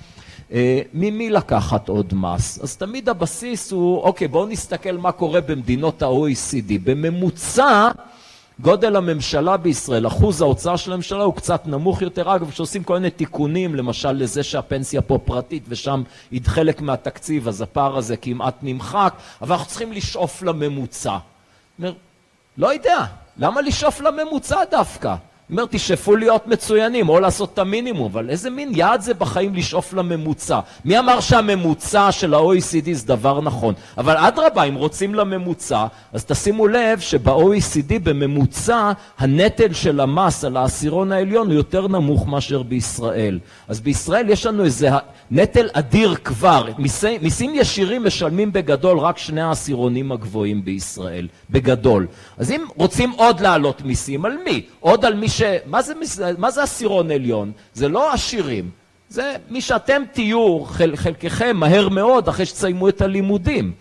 ממי לקחת עוד מס? אז תמיד הבסיס הוא, אוקיי, בואו נסתכל מה קורה במדינות ה-או אי סי די. בממוצע, גודל הממשלה בישראל, אחוז ההוצאה של הממשלה הוא קצת נמוך יותר. אגב, שעושים כל מיני תיקונים, למשל לזה שהפנסיה פה פרטית ושם היא חלק מהתקציב, אז הפער הזה כמעט נמחק, אבל אנחנו צריכים לשאוף לממוצע. אומר, לא יודע, למה לשאוף לממוצע דווקא? אומר, תשאפו להיות מצוינים, או לעשות את המינימום, אבל איזה מין יעד זה בחיים לשאוף לממוצע? מי אמר שהממוצע של ה-או אי סי די זה דבר נכון? אבל עד רבה, אם רוצים לממוצע, אז תשימו לב שב-או אי סי די בממוצע, הנטל של המס על העשירון העליון הוא יותר נמוך מאשר בישראל. אז בישראל יש לנו איזה נטל אדיר כבר. מיסים, מיסים ישירים משלמים בגדול רק שני העשירונים הגבוהים בישראל. בגדול. אז אם רוצים עוד לעלות מיסים, על מי? עוד על מי ש... מה זה, מה זה עשירון עליון? זה לא עשירים. זה מי שאתם תהיו, חל, חלקכם, מהר מאוד, אחרי שציימו את הלימודים.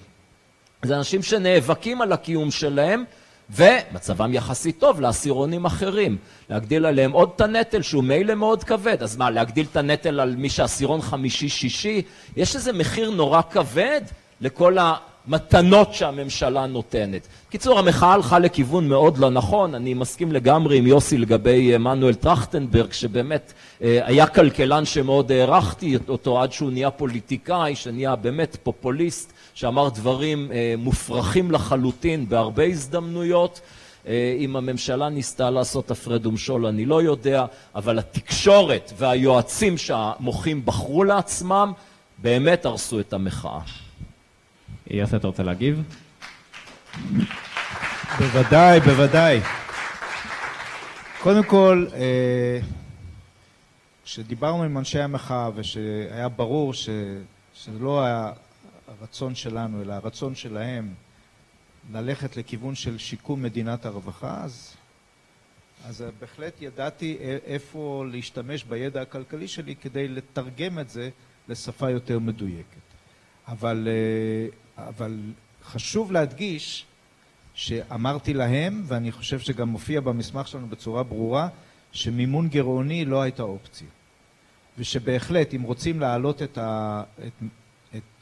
זה אנשים שנאבקים על הקיום שלהם, ומצבם יחסית טוב לעשירונים אחרים. להגדיל עליהם עוד את הנטל, שהוא מילא מאוד כבד. אז מה, להגדיל את הנטל על מי שעשירון חמישי-שישי? יש איזה מחיר נורא כבד לכל ה... מתנות שהממשלה נותנת. קיצור, המחאה הלכה לכיוון מאוד לא נכון. אני מסכים לגמרי עם יוסי לגבי מנואל טרכטנברג, שבאמת היה כלכלן שמאוד הערכתי אותו עד שהוא נהיה פוליטיקאי, שנהיה באמת פופוליסט, שאמר דברים מופרכים לחלוטין בהרבה הזדמנויות. אם הממשלה ניסתה לעשות הפרד ומשול, אני לא יודע, אבל התקשורת והיועצים שהמוחים בחרו לעצמם, באמת הרסו את המחאה. יוסי, אתה רוצה להגיב? בוודאי, בוודאי. קודם כל, כשדיברנו עם אנשי המחאה ושהיה ברור שזה לא היה הרצון שלנו, אלא הרצון שלהם ללכת לכיוון של שיקום מדינת הרווחה, אז, אז בהחלט ידעתי איפה להשתמש בידע הכלכלי שלי כדי לתרגם את זה לשפה יותר מדויקת. אבל... אבל חשוב להדגיש שאמרתי להם, ואני חושב שגם מופיע במסמך שלנו בצורה ברורה, שמימון גירעוני לא הייתה אופציה. ושבהחלט, אם רוצים להעלות את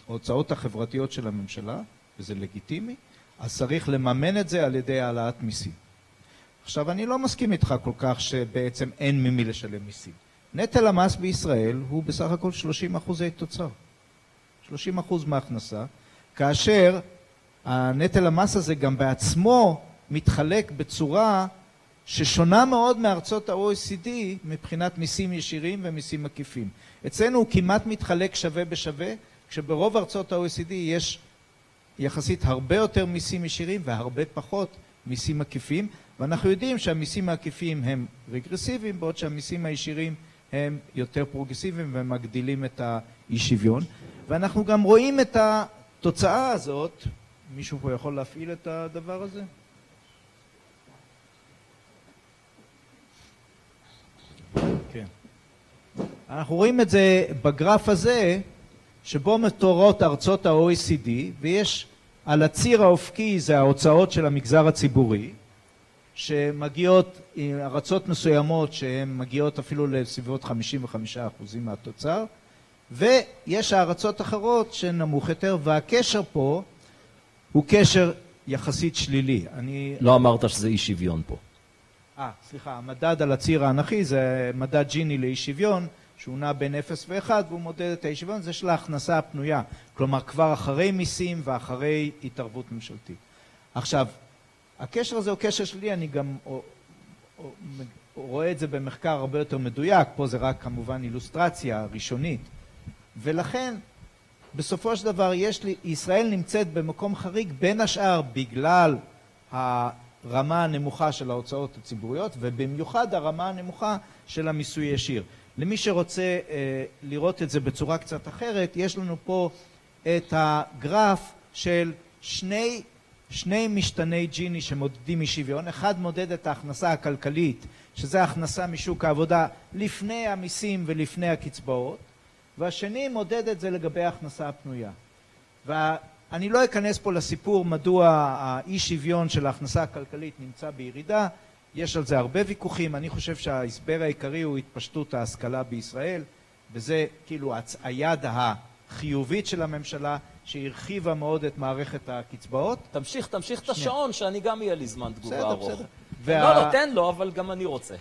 ההוצאות החברתיות של הממשלה, וזה לגיטימי, אז צריך לממן את זה על ידי העלאת מיסים. עכשיו, אני לא מסכים איתך כל כך שבעצם אין ממי לשלם מיסים. נטל המס בישראל הוא בסך הכל שלושים אחוז תוצר. שלושים אחוז מההכנסה. כאשר הנטל המס הזה גם בעצמו מתחלק בצורה ששונה מאוד מארצות ה-או אי סי די מבחינת מיסים ישירים ומיסים עקיפים. אצלנו הוא כמעט מתחלק שווה בשווה, כשברוב ארצות ה-או אי סי די יש יחסית הרבה יותר מיסים ישירים והרבה פחות מיסים עקיפים, ואנחנו יודעים שהמיסים העקיפים הם רגרסיביים, בעוד שהמיסים הישירים הם יותר פרוגרסיביים ומגדילים את האי שוויון. ואנחנו גם רואים את ה... התוצאה הזאת, מישהו פה יכול להפעיל את הדבר הזה? כן. אנחנו רואים את זה בגרף הזה, שבו מתורות ארצות ה-או אי סי די, ויש על הציר האופקי זה ההוצאות של המגזר הציבורי, שמגיעות ארצות מסוימות שהן מגיעות אפילו לסביבות חמישים וחמישה אחוז מהתוצר, ויש הארצות אחרות שנמוך יותר, והקשר פה הוא קשר יחסית שלילי. אני... לא אמרת שזה אי שוויון פה. אה, סליחה, המדד על הציר האנכי זה מדד ג'יני לאי שוויון, שהוא נע בין אפס ואחת, והוא מודד את האי שוויון, זה של ההכנסה הפנויה. כלומר, כבר אחרי מיסים ואחרי התערבות ממשלתית. עכשיו, הקשר הזה הוא קשר שלי, אני גם רואה את זה במחקר הרבה יותר מדויק, פה זה רק כמובן אילוסטרציה ראשונית, ולכן בסופו של דבר יש לי, ישראל נמצאת במקום חריג בין השאר בגלל הרמה הנמוכה של ההוצאות הציבוריות, ובמיוחד הרמה הנמוכה של המיסוי ישיר. למי שרוצה אה, לראות את זה בצורה קצת אחרת, יש לנו פה את הגרף של שני שני משתני ג'יני שמודדים משוויון, אחד מודד את ההכנסה הכלכלית, שזה הכנסה משוק העבודה לפני המיסים ולפני הקצבאות, והשני מודד את זה לגבי ההכנסה הפנויה. ואני לא אכנס פה לסיפור מדוע האי שוויון של ההכנסה הכלכלית נמצא בירידה, יש על זה הרבה ויכוחים, אני חושב שההסבר העיקרי הוא התפשטות ההשכלה בישראל, וזה כאילו היד החיובית של הממשלה, שהרחיבה מאוד את מערכת הקצבאות. תמשיך, תמשיך את השעון, שאני גם יהיה לי זמן תגובה ארוך. לא נותן לו, אבל גם אני רוצה.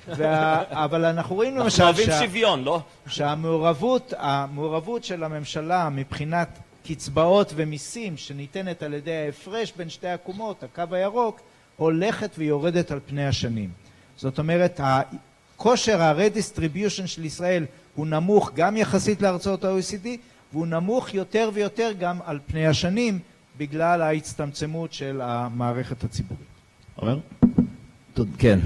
אבל אנחנו רואים למשל... אנחנו אוהבים שוויון, לא? שהמעורבות של הממשלה מבחינת קצבאות ומיסים, שניתנת על ידי ההפרש בין שתי הקומות, הקו הירוק, הולכת ויורדת על פני השנים. זאת אומרת, הכושר, הרדיסטריביושן של ישראל, הוא נמוך גם יחסית לארצות ה-או אי סי די, והוא נמוך יותר ויותר גם על פני השנים, בגלל ההצטמצמות של המערכת הציבורית. עומר? כן,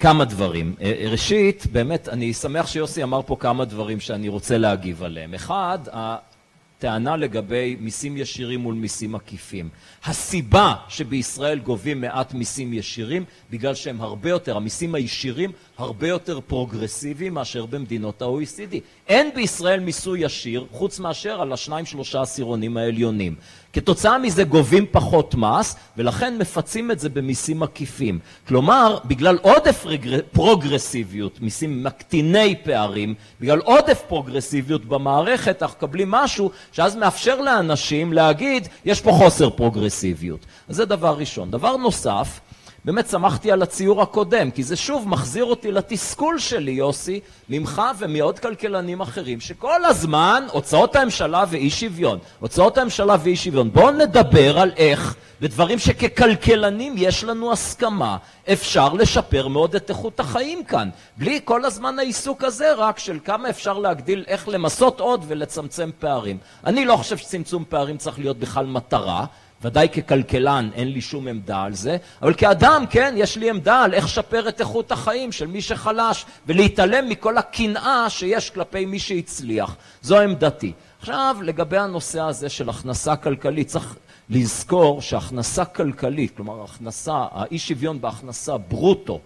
כמה דברים. ראשית, באמת, אני שמח שיוסי אמר פה כמה דברים שאני רוצה להגיב עליהם. אחד, הטענה לגבי מיסים ישירים מול מיסים עקיפים. הסיבה שבישראל גובים מעט מיסים ישירים, בגלל שהם הרבה יותר, המיסים הישירים הרבה יותר פרוגרסיביים מאשר במדינות ה-או אי סי די. אין בישראל מיסוי ישיר, חוץ מאשר על השניים שלושה עשירונים העליונים. כתוצאה מזה גובים פחות מס, ולכן מפצים את זה במיסים עקיפים. כלומר, בגלל עודף פרוגרסיביות, מיסים מקטיני פערים, בגלל עודף פרוגרסיביות במערכת, אנחנו קבלים משהו שאז מאפשר לאנשים להגיד, יש פה חוסר פרוגרסיביות. אז זה דבר ראשון. דבר נוסף, באמת שמחתי על הציור הקודם, כי זה שוב מחזיר אותי לתסכול שלי, יוסי, ממך ומעוד כלכלנים אחרים, שכל הזמן הוצאות הממשלה ואי שוויון. הוצאות הממשלה ואי שוויון. בואו נדבר על איך, בדברים שככלכלנים יש לנו הסכמה, אפשר לשפר מאוד את איכות החיים כאן. בלי כל הזמן העיסוק הזה רק של כמה אפשר להגדיל, איך למסות עוד ולצמצם פערים. אני לא חושב שצמצום פערים צריך להיות בכלל מטרה, ודאי ככלכלן אין לי שום עמדה על זה, אבל כאדם, כן, יש לי עמדה על איך שפר את איכות החיים של מי שחלש, ולהתעלם מכל הקנאה שיש כלפי מי שהצליח. זו עמדתי. עכשיו, לגבי הנושא הזה של הכנסה כלכלית, צריך לזכור שהכנסה כלכלית, כלומר, הכנסה, האי שוויון בהכנסה ברוטו,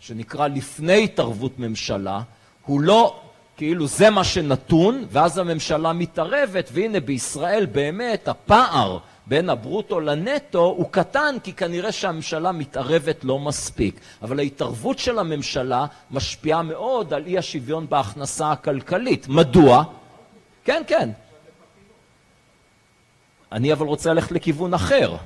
שנקרא לפני התערבות ממשלה, הוא לא... כאילו זה מה שנתון, ואז הממשלה מתערבת, והנה בישראל באמת הפער בין הברוטו לנטו הוא קטן, כי כנראה שהממשלה מתערבת לא מספיק. אבל ההתערבות של הממשלה משפיעה מאוד על אי השוויון בהכנסה הכלכלית. מדוע? כן, כן. אני אבל רוצה ללכת לכיוון אחר.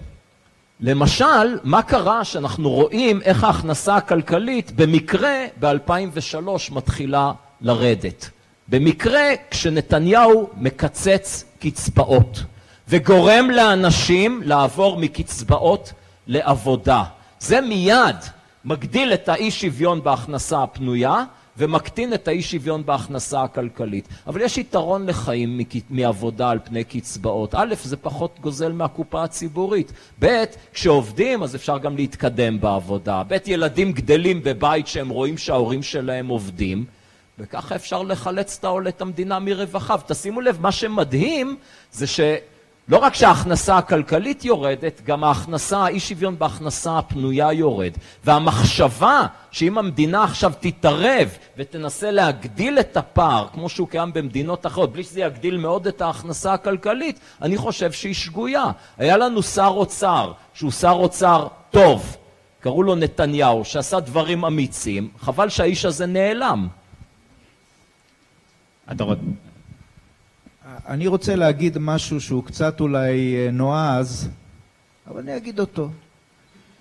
למשל, מה קרה שאנחנו רואים איך ההכנסה הכלכלית במקרה ב-אלפיים ושלוש מתחילה לרדת. במקרה כשנתניהו מקצץ קצבאות וגורם לאנשים לעבור מקצבאות לעבודה. זה מיד מגדיל את האי שוויון בהכנסה הפנויה ומקטין את האי שוויון בהכנסה הכלכלית. אבל יש יתרון לחיים מעבודה על פני קצבאות. א', זה פחות גוזל מהקופה הציבורית. ב', כשעובדים אז אפשר גם להתקדם בעבודה. ב', ילדים גדלים בבית שהם רואים שההורים שלהם עובדים. וככה אפשר לחלץ את המדינה מרווחיו. תשימו לב, מה שמדהים זה לא רק שההכנסה הכלכלית יורדת, גם ההכנסה, האי שוויון בהכנסה הפנויה יורד. והמחשבה שאם המדינה עכשיו תתערב ותנסה להגדיל את הפער, כמו שהוא קיים במדינות אחרות, בלי שזה יגדיל מאוד את ההכנסה הכלכלית, אני חושב שהיא שגויה. היה לנו שר אוצר, שהוא שר אוצר טוב, קראו לו נתניהו, שעשה דברים אמיצים, חבל שהאיש הזה נעלם. אתה רואה... אני רוצה להגיד משהו שהוא קצת אולי נועז, אבל אני אגיד אותו.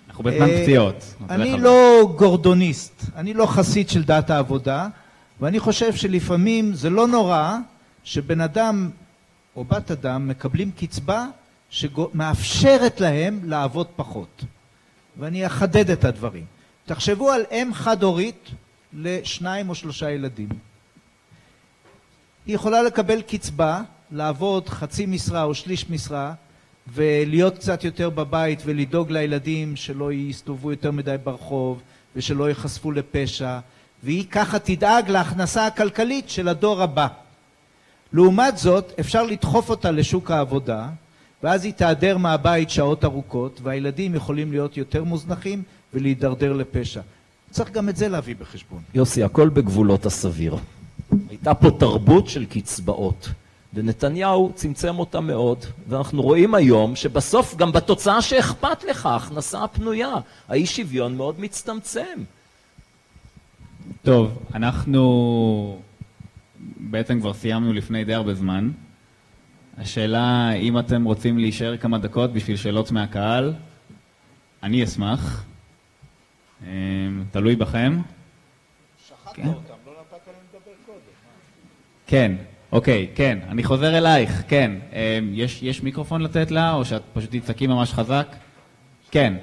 אנחנו בזמן פציעות. אני לא גורדוניסט, אני לא חסיד של דת העבודה, ואני חושב שלפעמים זה לא נורא שבן אדם או בת אדם מקבלים קצבה שמאפשרת להם לעבוד פחות. ואני אחדד את הדברים. תחשבו על אם חד-הורית לשניים או שלושה ילדים. היא יכולה לקבל קצבה, לעבוד חצי משרה או שליש משרה, ולהיות קצת יותר בבית ולדאוג לילדים שלא יסתובבו יותר מדי ברחוב, ושלא יחשפו לפשע, והיא ככה תדאג להכנסה הכלכלית של הדור הבא. לעומת זאת, אפשר לדחוף אותה לשוק העבודה, ואז היא תעדר מהבית שעות ארוכות, והילדים יכולים להיות יותר מוזנחים ולהידרדר לפשע. צריך גם את זה להביא בחשבון. יוסי, הכל בגבולות הסביר. הייתה פה תרבות של קצבאות, ונתניהו צמצם אותה מאוד, ואנחנו רואים היום שבסוף גם בתוצאה שאכפת לך, הכנסה הפנויה, האי שוויון מאוד מצטמצם. טוב, אנחנו בעצם כבר סיימנו לפני די הרבה זמן. השאלה, אם אתם רוצים להישאר כמה דקות בשביל שאלות מהקהל, אני אשמח. תלוי בכם. שחקת אותם. כן, אוקיי, כן, אני חוזר אלייך, כן. יש, יש מיקרופון לתת לה, או שאת פשוט תצעקי ממש חזק? כן.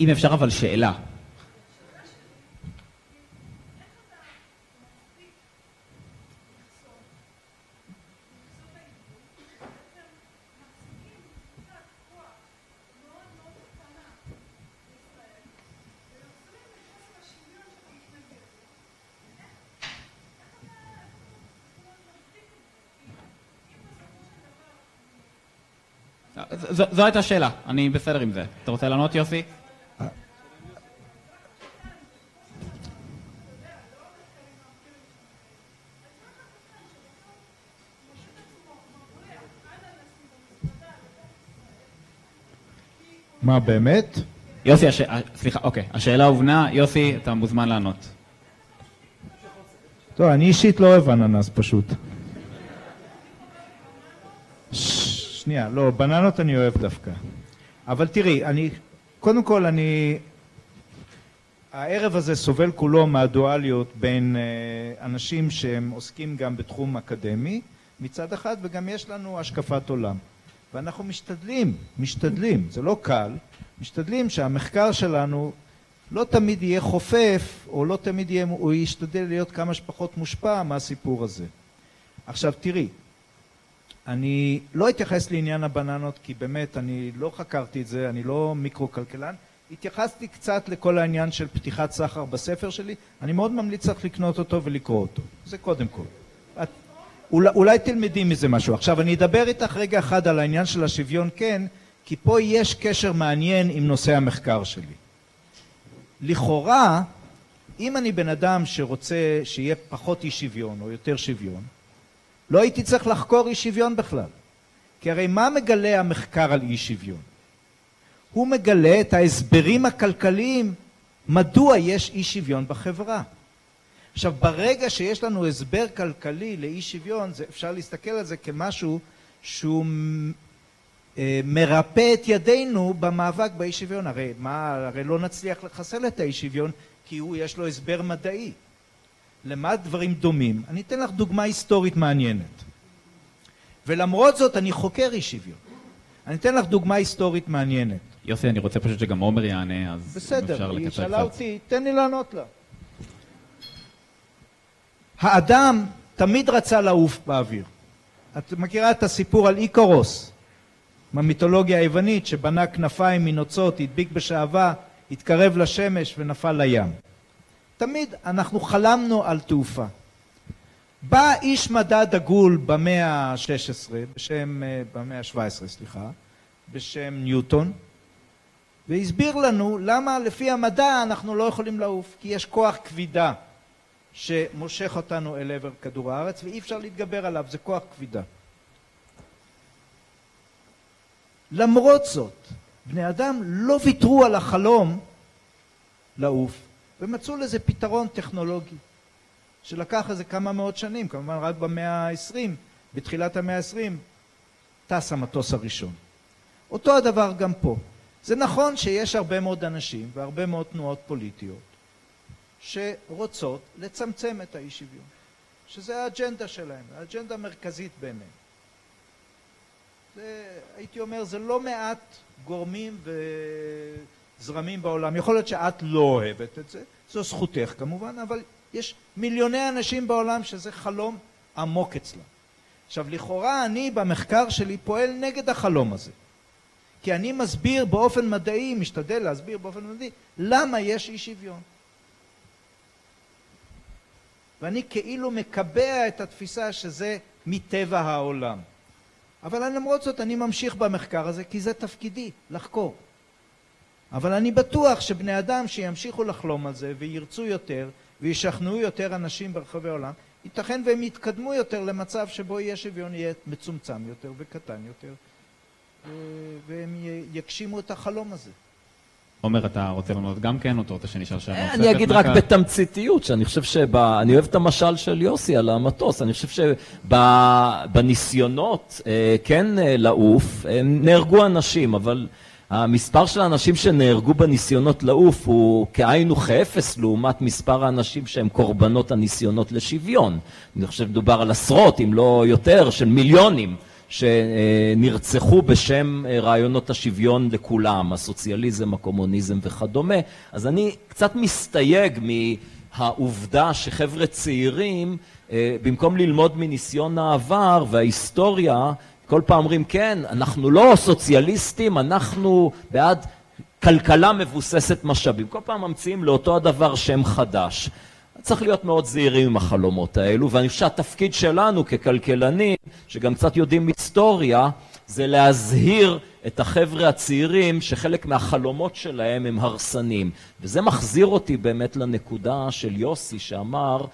אם אפשר אבל שאלה. זו הייתה שאלה, אני בסדר עם זה. אתה רוצה לענות, יוסי? מה באמת? יוסי, הש... סליחה, אוקיי. השאלה הובנה. יוסי, אתה מוזמן לענות. טוב, אני אישית לא אוהב אננס פשוט. ש... שנייה, לא, בננות אני אוהב דווקא. אבל תראי, אני, קודם כל אני, הערב הזה סובל כולו מהדואליות בין אה, אנשים שהם עוסקים גם בתחום אקדמי, מצד אחד, וגם יש לנו השקפת עולם. ואנחנו משתדלים, משתדלים, זה לא קל, משתדלים שהמחקר שלנו לא תמיד יהיה חופף, או לא תמיד יהיה, הוא ישתדל להיות כמה שפחות מושפע מהסיפור הזה. עכשיו תראי, אני לא אתייחס לעניין הבננות, כי באמת אני לא חקרתי את זה, אני לא מיקרו-כלכלן, התייחסתי קצת לכל העניין של פתיחת סחר בספר שלי, אני מאוד ממליץ לך לקנות אותו ולקרוא אותו, זה קודם כל. אולי, אולי תלמדים מזה משהו. עכשיו, אני אדבר איתך רגע אחד על העניין של השוויון, כן, כי פה יש קשר מעניין עם נושא המחקר שלי. לכאורה, אם אני בן אדם שרוצה שיהיה פחות אי שוויון או יותר שוויון, לא הייתי צריך לחקור אי שוויון בכלל. כי הרי מה מגלה המחקר על אי שוויון? הוא מגלה את ההסברים הכלכליים מדוע יש אי שוויון בחברה. עכשיו, ברגע שיש לנו הסבר כלכלי לאי שוויון, זה, אפשר להסתכל על זה כמשהו שהוא אה, מרפא את ידינו במאבק באי שוויון. הרי, מה, הרי לא נצליח לחסל את האי שוויון, כי הוא יש לו הסבר מדעי. למה דברים דומים? אני אתן לך דוגמה היסטורית מעניינת. ולמרות זאת אני חוקר אי שוויון. אני אתן לך דוגמה היסטורית מעניינת. יוסי, אני רוצה פשוט שגם עומר יענה, אז בסדר, היא שאלה אותי, תן לי לענות לה. האדם תמיד רצה לעוף באוויר. את מכירה את הסיפור על איקורוס, מהמיתולוגיה היוונית, שבנה כנפיים מנוצות, הדביק בשעבה, התקרב לשמש ונפל לים. תמיד אנחנו חלמנו על תעופה. בא איש מדע דגול במאה ה-שש עשרה, בשם, במאה ה-שבע עשרה, סליחה, בשם ניוטון, והסביר לנו למה לפי המדע אנחנו לא יכולים לעוף, כי יש כוח כבידה שמושך אותנו אל עבר כדור הארץ, ואי אפשר להתגבר עליו, זה כוח כבידה. למרות זאת, בני אדם לא ויתרו על החלום לעוף, ומצאו לזה פתרון טכנולוגי, שלקח איזה כמה מאות שנים, כמובן רק במאה ה-עשרים, בתחילת המאה ה-עשרים, טס המטוס הראשון. אותו הדבר גם פה. זה נכון שיש הרבה מאוד אנשים והרבה מאוד תנועות פוליטיות שרוצות לצמצם את האי שוויון, שזה האג'נדה שלהם, האג'נדה המרכזית ביניהם. זה, הייתי אומר, זה לא מעט גורמים וזרמים בעולם. יכול להיות שאת לא אוהבת את זה, זו זכותך כמובן, אבל יש מיליוני אנשים בעולם שזה חלום עמוק אצלם. עכשיו, לכאורה אני במחקר שלי פועל נגד החלום הזה, כי אני מסביר באופן מדעי, משתדל להסביר באופן מדעי, למה יש אי שוויון. ואני כאילו מקבע את התפיסה שזה מטבע העולם. אבל למרות זאת אני ממשיך במחקר הזה, כי זה תפקידי, לחקור. אבל אני בטוח שבני אדם שימשיכו לחלום על זה וירצו יותר, וישכנעו יותר אנשים ברחבי העולם, ייתכן והם יתקדמו יותר למצב שבו יהיה שוויון יהיה מצומצם יותר וקטן יותר, והם יגשימו את החלום הזה. עומר, אתה רוצה לומר גם כן, או אתה שנשאל שאלה? אני אגיד רק בתמציתיות, שאני חושב שבא, אני אוהב את המשל של יוסי על המטוס, אני חושב שבניסיונות כן לעוף, נהרגו אנשים, אבל המספר של האנשים שנהרגו בניסיונות לעוף הוא כאינו כאפס לעומת מספר האנשים שהם קורבנות הניסיונות לשוויון. אני חושב מדובר על עשרות, אם לא יותר, של מיליונים שנרצחו בשם רעיונות השוויון לכולם, הסוציאליזם, הקומוניזם וכדומה. אז אני קצת מסתייג מהעובדה שחבר'ה צעירים, במקום ללמוד מניסיון העבר וההיסטוריה, כל פעם אומרים, כן, אנחנו לא סוציאליסטים, אנחנו בעד כלכלה מבוססת משאבים. כל פעם ממציאים לאותו הדבר שם חדש. צריך להיות מאוד זהירים עם החלומות האלו, ואני חושב שהתפקיד שלנו ככלכלנים, שגם קצת יודעים היסטוריה, זה להזהיר את החבר'ה הצעירים שחלק מהחלומות שלהם הם הרסנים. וזה מחזיר אותי באמת לנקודה של יוסי שאמר,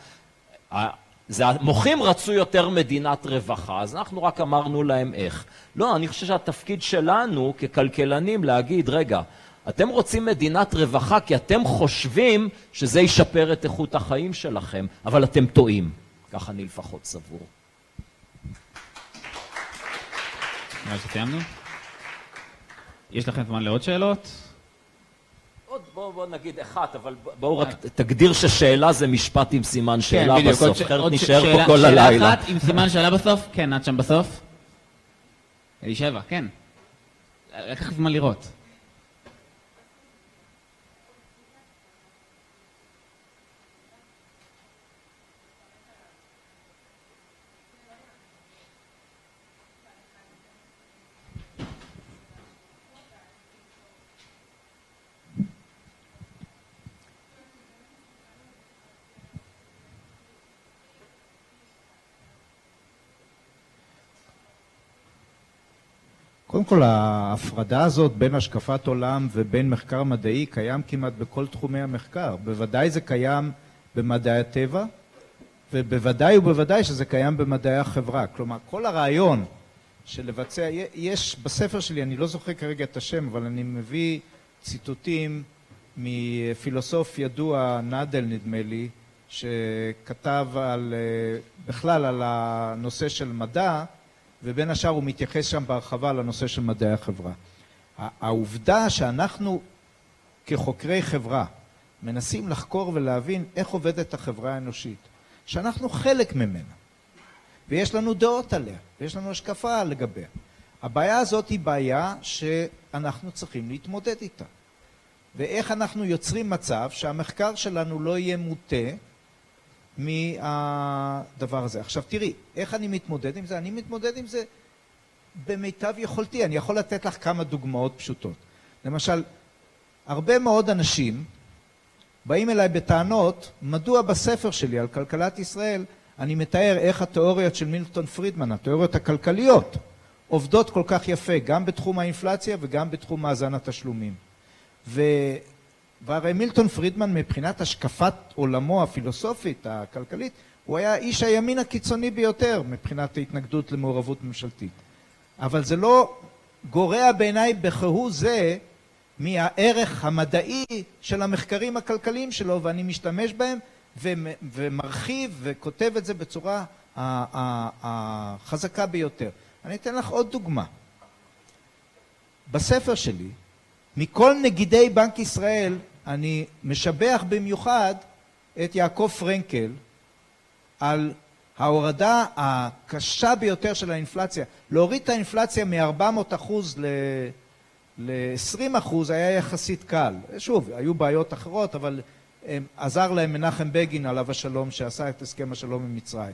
זה המוחים רצו יותר מדינת רווחה, אז אנחנו רק אמרנו להם איך. לא, אני חושב שהתפקיד שלנו ככלכלנים להגיד, רגע, אתם רוצים מדינת רווחה כי אתם חושבים שזה ישפר את איכות החיים שלכם, אבל אתם טועים. כך אני לפחות סבור. אז סיימנו? יש לכם זמן לעוד שאלות? עוד בואו בוא נגיד אחת, אבל בואו רק תגדיר ששאלה זה משפט עם סימן שאלה כן, בסוף. ש... אחרת נשאר שאלה, פה כל שאלה הלילה. שאלה אחת עם סימן שאלה בסוף? כן, עד שם בסוף. אלישבע, כן. לקח זמן לראות. קודם כל, ההפרדה הזאת בין השקפת עולם ובין מחקר מדעי קיים כמעט בכל תחומי המחקר. בוודאי זה קיים במדעי הטבע, ובוודאי ובוודאי שזה קיים במדעי החברה. כלומר, כל הרעיון של לבצע, יש בספר שלי, אני לא זוכר כרגע את השם, אבל אני מביא ציטוטים מפילוסוף ידוע, נדל נדמה לי, שכתב על, בכלל על הנושא של מדע, ובין השאר הוא מתייחס שם בהרחבה לנושא של מדעי החברה. העובדה שאנחנו כחוקרי חברה מנסים לחקור ולהבין איך עובדת החברה האנושית, שאנחנו חלק ממנה, ויש לנו דעות עליה, ויש לנו השקפה לגביה. הבעיה הזאת היא בעיה שאנחנו צריכים להתמודד איתה. ואיך אנחנו יוצרים מצב שהמחקר שלנו לא יהיה מוטה מהדבר הזה. עכשיו תראי, איך אני מתמודד עם זה? אני מתמודד עם זה במיטב יכולתי. אני יכול לתת לך כמה דוגמאות פשוטות. למשל, הרבה מאוד אנשים באים אליי בטענות, מדוע בספר שלי על כלכלת ישראל, אני מתאר איך התיאוריות של מילטון פרידמן, התיאוריות הכלכליות, עובדות כל כך יפה, גם בתחום האינפלציה וגם בתחום מאזן התשלומים. ו... והרי מילטון פרידמן, מבחינת השקפת עולמו הפילוסופית, הכלכלית, הוא היה איש הימין הקיצוני ביותר, מבחינת ההתנגדות למעורבות ממשלתית. אבל זה לא גורע בעיניי בכהוא זה, מהערך המדעי של המחקרים הכלכליים שלו, ואני משתמש בהם ומרחיב וכותב את זה בצורה החזקה ביותר. אני אתן לך עוד דוגמה. בספר שלי, מכל נגידי בנק ישראל, אני משבח במיוחד את יעקב פרנקל על ההורדה הקשה ביותר של האינפלציה. להוריד את האינפלציה מ-ארבע מאות אחוז ל... ל-עשרים אחוז היה יחסית קל. שוב, היו בעיות אחרות, אבל עזר להם מנחם בגין עליו השלום שעשה את הסכם השלום עם מצרים.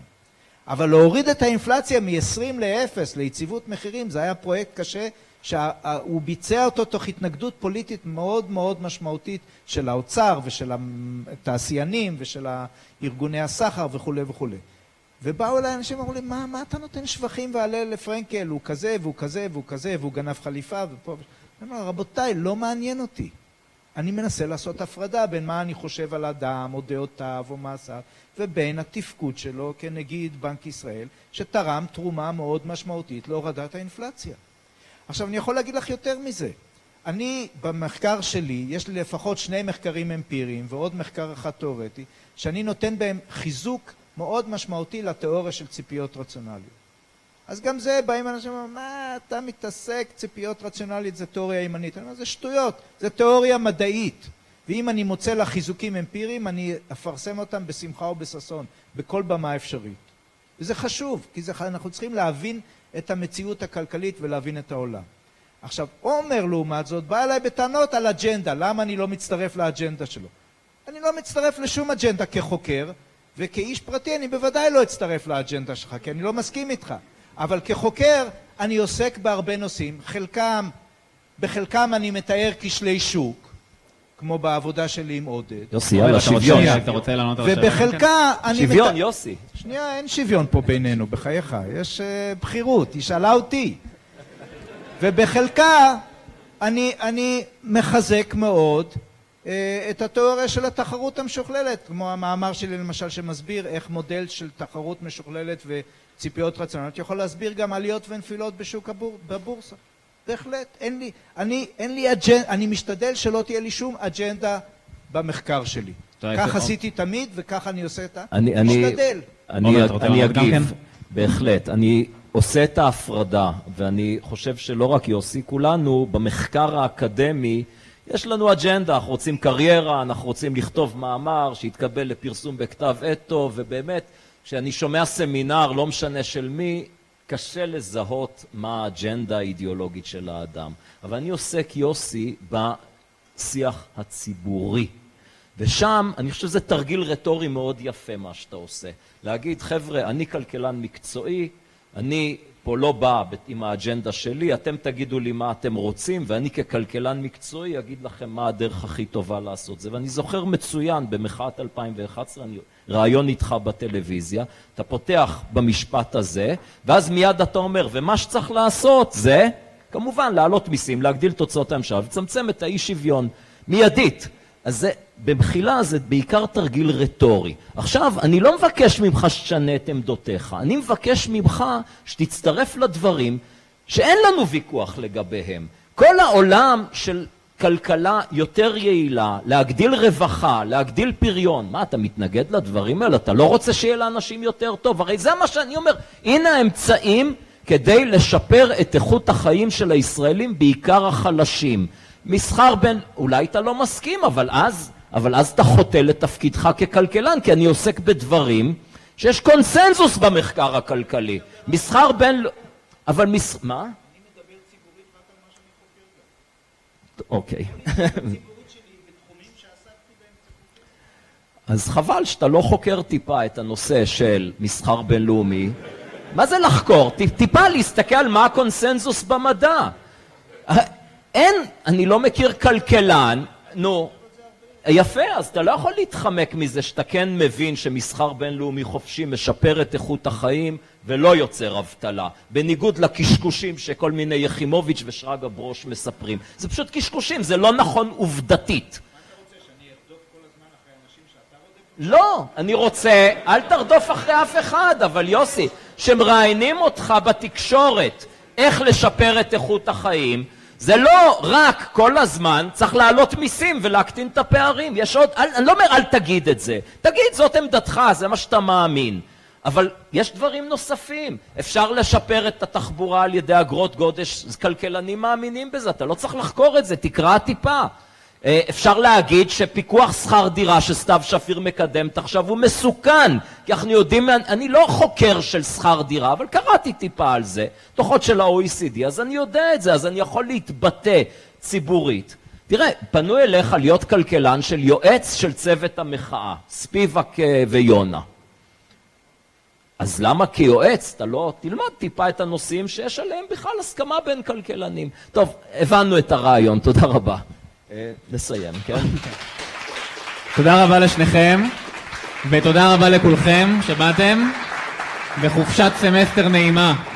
אבל להוריד את האינפלציה מ-עשרים ל-אפס ליציבות מחירים, זה היה פרויקט קשה שהוא ביצע אותו תוך התנגדות פוליטית מאוד מאוד משמעותית של האוצר ושל התעשיינים ושל ארגוני הסחר וכו' וכו'. ובאו אליי אנשים ואמרו לי, מה, מה אתה נותן שבחים ועלה לפרנקל? הוא כזה והוא כזה והוא כזה והוא גנב חליפה ופה... אמר, רבותיי, לא מעניין אותי. אני מנסה לעשות הפרדה בין מה אני חושב על אדם או דעותיו או מעשיו, ובין התפקוד שלו כנגיד בנק ישראל, שתרם תרומה מאוד משמעותית להורדת האינפלציה. עכשיו, אני יכול להגיד לך יותר מזה. אני, במחקר שלי, יש לי לפחות שני מחקרים אמפיריים ועוד מחקר אחד תיאורטי, שאני נותן בהם חיזוק מאוד משמעותי לתיאוריה של ציפיות רציונליות. אז גם זה, באים אנשים ואומרים, מה אתה מתעסק, ציפיות רציונלית זה תיאוריה ימנית. אני אומר, זה שטויות, זה תיאוריה מדעית. ואם אני מוצא לה חיזוקים אמפיריים, אני אפרסם אותם בשמחה ובששון, בכל במה אפשרית. וזה חשוב, כי זה, אנחנו צריכים להבין את המציאות הכלכלית ולהבין את העולם. עכשיו, עומר, לעומת זאת, בא אליי בטענות על אג'נדה. למה אני לא מצטרף לאג'נדה שלו? אני לא מצטרף לשום אג'נדה כחוקר, וכאיש פרטי אני בוודאי לא אצטרף לאג'נדה שלך, כי אני לא מסכים איתך. אבל כחוקר אני עוסק בהרבה נושאים, חלקם, בחלקם אני מתאר כשלי שוק, כמו בעבודה שלי עם עודד. יוסי, יאללה, שוויון, אתה רוצה לענות על השאלה? ובחלקה אני... שוויון, יוסי. שנייה, אין שוויון פה בינינו, בחייך, יש בחירות, היא שאלה אותי. ובחלקה אני, אני מחזק מאוד את התיאוריה של התחרות המשוכללת, כמו המאמר שלי למשל שמסביר איך מודל של תחרות משוכללת ו... ציפיות רציונליות יכול להסביר גם עליות ונפילות בשוק הבור, בבורסה. בהחלט, אין לי, אני, אין לי אג'נ... אני משתדל שלא תהיה לי שום אג'נדה במחקר שלי. כך עשיתי תמיד וכך אני עושה את ה... אני, משתדל. אני, אני, אני אגיב, בהחלט. אני עושה את ההפרדה, ואני חושב שלא רק יוסי, כולנו במחקר האקדמי, יש לנו אג'נדה, אנחנו רוצים קריירה, אנחנו רוצים לכתוב מאמר שיתקבל לפרסום בכתב עת טוב, ובאמת... כשאני שומע סמינר, לא משנה של מי, קשה לזהות מה האג'נדה האידיאולוגית של האדם. אבל אני עוסק, יוסי, בשיח הציבורי. ושם, אני חושב שזה תרגיל רטורי מאוד יפה מה שאתה עושה. להגיד, חבר'ה, אני כלכלן מקצועי, אני פה לא בא עם האג'נדה שלי, אתם תגידו לי מה אתם רוצים, ואני ככלכלן מקצועי אגיד לכם מה הדרך הכי טובה לעשות זה. ואני זוכר מצוין, במחאת אלפיים ואחת עשרה, אני... רעיון איתך בטלוויזיה, אתה פותח במשפט הזה, ואז מיד אתה אומר, ומה שצריך לעשות זה, כמובן, להעלות מיסים, להגדיל תוצאות הממשלה, וצמצם את האי שוויון מיידית. אז זה, במחילה, זה בעיקר תרגיל רטורי. עכשיו, אני לא מבקש ממך שתשנה את עמדותיך, אני מבקש ממך שתצטרף לדברים שאין לנו ויכוח לגביהם. כל העולם של... כלכלה יותר יעילה, להגדיל רווחה, להגדיל פריון. מה, אתה מתנגד לדברים האלה? אתה לא רוצה שיהיה לאנשים יותר טוב? הרי זה מה שאני אומר. הנה האמצעים כדי לשפר את איכות החיים של הישראלים, בעיקר החלשים. מסחר בין, אולי אתה לא מסכים, אבל אז, אבל אז אתה חוטא לתפקידך ככלכלן, כי אני עוסק בדברים שיש קונסנזוס במחקר הכלכלי. מסחר בין... אבל מס... מה? אני מדבר ציבורית רק על מה שאני חוקר. אוקיי. אני מדבר ציבורית שלי בתחומים שעסקתי בהם ציבורית. אז חבל שאתה לא חוקר טיפה את הנושא של מסחר בינלאומי. מה זה לחקור? טיפה להסתכל על מה הקונסנזוס במדע. אין, אני לא מכיר כלכלן, נו, יפה, אז אתה לא יכול להתחמק מזה שאתה כן מבין שמסחר בינלאומי חופשי משפר את איכות החיים ולא יוצר אבטלה, בניגוד לקשקושים שכל מיני יחימוביץ' ושרגא ברוש מספרים. זה פשוט קשקושים, זה לא נכון עובדתית. מה אתה רוצה, שאני ארדוף כל הזמן אחרי אנשים שאתה רודף? לא, אני רוצה, אל תרדוף אחרי אף אחד, אבל יוסי, שמראיינים אותך בתקשורת איך לשפר את איכות החיים, זה לא רק כל הזמן צריך לעלות מיסים ולהקטין את הפערים. יש עוד, אל, אני לא אומר אל תגיד את זה, תגיד זאת עמדתך, זה מה שאתה מאמין. אבל יש דברים נוספים, אפשר לשפר את התחבורה על ידי אגרות גודש, כלכלנים מאמינים בזה, אתה לא צריך לחקור את זה, תקרא טיפה. אפשר להגיד שפיקוח שכר דירה שסתיו שפיר מקדם, תחשב הוא מסוכן, כי אנחנו יודעים, אני לא חוקר של שכר דירה, אבל קראתי טיפה על זה, דוחות של ה-או אי סי די, אז אני יודע את זה, אז אני יכול להתבטא ציבורית. תראה, פנו אליך להיות כלכלן של יועץ של צוות המחאה, ספיבק ויונה. אז למה כיועץ? אתה לא תלמד טיפה את הנושאים שיש עליהם בכלל הסכמה בין כלכלנים. טוב, הבנו את הרעיון, תודה רבה. לסיים, כן? תודה רבה לשניכם, ותודה רבה לכולכם שבאתם, בחופשת סמסטר נעימה.